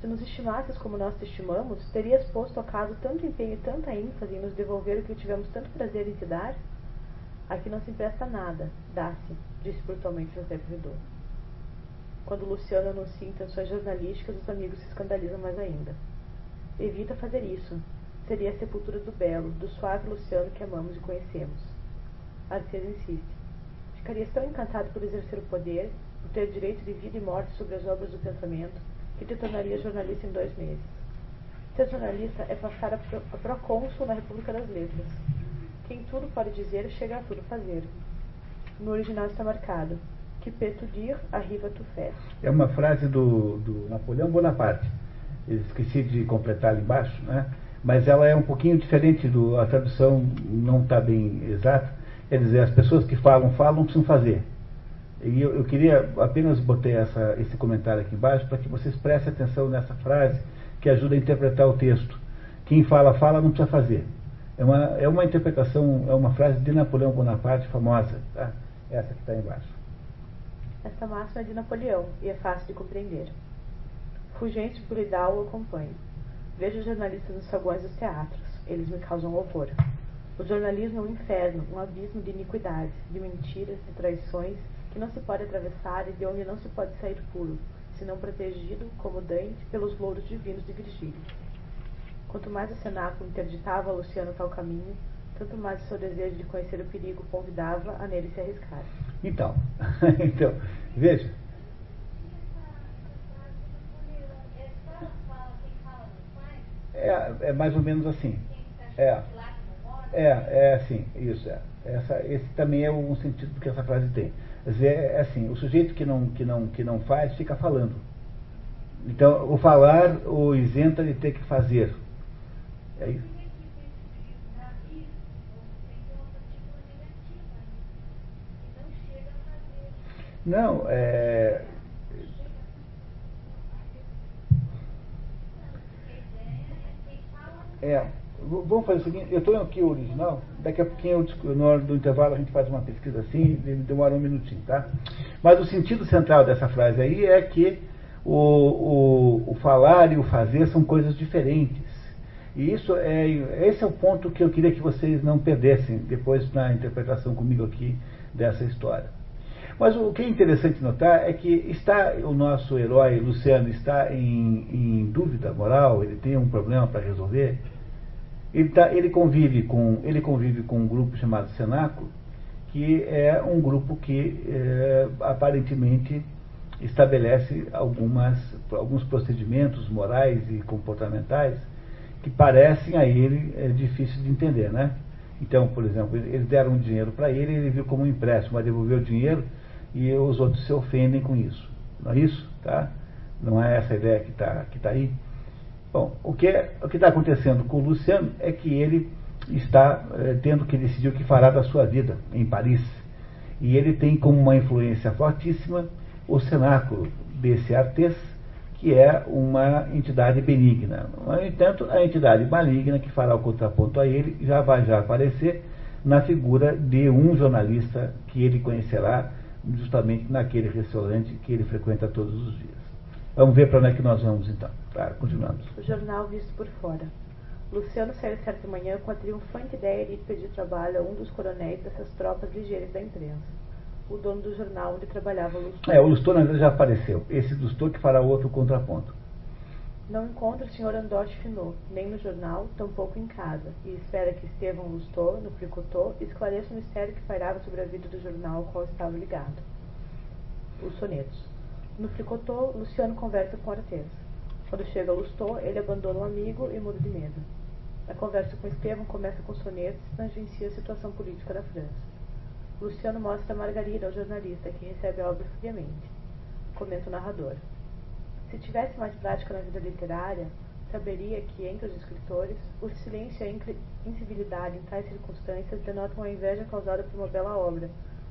Se nos estimasses como nós te estimamos, terias posto acaso tanto empenho e tanta ênfase em nos devolver o que tivemos tanto prazer em te dar? Aqui não se empresta nada, dá-se, disse brutalmente José Bridau. Quando Luciano anuncia intenções jornalísticas, os amigos se escandalizam mais ainda. Evita fazer isso. Seria a sepultura do belo, do suave Luciano que amamos e conhecemos. Artes insiste. Ficarias tão encantado por exercer o poder, por ter direito de vida e morte sobre as obras do pensamento, que te tornaria jornalista em dois meses. Ser jornalista é passar a, pro, a procônsul na República das Letras. Quem tudo pode dizer, chega a tudo fazer. No original está marcado: que peut tout dire, arrive à tout faire. É uma frase do, do Napoleão Bonaparte. Esqueci de completar ali embaixo, né? Mas ela é um pouquinho diferente, do, a tradução não está bem exata. Quer dizer, as pessoas que falam, falam, precisam fazer. E eu, eu queria apenas botar essa, esse comentário aqui embaixo para que vocês prestem atenção nessa frase que ajuda a interpretar o texto. Quem fala, fala, não precisa fazer. É uma, é uma interpretação, é uma frase de Napoleão Bonaparte famosa, tá? Essa que está embaixo. Esta máxima é de Napoleão e é fácil de compreender. Fulgêncio Pluridal o acompanha. Vejo jornalistas nos saguões dos teatros. Eles me causam horror. O jornalismo é um inferno, um abismo de iniquidades, de mentiras, de traições, que não se pode atravessar e de onde não se pode sair puro, senão protegido, como Dante, pelos louros divinos de Virgílio. Quanto mais o cenáculo interditava a Luciano tal caminho, tanto mais o seu desejo de conhecer o perigo convidava a nele se arriscar. Então, então veja. É, é mais ou menos assim. É, é, é assim, isso. É. Essa, esse também é um sentido que essa frase tem. É assim, o sujeito que não, que não, que não faz, fica falando. Então, o falar o isenta de ter que fazer. É isso. Não, é... é... Vamos fazer o seguinte, eu estou aqui o original, daqui a pouquinho, eu, na hora do intervalo, a gente faz uma pesquisa assim, demora um minutinho, tá? Mas o sentido central dessa frase aí é que o, o, o falar e o fazer são coisas diferentes. E isso é, esse é o ponto que eu queria que vocês não perdessem depois na interpretação comigo aqui dessa história. Mas o que é interessante notar é que está o nosso herói Luciano está em, em dúvida moral, ele tem um problema para resolver. Ele, tá, ele, convive com, ele convive com um grupo chamado Cenáculo, que é um grupo que é, aparentemente estabelece algumas, alguns procedimentos morais e comportamentais que parecem a ele é, difíceis de entender, né? Então, por exemplo, eles deram um dinheiro para ele, ele viu como um empréstimo, mas devolveu o dinheiro e os outros se ofendem com isso. Não é isso? Tá? Não é essa a ideia que está que tá aí? Bom, o que o que está acontecendo com o Luciano é que ele está é, tendo que decidir o que fará da sua vida em Paris. E ele tem como uma influência fortíssima o cenáculo desse Artés, que é uma entidade benigna. No entanto, a entidade maligna que fará o contraponto a ele já vai já aparecer na figura de um jornalista que ele conhecerá justamente naquele restaurante que ele frequenta todos os dias. Vamos ver para onde é que nós vamos então. Tá, continuamos. O jornal visto por fora. Luciano saiu certa manhã com a triunfante ideia de pedir trabalho a um dos coronéis dessas tropas ligeiras da imprensa. O dono do jornal onde trabalhava o Lustor. É, o Lustor na verdade já apareceu. Esse Lustor que fará outro contraponto. Não encontra o senhor Andoche Finot, nem no jornal, tampouco em casa, e espera que Estevão Lustor, no Pricotô, esclareça o mistério que pairava sobre a vida do jornal ao qual estava ligado. Os sonetos. No Pricotô, Luciano conversa com Artés. Quando chega Lustor, ele abandona um amigo e muda de mesa. A conversa com Estevão começa com sonetos e tangencia a situação política da França. Luciano mostra a margarida ao jornalista, que recebe a obra friamente. Comenta o narrador. Se tivesse mais prática na vida literária, saberia que, entre os escritores, o silêncio e a incivilidade em tais circunstâncias denotam a inveja causada por uma bela obra,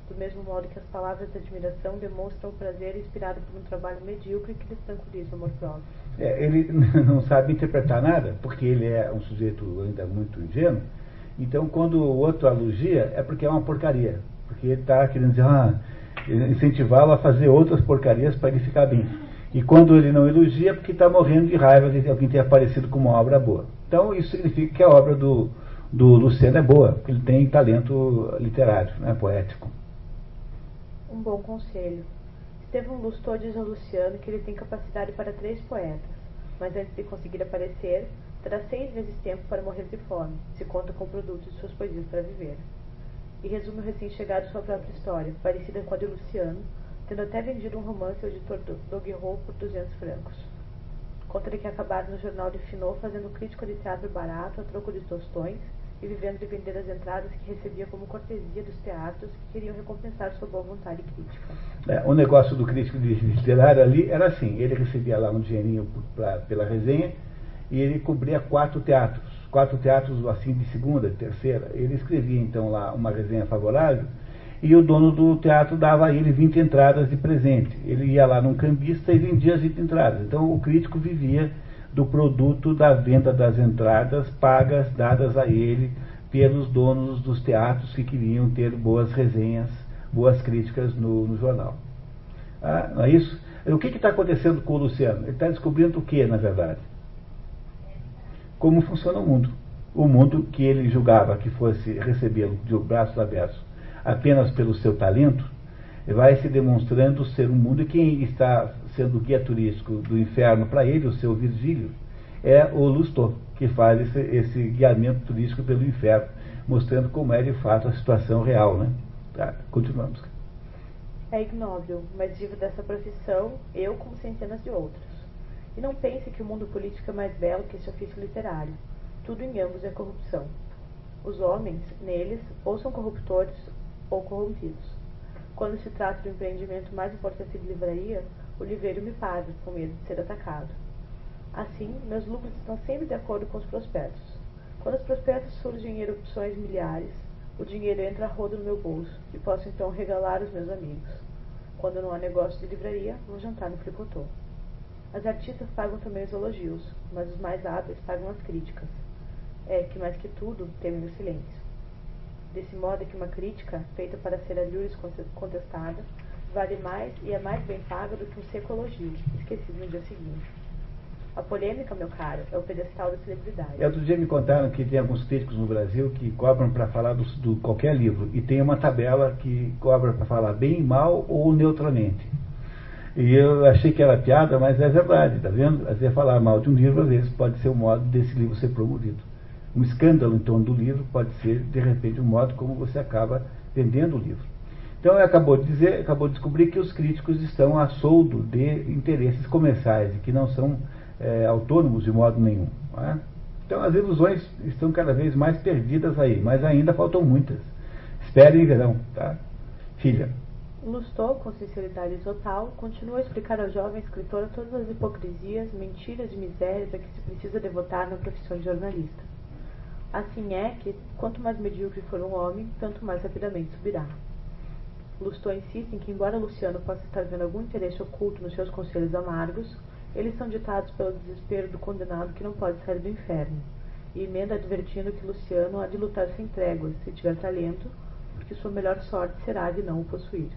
do mesmo modo que as palavras de admiração demonstram o prazer inspirado por um trabalho medíocre que lhes tranquiliza o amor próprio. É, ele não sabe interpretar nada, porque ele é um sujeito ainda muito ingênuo, então quando o outro elogia é porque é uma porcaria. Porque ele está querendo dizer, ah, incentivá-lo a fazer outras porcarias para ele ficar bem. E quando ele não elogia, é porque está morrendo de raiva de alguém ter aparecido com uma obra boa. Então isso significa que a obra do, do Luciano é boa, porque ele tem talento literário, né, poético. Um bom conselho. Estevão Lustor diz ao Luciano que ele tem capacidade para três poetas, mas antes de conseguir aparecer, terá seis vezes tempo para morrer de fome, se conta com o produto de suas poesias para viver. E resume o recém-chegado sua própria história, parecida com a de Luciano, tendo até vendido um romance ao editor Doguereau por duzentos francos. Conta-lhe que acabaram no jornal de Finot fazendo crítica de teatro barato a troco de tostões e vivendo de vender as entradas que recebia como cortesia dos teatros que queriam recompensar sua boa vontade crítica. É, o negócio do crítico literário ali era assim, ele recebia lá um dinheirinho pra, pela resenha e ele cobria quatro teatros. quatro teatros assim de segunda, de terceira. Ele escrevia então lá uma resenha favorável e o dono do teatro dava a ele vinte entradas de presente. Ele ia lá num cambista e vendia as vinte entradas. Então o crítico vivia do produto da venda das entradas pagas, dadas a ele pelos donos dos teatros que queriam ter boas resenhas, boas críticas no, no jornal. Ah, não é isso? O que está acontecendo com o Luciano? Ele está descobrindo o que, na verdade? Como funciona o mundo. O mundo que ele julgava que fosse recebê-lo de braços abertos apenas pelo seu talento, vai se demonstrando ser um mundo, e quem está sendo guia turístico do inferno para ele, o seu Virgílio, é o Lustó, que faz esse, esse guiamento turístico pelo inferno, mostrando como é de fato a situação real, né? Tá, continuamos. É ignóbil, mas vivo dessa profissão, eu como centenas de outros. E não pense que o mundo político é mais belo que este ofício literário. Tudo em ambos é corrupção. Os homens, neles, ou são corruptores ou corrompidos. Quando se trata do empreendimento mais importante de livraria, o livreiro me paga, com medo de ser atacado. Assim, meus lucros estão sempre de acordo com os prospectos. Quando os prospectos surgem em erupções milhares, o dinheiro entra a rodo no meu bolso, e posso então regalar os meus amigos. Quando não há negócio de livraria, vou jantar no Fricotô. As artistas pagam também os elogios, mas os mais hábeis pagam as críticas. É que, mais que tudo, temem o silêncio. Desse modo é que uma crítica, feita para ser alhures contestada, vale mais e é mais bem paga do que um seco elogio, esquecido no dia seguinte. A polêmica, meu caro, é o pedestal da celebridade. Outro dia me contaram que tem alguns críticos no Brasil que cobram para falar do, do qualquer livro, e tem uma tabela que cobra para falar bem, mal ou neutramente. E eu achei que era piada, mas é verdade, tá vendo? Às vezes falar mal de um livro, às vezes pode ser o modo desse livro ser promovido. Um escândalo em torno do livro pode ser, de repente, um modo como você acaba vendendo o livro. Então, acabou de dizer, acabou de descobrir que os críticos estão a soldo de interesses comerciais, e que não são É, autônomos de modo nenhum, não é? Então as ilusões estão cada vez mais perdidas aí, mas ainda faltam muitas. Esperem e verão, tá? Filha. Lustó, com sinceridade total, continua a explicar ao jovem escritora todas as hipocrisias, mentiras e misérias a que se precisa devotar na profissão de jornalista. Assim é que, quanto mais medíocre for um homem, tanto mais rapidamente subirá. Lustó insiste em que, embora Luciano possa estar vendo algum interesse oculto nos seus conselhos amargos, eles são ditados pelo desespero do condenado que não pode sair do inferno, e emenda advertindo que Luciano há de lutar sem tréguas, se tiver talento, porque sua melhor sorte será a de não o possuir.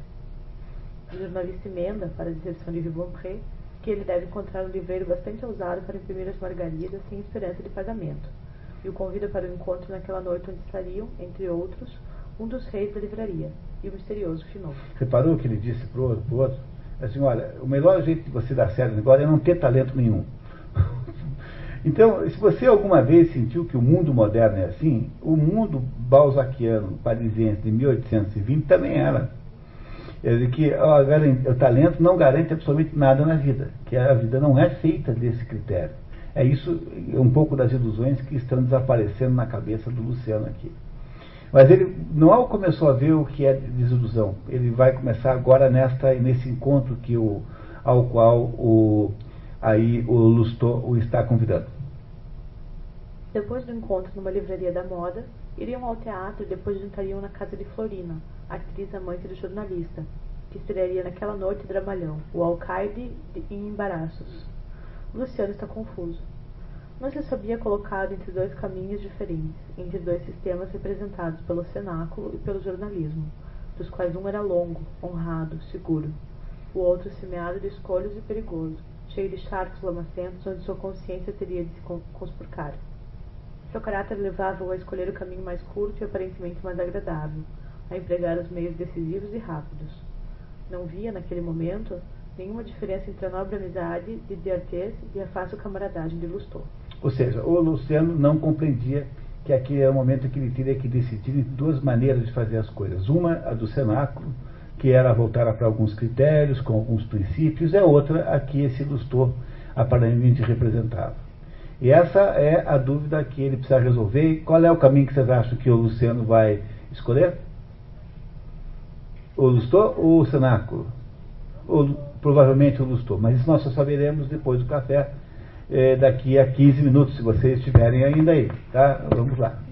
O jornalista emenda, para a decepção de Rubempré, que ele deve encontrar um livreiro bastante ousado para imprimir as margaridas sem esperança de pagamento, e o convida para o encontro naquela noite onde estariam, entre outros, um dos reis da livraria, e o misterioso Finot. Reparou o que ele disse para o outro? Assim, olha, o melhor jeito de você dar certo agora é não ter talento nenhum. Então, se você alguma vez sentiu que o mundo moderno é assim, o mundo balzaquiano parisiense de mil oitocentos e vinte também era. É de que ó, o talento não garante absolutamente nada na vida, que a vida não é feita desse critério. É isso, é um pouco das ilusões que estão desaparecendo na cabeça do Luciano aqui. Mas ele não começou a ver o que é desilusão. Ele vai começar agora nesta, nesse encontro que o, ao qual o, aí o Lustó o está convidando. Depois do encontro numa livraria da moda, iriam ao teatro e depois jantariam na casa de Florina, atriz amante do jornalista, que estrearia naquela noite dramalhão, o alcaide em embaraços. Luciano está confuso. Não se sabia colocado entre dois caminhos diferentes, entre dois sistemas representados pelo cenáculo e pelo jornalismo, dos quais um era longo, honrado, seguro, o outro semeado de escolhos e perigoso, cheio de charcos lamacentos onde sua consciência teria de se conspurcar. Seu caráter levava-o a escolher o caminho mais curto e aparentemente mais agradável, a empregar os meios decisivos e rápidos. Não via, naquele momento, nenhuma diferença entre a nobre amizade de D'Arthez e a fácil camaradagem de Lustó. Ou seja, o Luciano não compreendia que aqui é o momento em que ele teria que decidir duas maneiras de fazer as coisas. Uma, a do cenáculo, que era voltar para alguns critérios, com alguns princípios, é outra a que esse Lustó aparentemente representava. E essa é a dúvida que ele precisa resolver. E qual é o caminho que vocês acham que o Luciano vai escolher? O Lustó ou o cenáculo? Ou, provavelmente o Lustó, mas isso nós só saberemos depois do café. É, daqui a quinze minutos, se vocês estiverem ainda aí, tá? Vamos lá.